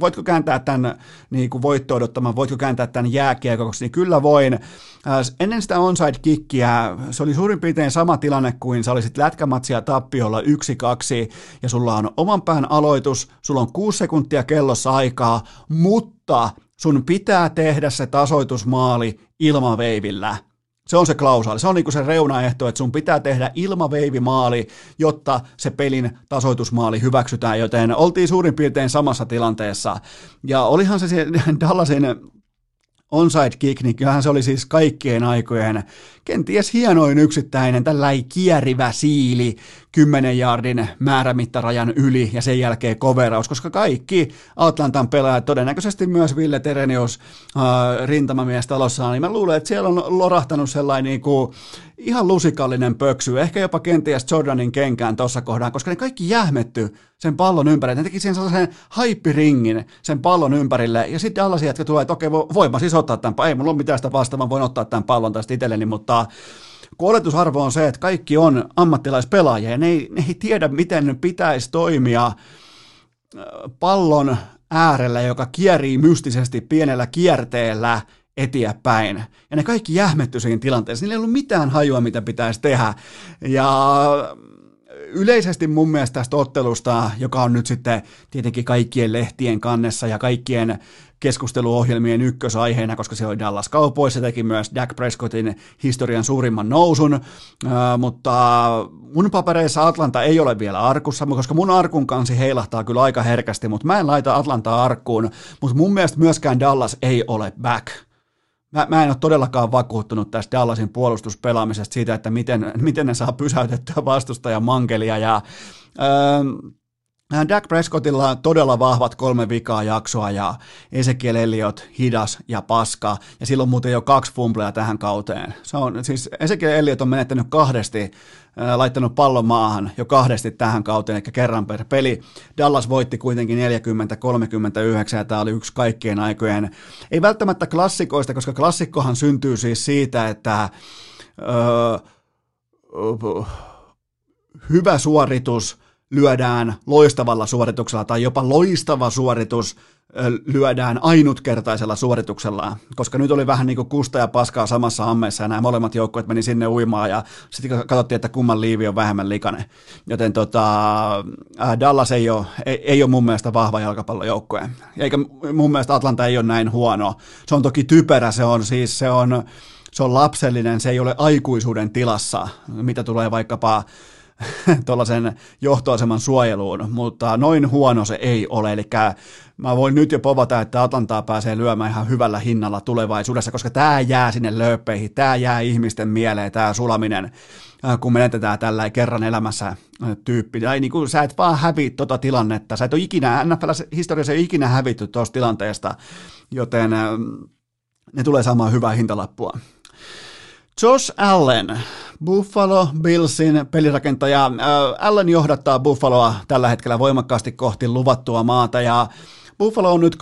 voitko kääntää tämän niin kuin voitto odottamaan, voitko kääntää tämän jääkiekoksi, niin kyllä voin. Ennen sitä onside-kickiä se oli suurin piirtein sama tilanne kuin sä olisit lätkämatsia tappiolla 1-2 ja sulla on oman pään aloitus, sulla on 6 sekuntia kellossa aikaa, mutta sun pitää tehdä se tasoitusmaali ilmaveivillä. Se on se klausaali, se on niinku se reunaehto, että sun pitää tehdä ilmaveivimaali, jotta se pelin tasoitusmaali hyväksytään, joten oltiin suurin piirtein samassa tilanteessa. Ja olihan se Dallasin onside kick, niin kyllähän se oli siis kaikkien aikojen kenties hienoin yksittäinen, tällainen kierivä siili 10 yardin määrämittarajan yli ja sen jälkeen coveraus, koska kaikki Atlantan pelaajat, todennäköisesti myös Ville Terenius rintamamies talossa, niin mä luulen, että siellä on lorahtanut sellainen niin kuin ihan lusikallinen pöksy, ehkä jopa kenties Jordanin kenkään tuossa kohdassa, koska ne kaikki jähmetty sen pallon ympärille. Ne teki siihen sellaisen haippiringin sen pallon ympärille, ja sitten Dallasin jätkä tulee, että okei, voin mä siis ottaa tämän pallon, ei mulla ole mitään sitä vastaan, mä voin ottaa tämän pallon tästä itselleni, mutta kun oletusarvo on se, että kaikki on ammattilaispelaajia, ja ne ei tiedä, miten pitäisi toimia pallon äärellä, joka kierii mystisesti pienellä kierteellä eteenpäin. Ja ne kaikki jähmetty siinä tilanteessa. Niillä ei ollut mitään hajua, mitä pitäisi tehdä. Ja yleisesti mun mielestä tästä ottelusta, joka on nyt sitten tietenkin kaikkien lehtien kannessa ja kaikkien keskusteluohjelmien ykkösaiheena, koska se oli Dallas Cowboys, se teki myös Dak Prescottin historian suurimman nousun, mutta mun papereissa Atlanta ei ole vielä arkussa, koska mun arkun kansi heilahtaa kyllä aika herkästi, mutta mä en laita Atlantaa arkkuun, mutta mun mielestä myöskään Dallas ei ole back. Mä en ole todellakaan vakuuttunut tästä Dallasin puolustuspelaamisesta, siitä, että miten ne saa pysäytettyä vastustajan mankelia. Ja Dak Prescottilla on todella vahvat 3 vikaa jaksoa, ja Ezekiel Elliott hidas ja paska, ja silloin muuten jo 2 fumblea tähän kauteen. Se on, siis Ezekiel Elliott on menettänyt 2, laittanut pallon maahan jo 2 tähän kauteen, eli kerran per peli. Dallas voitti kuitenkin 40-39, ja tämä oli yksi kaikkien aikojen, ei välttämättä klassikoista, koska klassikkohan syntyy siis siitä, että hyvä suoritus lyödään loistavalla suorituksella, tai jopa loistava suoritus lyödään ainutkertaisella suorituksella, koska nyt oli vähän niin kuin kusta ja paskaa samassa ammeessa, ja nämä molemmat joukkueet meni sinne uimaan, ja sitten katsottiin, että kumman liivi on vähemmän likainen. Joten Dallas ei ole mun mielestä vahva jalkapallojoukkue, eikä mun mielestä Atlanta ei ole näin huono. Se on toki typerä, se on lapsellinen, se ei ole aikuisuuden tilassa, mitä tulee vaikkapa tuollaisen johtoaseman suojeluun, mutta noin huono se ei ole, eli mä voin nyt jo povata, että Atlantaa pääsee lyömään ihan hyvällä hinnalla tulevaisuudessa, koska tämä jää sinne lööppeihin, tämä jää ihmisten mieleen, tämä sulaminen, kun menetetään tällä kerran elämässä tyyppi, tai niin kuin sä et vaan häviä tota tilannetta, sä et ole ikinä, NFL-historiassa ei ole ikinä hävitty tuosta tilanteesta, joten ne tulee saamaan hyvää hintalappua. Josh Allen, Buffalo Billsin pelirakentaja. Allen johdattaa Buffaloa tällä hetkellä voimakkaasti kohti luvattua maata ja Buffalo on nyt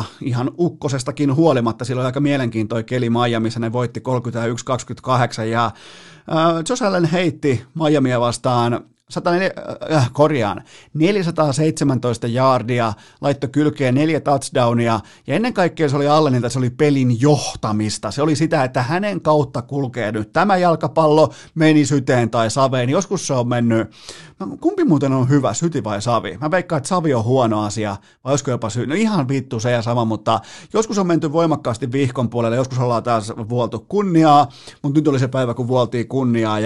2-0 ihan ukkosestakin huolimatta. Sillä oli aika mielenkiintoinen keli Miami, missä ne voitti 31-28 ja Josh Allen heitti Miamia vastaan 417 jaardia, laittoi kylkeen 4 touchdownia ja ennen kaikkea se oli Allenilta, se oli pelin johtamista. Se oli sitä, että hänen kautta kulkee nyt tämä jalkapallo, meni syteen tai saveen. Joskus se on mennyt, kumpi muuten on hyvä, syti vai savi? Mä veikkaan, että savi on huono asia, vai olisiko jopa syy? No ihan vittu se ja sama, mutta joskus on menty voimakkaasti vihkon puolelle, joskus ollaan taas vuoltu kunniaa, mutta nyt oli se päivä, kun vuoltiin kunniaa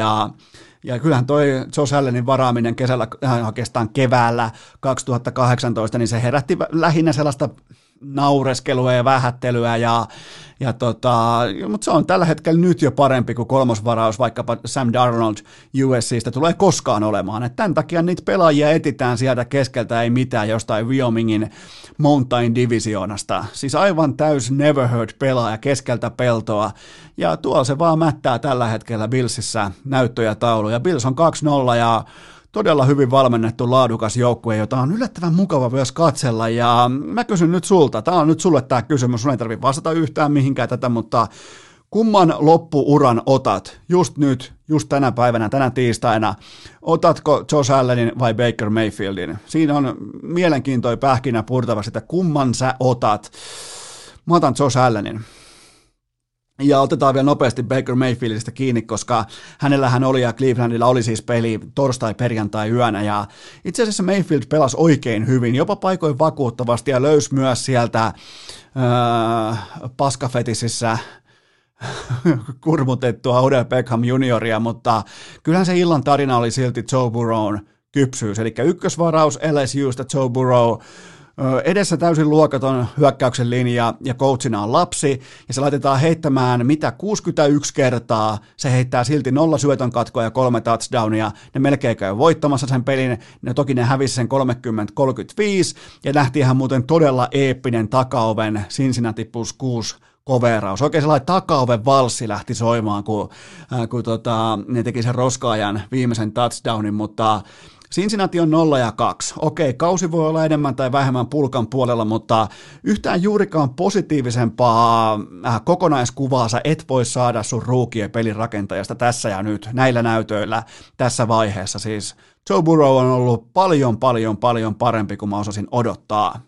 ja kyllähän toi Josh Allenin varaaminen kesällä, oikeastaan keväällä 2018, niin se herätti lähinnä sellaista naureskelua ja vähättelyä, mutta se on tällä hetkellä nyt jo parempi kuin kolmosvaraus, vaikkapa Sam Darnold USC:stä tulee koskaan olemaan. Et tämän takia niitä pelaajia etsitään sieltä keskeltä, ei mitään jostain Wyomingin Mountain Divisionasta. Siis aivan täys never heard pelaaja keskeltä peltoa, ja tuolla se vaan mättää tällä hetkellä Billsissä näyttöjä tauluja. Bills on 2-0 ja todella hyvin valmennettu, laadukas joukkue, jota on yllättävän mukava myös katsella, ja mä kysyn nyt sulta, tämä on nyt sulle tämä kysymys, sun ei tarvitse vastata yhtään mihinkään tätä, mutta kumman loppuuran otat just nyt, just tänä päivänä, tänä tiistaina, otatko Josh Allenin vai Baker Mayfieldin? Siinä on mielenkiintoinen pähkinä purtavasti, että kumman sä otat? Mä otan Josh Allenin. Ja otetaan vielä nopeasti Baker Mayfieldistä kiinni, koska hänellähän oli ja Clevelandilla oli siis peli torstai-perjantai-yönä ja itse asiassa Mayfield pelasi oikein hyvin, jopa paikoin vakuuttavasti ja löysi myös sieltä paskafetisissä kurmutettua Odell Beckham junioria, mutta kyllähän se illan tarina oli silti Joe Burrown kypsyys, eli ykkösvaraus LSUsta Joe Burrow, edessä täysin luokaton hyökkäyksen linja ja coachina on lapsi ja se laitetaan heittämään 61 kertaa. Se heittää silti 0 syötön katkoa ja 3 touchdownia. Ne melkein käy voittamassa sen pelin. Ne toki ne hävisi sen 30-35 ja nähtiin ihan muuten todella eeppinen takaoven Cincinnati +6 Koveeraus. Oikein sellainen takaoven valssi lähti soimaan, kun ne teki sen roskaajan viimeisen touchdownin, mutta Cincinnati on 0-2. Okei, kausi voi olla enemmän tai vähemmän pulkan puolella, mutta yhtään juurikaan positiivisempaa kokonaiskuvaa sä et voi saada sun ruukien pelin rakentajasta tässä ja nyt, näillä näytöillä, tässä vaiheessa. Siis Joe Burrow on ollut paljon parempi kuin mä osasin odottaa.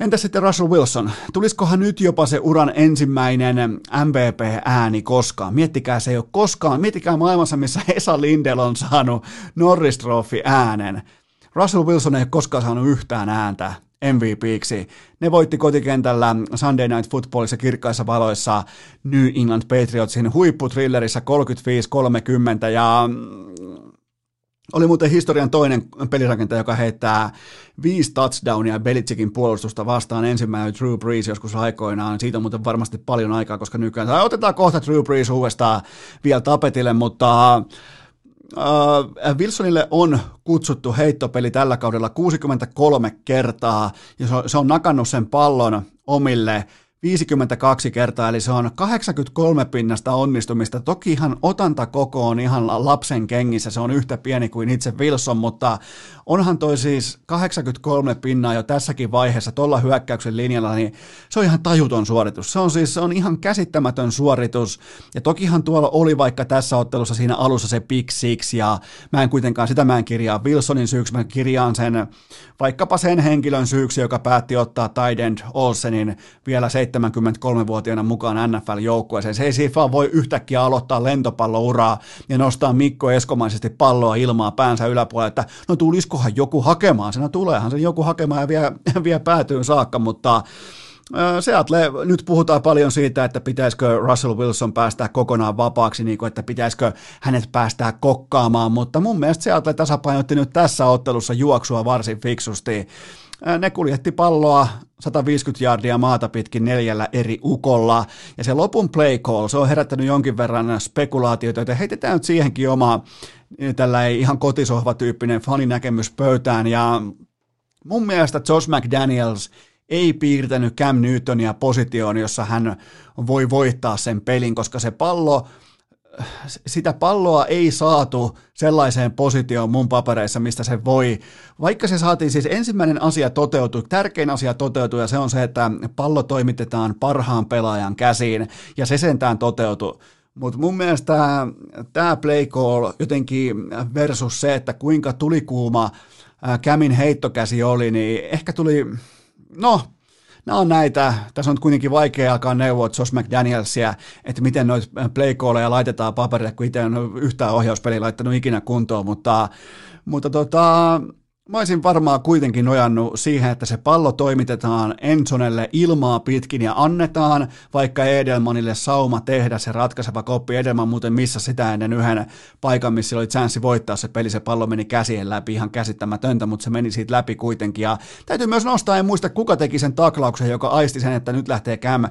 Entäs sitten Russell Wilson? Tuliskohan nyt jopa se uran ensimmäinen MVP-ääni koskaan? Miettikää, se ei ole koskaan. Miettikää maailmassa, missä Esa Lindell on saanut Norris-trofi-äänen. Russell Wilson ei koskaan saanut yhtään ääntä MVP:ksi. Ne voitti kotikentällä Sunday Night Footballissa kirkkaissa valoissa New England Patriotsin huipputrillerissä 35-30 ja oli muuten historian toinen pelirakentaja, joka heittää 5 touchdownia Belichickin puolustusta vastaan. Ensimmäinen Drew Brees joskus aikoinaan. Siitä on muuten varmasti paljon aikaa, koska nykyään otetaan kohta Drew Brees uudestaan vielä tapetille, mutta Wilsonille on kutsuttu heittopeli tällä kaudella 63 kertaa ja se on nakannut sen pallon omille 52 kertaa, eli se on 83% onnistumista. Tokihan otantako on ihan lapsen kengissä, se on yhtä pieni kuin itse Wilson, mutta onhan toi siis 83% jo tässäkin vaiheessa tuolla hyökkäyksen linjalla, niin se on ihan tajuton suoritus. Se on ihan käsittämätön suoritus, ja tokihan tuolla oli vaikka tässä ottelussa siinä alussa se pick six, ja mä en kirjaa Wilsonin syyksi, mä kirjaan sen vaikkapa sen henkilön syyksi, joka päätti ottaa tight end Olsenin vielä 73-vuotiaana mukaan NFL-joukkueeseen. Se ei siis vaan voi yhtäkkiä aloittaa lentopallouraa ja nostaa Mikko eskomaisesti palloa ilmaa päänsä yläpuolelle, että no tuliskohan joku hakemaan. Senä tuleehan sen joku hakemaan ja vie päätyyn saakka, mutta Seattle, nyt puhutaan paljon siitä, että pitäisikö Russell Wilson päästää kokonaan vapaaksi, niin kuin että pitäisikö hänet päästää kokkaamaan, mutta mun mielestä Seattle tasapainotti nyt tässä ottelussa juoksua varsin fiksusti. Ne kuljetti palloa 150 yardia maata pitkin 4 eri ukolla, ja se lopun play call, se on herättänyt jonkin verran spekulaatioita, joten heitetään nyt siihenkin oma tällainen ihan kotisohvatyyppinen faninäkemys pöytään, ja mun mielestä Josh McDaniels ei piirtänyt Cam Newtonia positioon, jossa hän voi voittaa sen pelin, koska se pallo, sitä palloa ei saatu sellaiseen positioon mun papereissa, mistä se voi. Vaikka se saatiin, siis ensimmäinen asia toteutui, tärkein asia toteutui, ja se on se, että pallo toimitetaan parhaan pelaajan käsiin, ja se sentään toteutui. Mutta mun mielestä tämä play call jotenkin versus se, että kuinka tulikuuma Camin heittokäsi oli, niin ehkä tuli, no, nämä on näitä, tässä on kuitenkin vaikea alkaa neuvoa Josh McDanielsia, että miten noita play calleja laitetaan paperille, kun itse en ole yhtään ohjauspeliä laittanut ikinä kuntoon, mutta mä olisin varmaan kuitenkin nojannut siihen, että se pallo toimitetaan Ensonelle ilmaa pitkin ja annetaan vaikka Edelmanille sauma tehdä se ratkaiseva koppi. Edelman muuten missä sitä ennen yhden paikan, missä oli chanssi voittaa se peli. Se pallo meni käsien läpi, ihan käsittämätöntä, mutta se meni siitä läpi kuitenkin. Ja täytyy myös nostaa, en muista kuka teki sen taklauksen, joka aisti sen, että nyt lähtee Cam,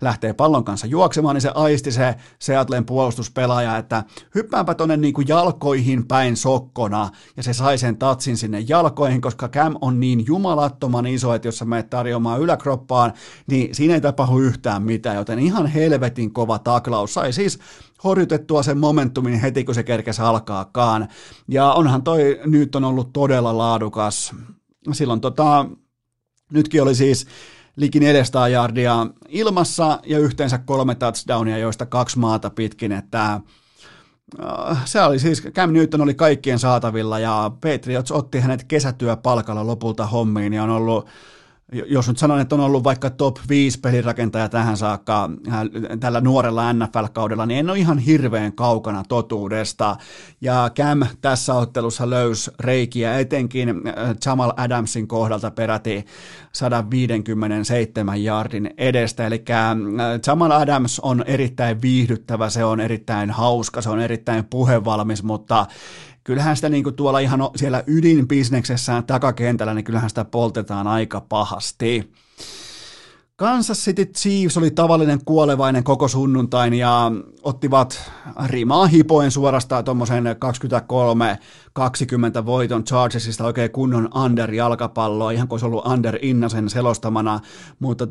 lähtee pallon kanssa juoksemaan, niin se aisti se Seattlen puolustuspelaaja, että hyppäänpä tonne niin kuin jalkoihin päin sokkona, ja se sai sen tatsin sinne jalkoihin, koska Cam on niin jumalattoman iso, että jos sä menet tarjoamaan yläkroppaan, niin siinä ei tapahdu yhtään mitään, joten ihan helvetin kova taklaus. Sai siis horjutettua sen momentumin heti, kun se kerkesi alkaakaan. Ja onhan toi Newton ollut todella laadukas. Silloin nytkin oli siis liki 400 yardia ilmassa ja yhteensä 3 touchdownia, joista 2 maata pitkin, että se oli siis, Cam Newton oli kaikkien saatavilla ja Patriots otti hänet kesätyöpalkalla lopulta hommiin ja on ollut, jos nyt sanon, että on ollut vaikka top 5 pelirakentaja tähän saakka tällä nuorella NFL-kaudella, niin en ole ihan hirveän kaukana totuudesta. Ja Cam tässä ottelussa löysi reikiä etenkin Jamal Adamsin kohdalta peräti 157 yardin edestä. Eli Jamal Adams on erittäin viihdyttävä, se on erittäin hauska, se on erittäin puhevalmis, mutta kyllähän sitä niin kuin tuolla ihan siellä ydinbisneksessään takakentällä, niin kyllähän sitä poltetaan aika pahasti. Kansas City Chiefs oli tavallinen kuolevainen koko sunnuntain ja ottivat rimaa hipoen suorastaan tuommoisen 23-20 voiton Chargersista, oikein kunnon under-jalkapalloa, ihan kuin olisi ollut Under Innasen selostamana, mutta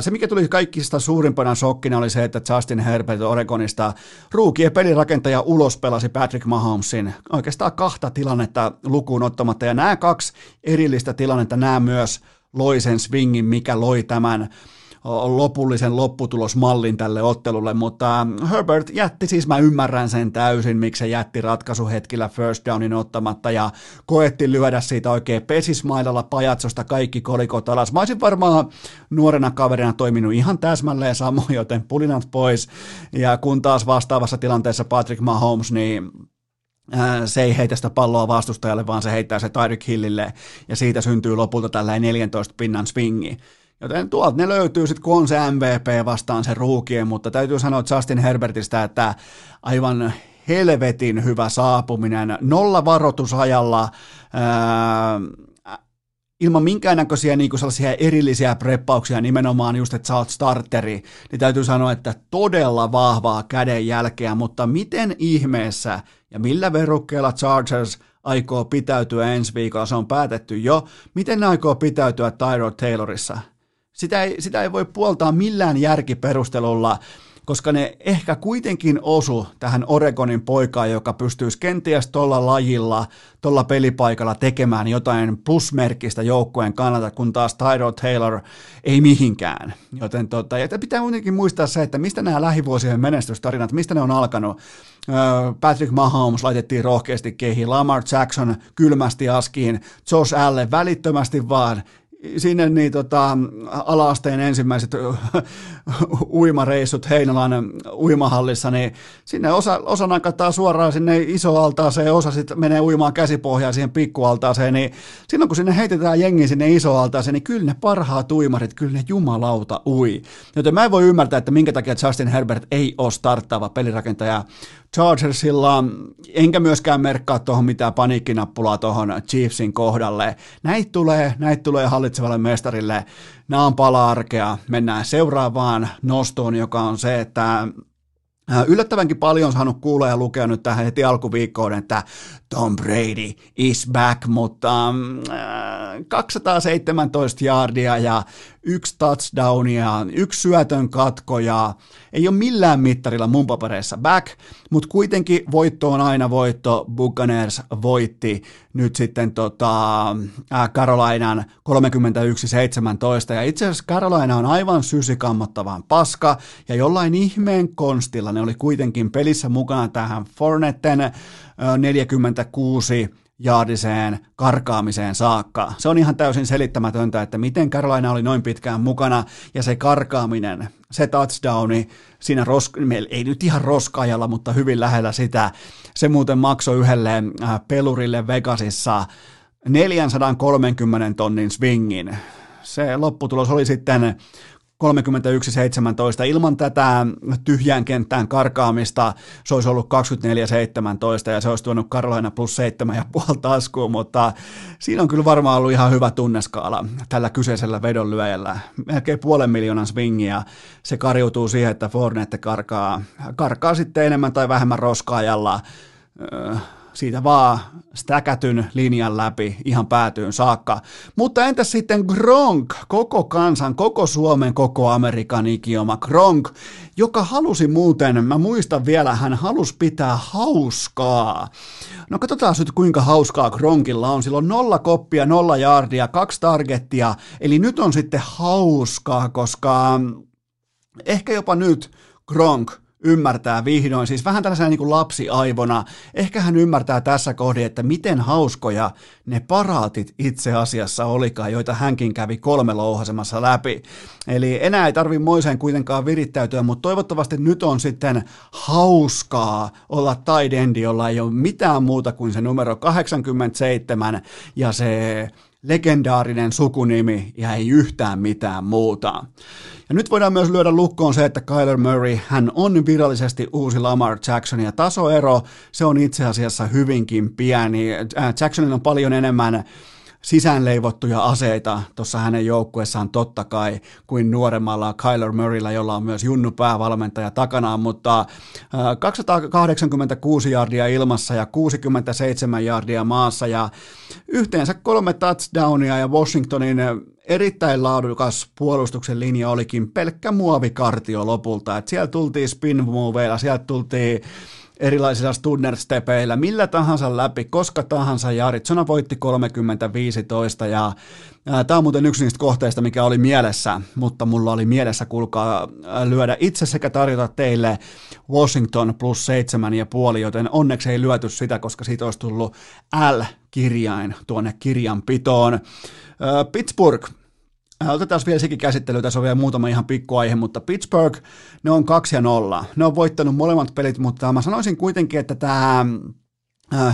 se mikä tuli kaikista suurimpana shokkina oli se, että Justin Herbert Oregonista ruukien pelirakentaja ulos pelasi Patrick Mahomesin oikeastaan 2 tilannetta lukuun ottamatta ja nämä 2 erillistä tilannetta, nämä myös loi sen swingin, mikä loi tämän lopullisen lopputulosmallin tälle ottelulle, mutta Herbert jätti, siis mä ymmärrän sen täysin, miksi se jätti ratkaisuhetkillä first downin ottamatta ja koetti lyödä siitä oikein pesismailalla pajatsosta kaikki kolikot alas. Mä olisin varmaan nuorena kaverina toiminut ihan täsmälleen samoin, joten pulinat pois, ja kun taas vastaavassa tilanteessa Patrick Mahomes, niin se ei heitä sitä palloa vastustajalle, vaan se heittää se Tyreek Hillille, ja siitä syntyy lopulta tällainen 14 pinnan swingi. Joten tuolta ne löytyy sitten, kun on se MVP vastaan se ruukien, mutta täytyy sanoa Justin Herbertistä, että aivan helvetin hyvä saapuminen, 0 varoitusajalla, ilman minkäännäköisiä niin sellaisia erillisiä preppauksia, nimenomaan just, että sä oot starteri, niin täytyy sanoa, että todella vahvaa kädenjälkeä, mutta miten ihmeessä ja millä verukkeella Chargers aikoo pitäytyä ensi viikolla, se on päätetty jo, miten ne aikoo pitäytyä Tyrod Taylorissa? Sitä ei voi puoltaa millään järkiperustelulla, koska ne ehkä kuitenkin osu tähän Oregonin poikaan, joka pystyisi kenties tuolla lajilla, tuolla pelipaikalla tekemään jotain plusmerkistä joukkueen kannalta, kun taas Tyrod Taylor ei mihinkään. Joten ja pitää kuitenkin muistaa se, että mistä nämä lähivuosien menestystarinat, mistä ne on alkanut. Patrick Mahomes laitettiin rohkeasti kehiin, Lamar Jackson kylmästi askiin, Josh Allen välittömästi vaan sinne niin ala-asteen ensimmäiset uimareissut Heinolan uimahallissa, niin sinne osa nakattaa suoraan sinne isoaltaaseen, osa sitten menee uimaan käsipohjaan siihen pikkualtaaseen, niin silloin kun sinne heitetään jengi sinne isoaltaaseen, niin kyllä ne parhaat uimarit, kyllä ne jumalauta ui. Joten mä en voi ymmärtää, että minkä takia Justin Herbert ei ole starttaava pelirakentaja Chargersilla, enkä myöskään merkkaa tuohon mitään paniikkinappulaa tuohon Chiefsin kohdalle. Näitä tulee hallitsevalle mestarille. Nämä on pala-arkea. Mennään seuraavaan nostoon, joka on se, että Yllättävänkin paljon on saanut kuulla ja lukea nyt tähän heti alkuviikkoon, että Tom Brady is back, mutta 217 yardia ja 1 touchdownia, 1 syötön katko ja ei ole millään mittarilla mun papereissa back, mutta kuitenkin voitto on aina voitto. Buccaneers voitti nyt sitten Carolinan 31-17 ja itse asiassa Carolina on aivan sysikammottavan paska ja jollain ihmeen konstilla ne oli kuitenkin pelissä mukana tähän Fournetten 46 jaardiseen karkaamiseen saakka. Se on ihan täysin selittämätöntä, että miten Carolina oli noin pitkään mukana ja se karkaaminen, se touchdowni, siinä ei nyt ihan roskaajalla, mutta hyvin lähellä sitä, se muuten maksoi yhdelle pelurille Vegasissa 430 tonnin swingin. Se lopputulos oli sitten 31-17. Ilman tätä tyhjään kenttään karkaamista se olisi ollut 24-17 ja se olisi tuonut Carolina plus 7,5 taskuun, mutta siinä on kyllä varmaan ollut ihan hyvä tunneskaala tällä kyseisellä vedonlyöjällä. Melkein 500,000 swingia. Se karjuutuu siihen, että Fournette karkaa sitten enemmän tai vähemmän roskaajalla siitä vaan stäkätyn linjan läpi ihan päätyyn saakka. Mutta entäs sitten Gronk, koko kansan, koko Suomen, koko Amerikan ikioma Gronk, joka halusi muuten, mä muistan vielä, hän halusi pitää hauskaa. No katsotaan nyt kuinka hauskaa Gronkilla on. Sillä on 0 koppia, 0 jaardia, 2 targettia, eli nyt on sitten hauskaa, koska ehkä jopa nyt Gronk ymmärtää vihdoin, siis vähän tällaisena niin kuin lapsiaivona, ehkä hän ymmärtää tässä kohdin, että miten hauskoja ne paraatit itse asiassa olikaan, joita hänkin kävi 3 louhasemassa läpi. Eli enää ei tarvi moiseen kuitenkaan virittäytyä, mutta toivottavasti nyt on sitten hauskaa olla tight endi, jolla ei ole mitään muuta kuin se numero 87 ja se legendaarinen sukunimi ja ei yhtään mitään muuta. Ja nyt voidaan myös lyödä lukkoon se, että Kyler Murray, hän on virallisesti uusi Lamar Jackson ja tasoero, se on itse asiassa hyvinkin pieni. Jacksonilla on paljon enemmän sisäänleivottuja aseita tuossa hänen joukkuessaan totta kai kuin nuoremmalla Kyler Murraylla, jolla on myös junnu päävalmentaja takanaan, mutta 286 yardia ilmassa ja 67 yardia maassa ja yhteensä 3 touchdownia ja Washingtonin erittäin laadukas puolustuksen linja olikin pelkkä muovikartio lopulta, että sieltä tultiin spin moveilla, sieltä tultiin erilaisilla stunnerstepeillä, millä tahansa läpi, koska tahansa, ja Arizona voitti 30-15, ja tämä on muuten yksi niistä kohteista, mikä oli mielessä, mutta mulla oli mielessä, kuulkaa, lyödä itse sekä tarjota teille Washington plus 7,5, joten onneksi ei lyöty sitä, koska siitä olisi tullut L-kirjain tuonne kirjanpitoon. Pittsburgh. Otetaan vielä sekin käsittely, tässä on vielä muutama ihan pikkuaihe, mutta Pittsburgh, ne on 2-0. Ne on voittanut molemmat pelit, mutta mä sanoisin kuitenkin, että tämä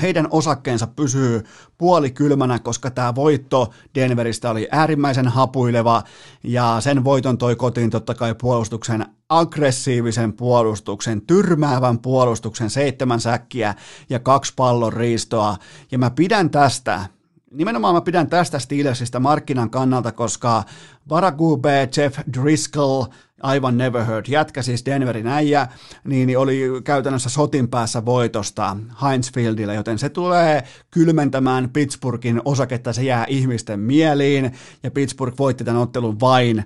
heidän osakkeensa pysyy puolikylmänä, koska tämä voitto Denveristä oli äärimmäisen hapuileva ja sen voiton toi kotiin totta kai puolustuksen, aggressiivisen puolustuksen, tyrmäävän puolustuksen, 7 säkkiä ja 2 pallonriistoa ja mä pidän tästä. Nimenomaan mä pidän tästä Steelersistä markkinan kannalta, koska Varagube, Jeff Driscoll, aivan never heard jätkä, siis Denverin äijä, niin oli käytännössä sotin päässä voitosta Heinz Fieldillä, joten se tulee kylmentämään Pittsburghin osaketta, se jää ihmisten mieliin, ja Pittsburgh voitti tämän ottelun vain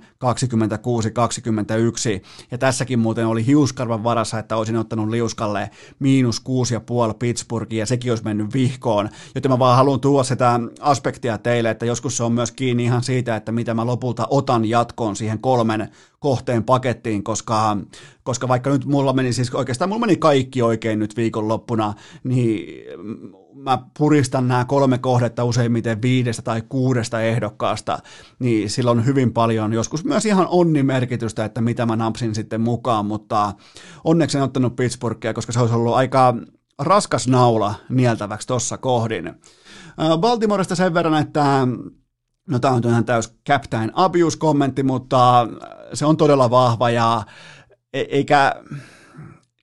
26-21, ja tässäkin muuten oli hiuskarvan varassa, että olisin ottanut liuskalle -6,5 Pittsburghin, ja sekin olisi mennyt vihkoon, joten mä vaan haluan tuoda sitä aspektia teille, että joskus se on myös kiinni ihan siitä, että mitä mä lopulta otan jatkoon siihen 3 kohteen pakettiin, koska vaikka nyt mulla meni siis oikeastaan, mulla meni kaikki oikein nyt viikonloppuna, niin mä puristan nämä 3 kohdetta useimmiten 5 tai 6 ehdokkaasta, niin sillä on hyvin paljon, joskus myös ihan onnimerkitystä, että mitä mä napsin sitten mukaan, mutta onneksi en ottanut Pittsburghia, koska se olisi ollut aika raskas naula nieltäväksi tuossa kohdin. Baltimoresta sen verran, että no tämä on ihan täys Captain Abuse-kommentti, mutta se on todella vahva ja eikä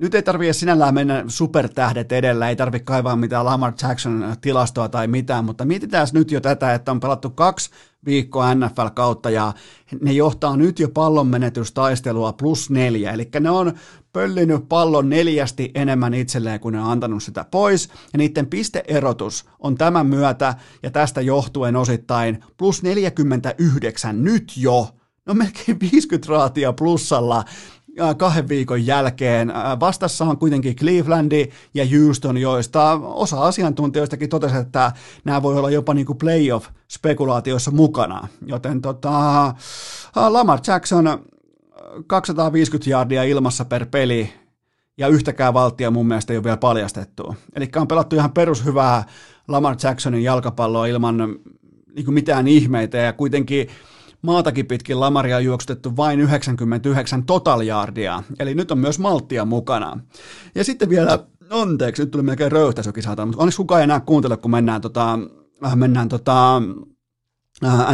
Nyt ei tarvitse sinällään mennä supertähdet edellä, ei tarvitse kaivaa mitään Lamar Jackson tilastoa tai mitään, mutta mietitään nyt jo tätä, että on pelattu 2 viikkoa NFL-kautta ja ne johtaa nyt jo pallonmenetystaistelua +4, eli ne on pöllinyt pallon 4 enemmän itselleen, kun ne on antanut sitä pois, ja niiden pisteerotus on tämän myötä ja tästä johtuen osittain +49 nyt jo, no melkein 50 raatia plussalla, 2 viikon jälkeen. Vastassa on kuitenkin Clevelandi ja Houston, joista osa asiantuntijoistakin totesi, että nämä voi olla jopa niin kuin playoff-spekulaatioissa mukana. Joten Lamar Jackson 250 yardia ilmassa per peli ja yhtäkään valttia mun mielestä ei ole vielä paljastettu. Eli on pelattu ihan perushyvää Lamar Jacksonin jalkapalloa ilman niin kuin mitään ihmeitä ja kuitenkin maatakin pitkin Lamaria on juoksutettu vain 99 total yardia, eli nyt on myös malttia mukana. Ja sitten vielä, anteeksi, nyt tuli melkein röyhtäisykin saatana, mutta onneksi kukaan ei enää kuuntele, kun mennään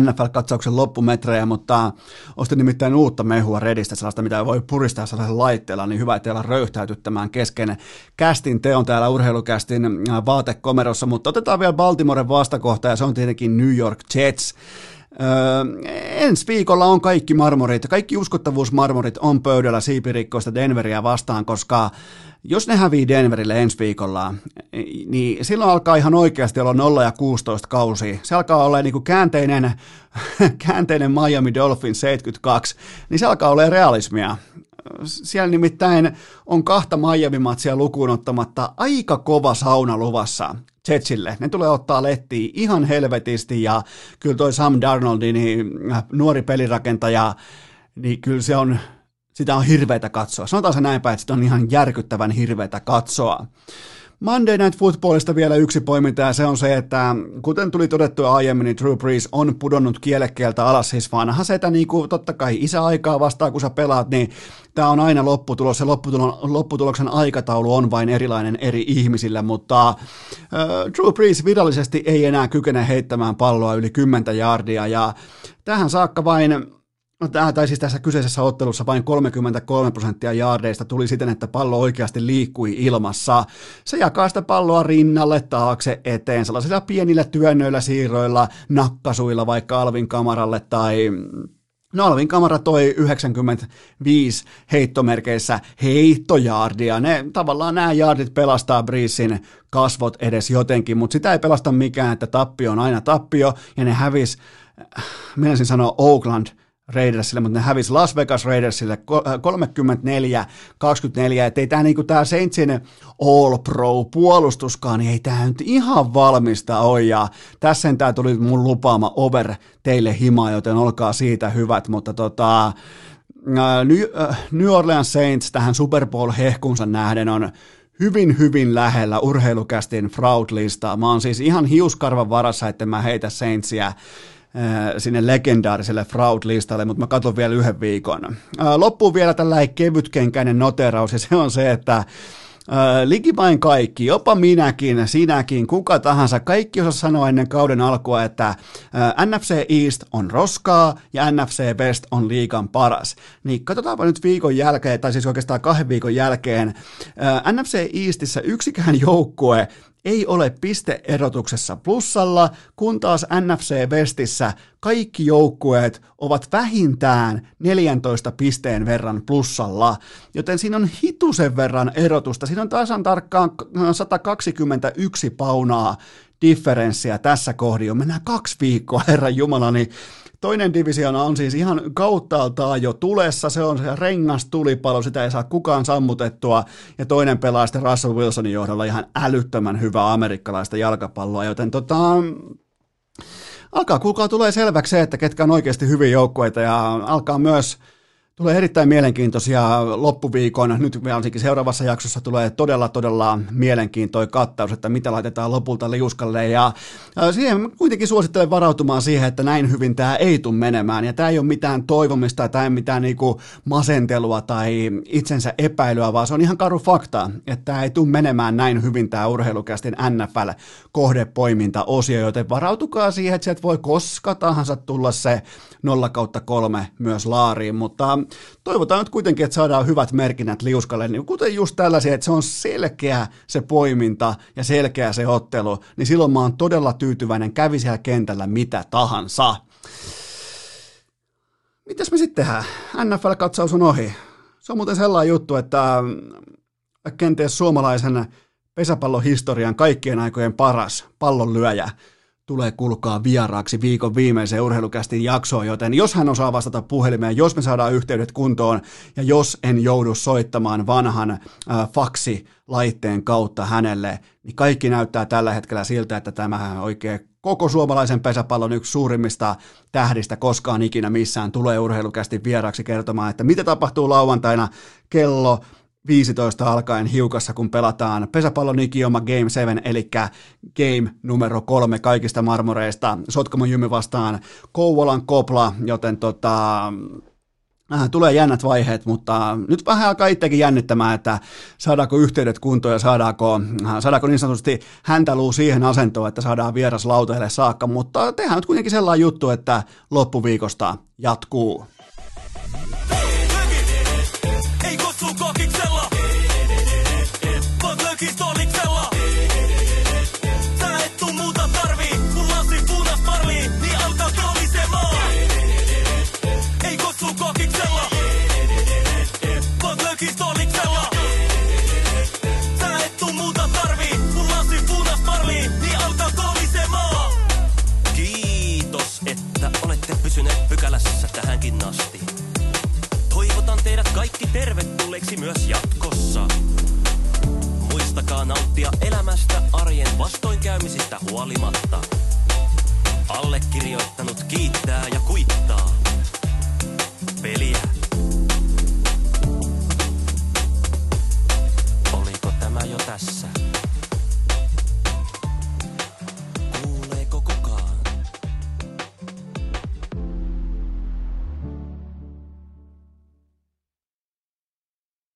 NFL-katsauksen loppumetrejä, mutta ostin nimittäin uutta mehua Redistä, sellaista, mitä voi puristaa sellaisella laitteella, niin hyvä, ettei olla röyhtäytyttämään kesken kästin teon täällä urheilukästin vaatekomerossa, mutta otetaan vielä Baltimoren vastakohta, ja se on tietenkin New York Jets. Ensi viikolla on kaikki marmorit, kaikki uskottavuusmarmorit on pöydällä siipirikkoista Denveriä vastaan, koska jos ne hävii Denverille ensi viikolla, niin silloin alkaa ihan oikeasti olla 0-16 kausi. Se alkaa olla niin kuin käänteinen Miami Dolphins 72, niin se alkaa olla realismia. Siellä nimittäin on 2 Miami-matsia lukuun ottamatta aika kova sauna luvassa Jetsille. Ne tulee ottaa lettiin ihan helvetisti ja kyllä toi Sam Darnoldi, niin nuori pelirakentaja, niin kyllä se on, sitä on hirveätä katsoa. Sanotaan se näin päin, että sitä on ihan järkyttävän hirveätä katsoa. Monday Night Footballista vielä yksi poiminta ja se on se, että kuten tuli todettua aiemmin, niin Drew Brees on pudonnut kielekkeeltä alas, siis vanha setä, niin kuin totta kai isäaikaa vastaan, kun sä pelaat, niin tämä on aina lopputulos ja lopputuloksen aikataulu on vain erilainen eri ihmisillä, mutta Drew Brees virallisesti ei enää kykene heittämään palloa yli 10 yardia ja tähän saakka tässä kyseisessä ottelussa vain 33% jaardeista tuli siten, että pallo oikeasti liikkui ilmassa. Se jakaa sitä palloa rinnalle, taakse, eteen, sellaisilla pienillä työnnöillä, siirroilla, nakkasuilla vaikka Alvin Kamaralle tai... No Alvin Kamara toi 95 heittomerkeissä heittojaardia. Ne tavallaan nämä jaardit pelastaa Breesin kasvot edes jotenkin, mutta sitä ei pelasta mikään, että tappio on aina tappio ja ne hävis, menisin sanoa Oakland Raidersille, mutta ne hävisi Las Vegas Raidersille 34-24, että ei tämä niinku Saintsin All Pro-puolustuskaan, niin ei tämä nyt ihan valmista ole, ja tässä sentään tuli mun lupaama over teille himaa, joten olkaa siitä hyvät, mutta New Orleans Saints tähän Super Bowl-hehkunsa nähden on hyvin, hyvin lähellä urheilukästin fraud-listaa. Mä oon siis ihan hiuskarvan varassa, että mä heitä Saintsiä sinne legendaariselle fraud-listalle, mutta mä katson vielä 1 viikon. Loppuun vielä tällainen kevytkenkäinen noteraus, ja se on se, että likimain kaikki, jopa minäkin, sinäkin, kuka tahansa, kaikki osaa sanoa ennen kauden alkua, että NFC East on roskaa ja NFC West on liigan paras. Niin katsotaanpa nyt viikon jälkeen, tai siis oikeastaan 2 viikon jälkeen, NFC Eastissä yksikään joukkue ei ole pisteerotuksessa plussalla, kun taas NFC Westissä kaikki joukkueet ovat vähintään 14 pisteen verran plussalla, joten siinä on hitusen verran erotusta. Siinä on tasan tarkkaan 121 paunaa differenssiä tässä kohdin. Mennään 2 viikkoa, herran jumala, niin toinen divisioona on siis ihan kauttaaltaan jo tulessa, se on se rengastulipalo, sitä ei saa kukaan sammutettua, ja toinen pelaa sitten Russell Wilsonin johdolla ihan älyttömän hyvää amerikkalaista jalkapalloa, joten alkaa kuulkaa tulee selväksi se, että ketkä on oikeasti hyviä joukkueita, ja alkaa myös tulee erittäin mielenkiintoisia loppuviikon, nyt varsinkin seuraavassa jaksossa tulee todella mielenkiintoinen kattaus, että mitä laitetaan lopulta liuskalle ja siihen kuitenkin suosittelen varautumaan siihen, että näin hyvin tämä ei tule menemään ja tämä ei ole mitään toivomista, tämä ei mitään niinku masentelua tai itsensä epäilyä, vaan se on ihan karu fakta, että tämä ei tule menemään näin hyvin tämä urheilukästin NFL-kohdepoiminta-osio, joten varautukaa siihen, että sieltä voi koska tahansa tulla se 0-3 myös laariin, mutta toivotaan nyt kuitenkin, että saadaan hyvät merkinnät liuskalle, niin kuten just tällaisia, että se on selkeä se poiminta ja selkeä se ottelu, niin silloin mä oon todella tyytyväinen, kävi siellä kentällä mitä tahansa. Mitäs me sitten tehdään? NFL-katsaus on ohi. Se on muuten sellainen juttu, että kenties suomalaisen pesäpallohistorian kaikkien aikojen paras pallonlyöjä tulee kulkaa vieraaksi viikon viimeiseen Urheilukästin jaksoon, joten jos hän osaa vastata puhelimeen, jos me saadaan yhteydet kuntoon ja jos en joudu soittamaan vanhan faksilaitteen kautta hänelle, niin kaikki näyttää tällä hetkellä siltä, että tämähän oikein koko suomalaisen pesäpallon yksi suurimmista tähdistä koskaan ikinä missään tulee Urheilukästin vieraksi kertomaan, että mitä tapahtuu lauantaina kello 15 alkaen Hiukassa, kun pelataan pesäpallon ikioma Game 7, eli game numero 3 kaikista marmoreista. Sotkamon Jymy vastaan Kouvolan Kopla, joten tulee jännät vaiheet, mutta nyt vähän alkaa itsekin jännittämään, että saadaanko yhteydet kuntoon ja saadaanko niin sanotusti häntäluu siihen asentoon, että saadaan vieras lauteille saakka, mutta tehdään nyt kuitenkin sellainen juttu, että loppuviikosta jatkuu. Tähänkin asti. Toivotan teidät kaikki tervetulleeksi myös jatkossa. Muistakaa nauttia elämästä arjen vastoinkäymisistä huolimatta. Allekirjoittanut kiittää ja kuittaa. Peliä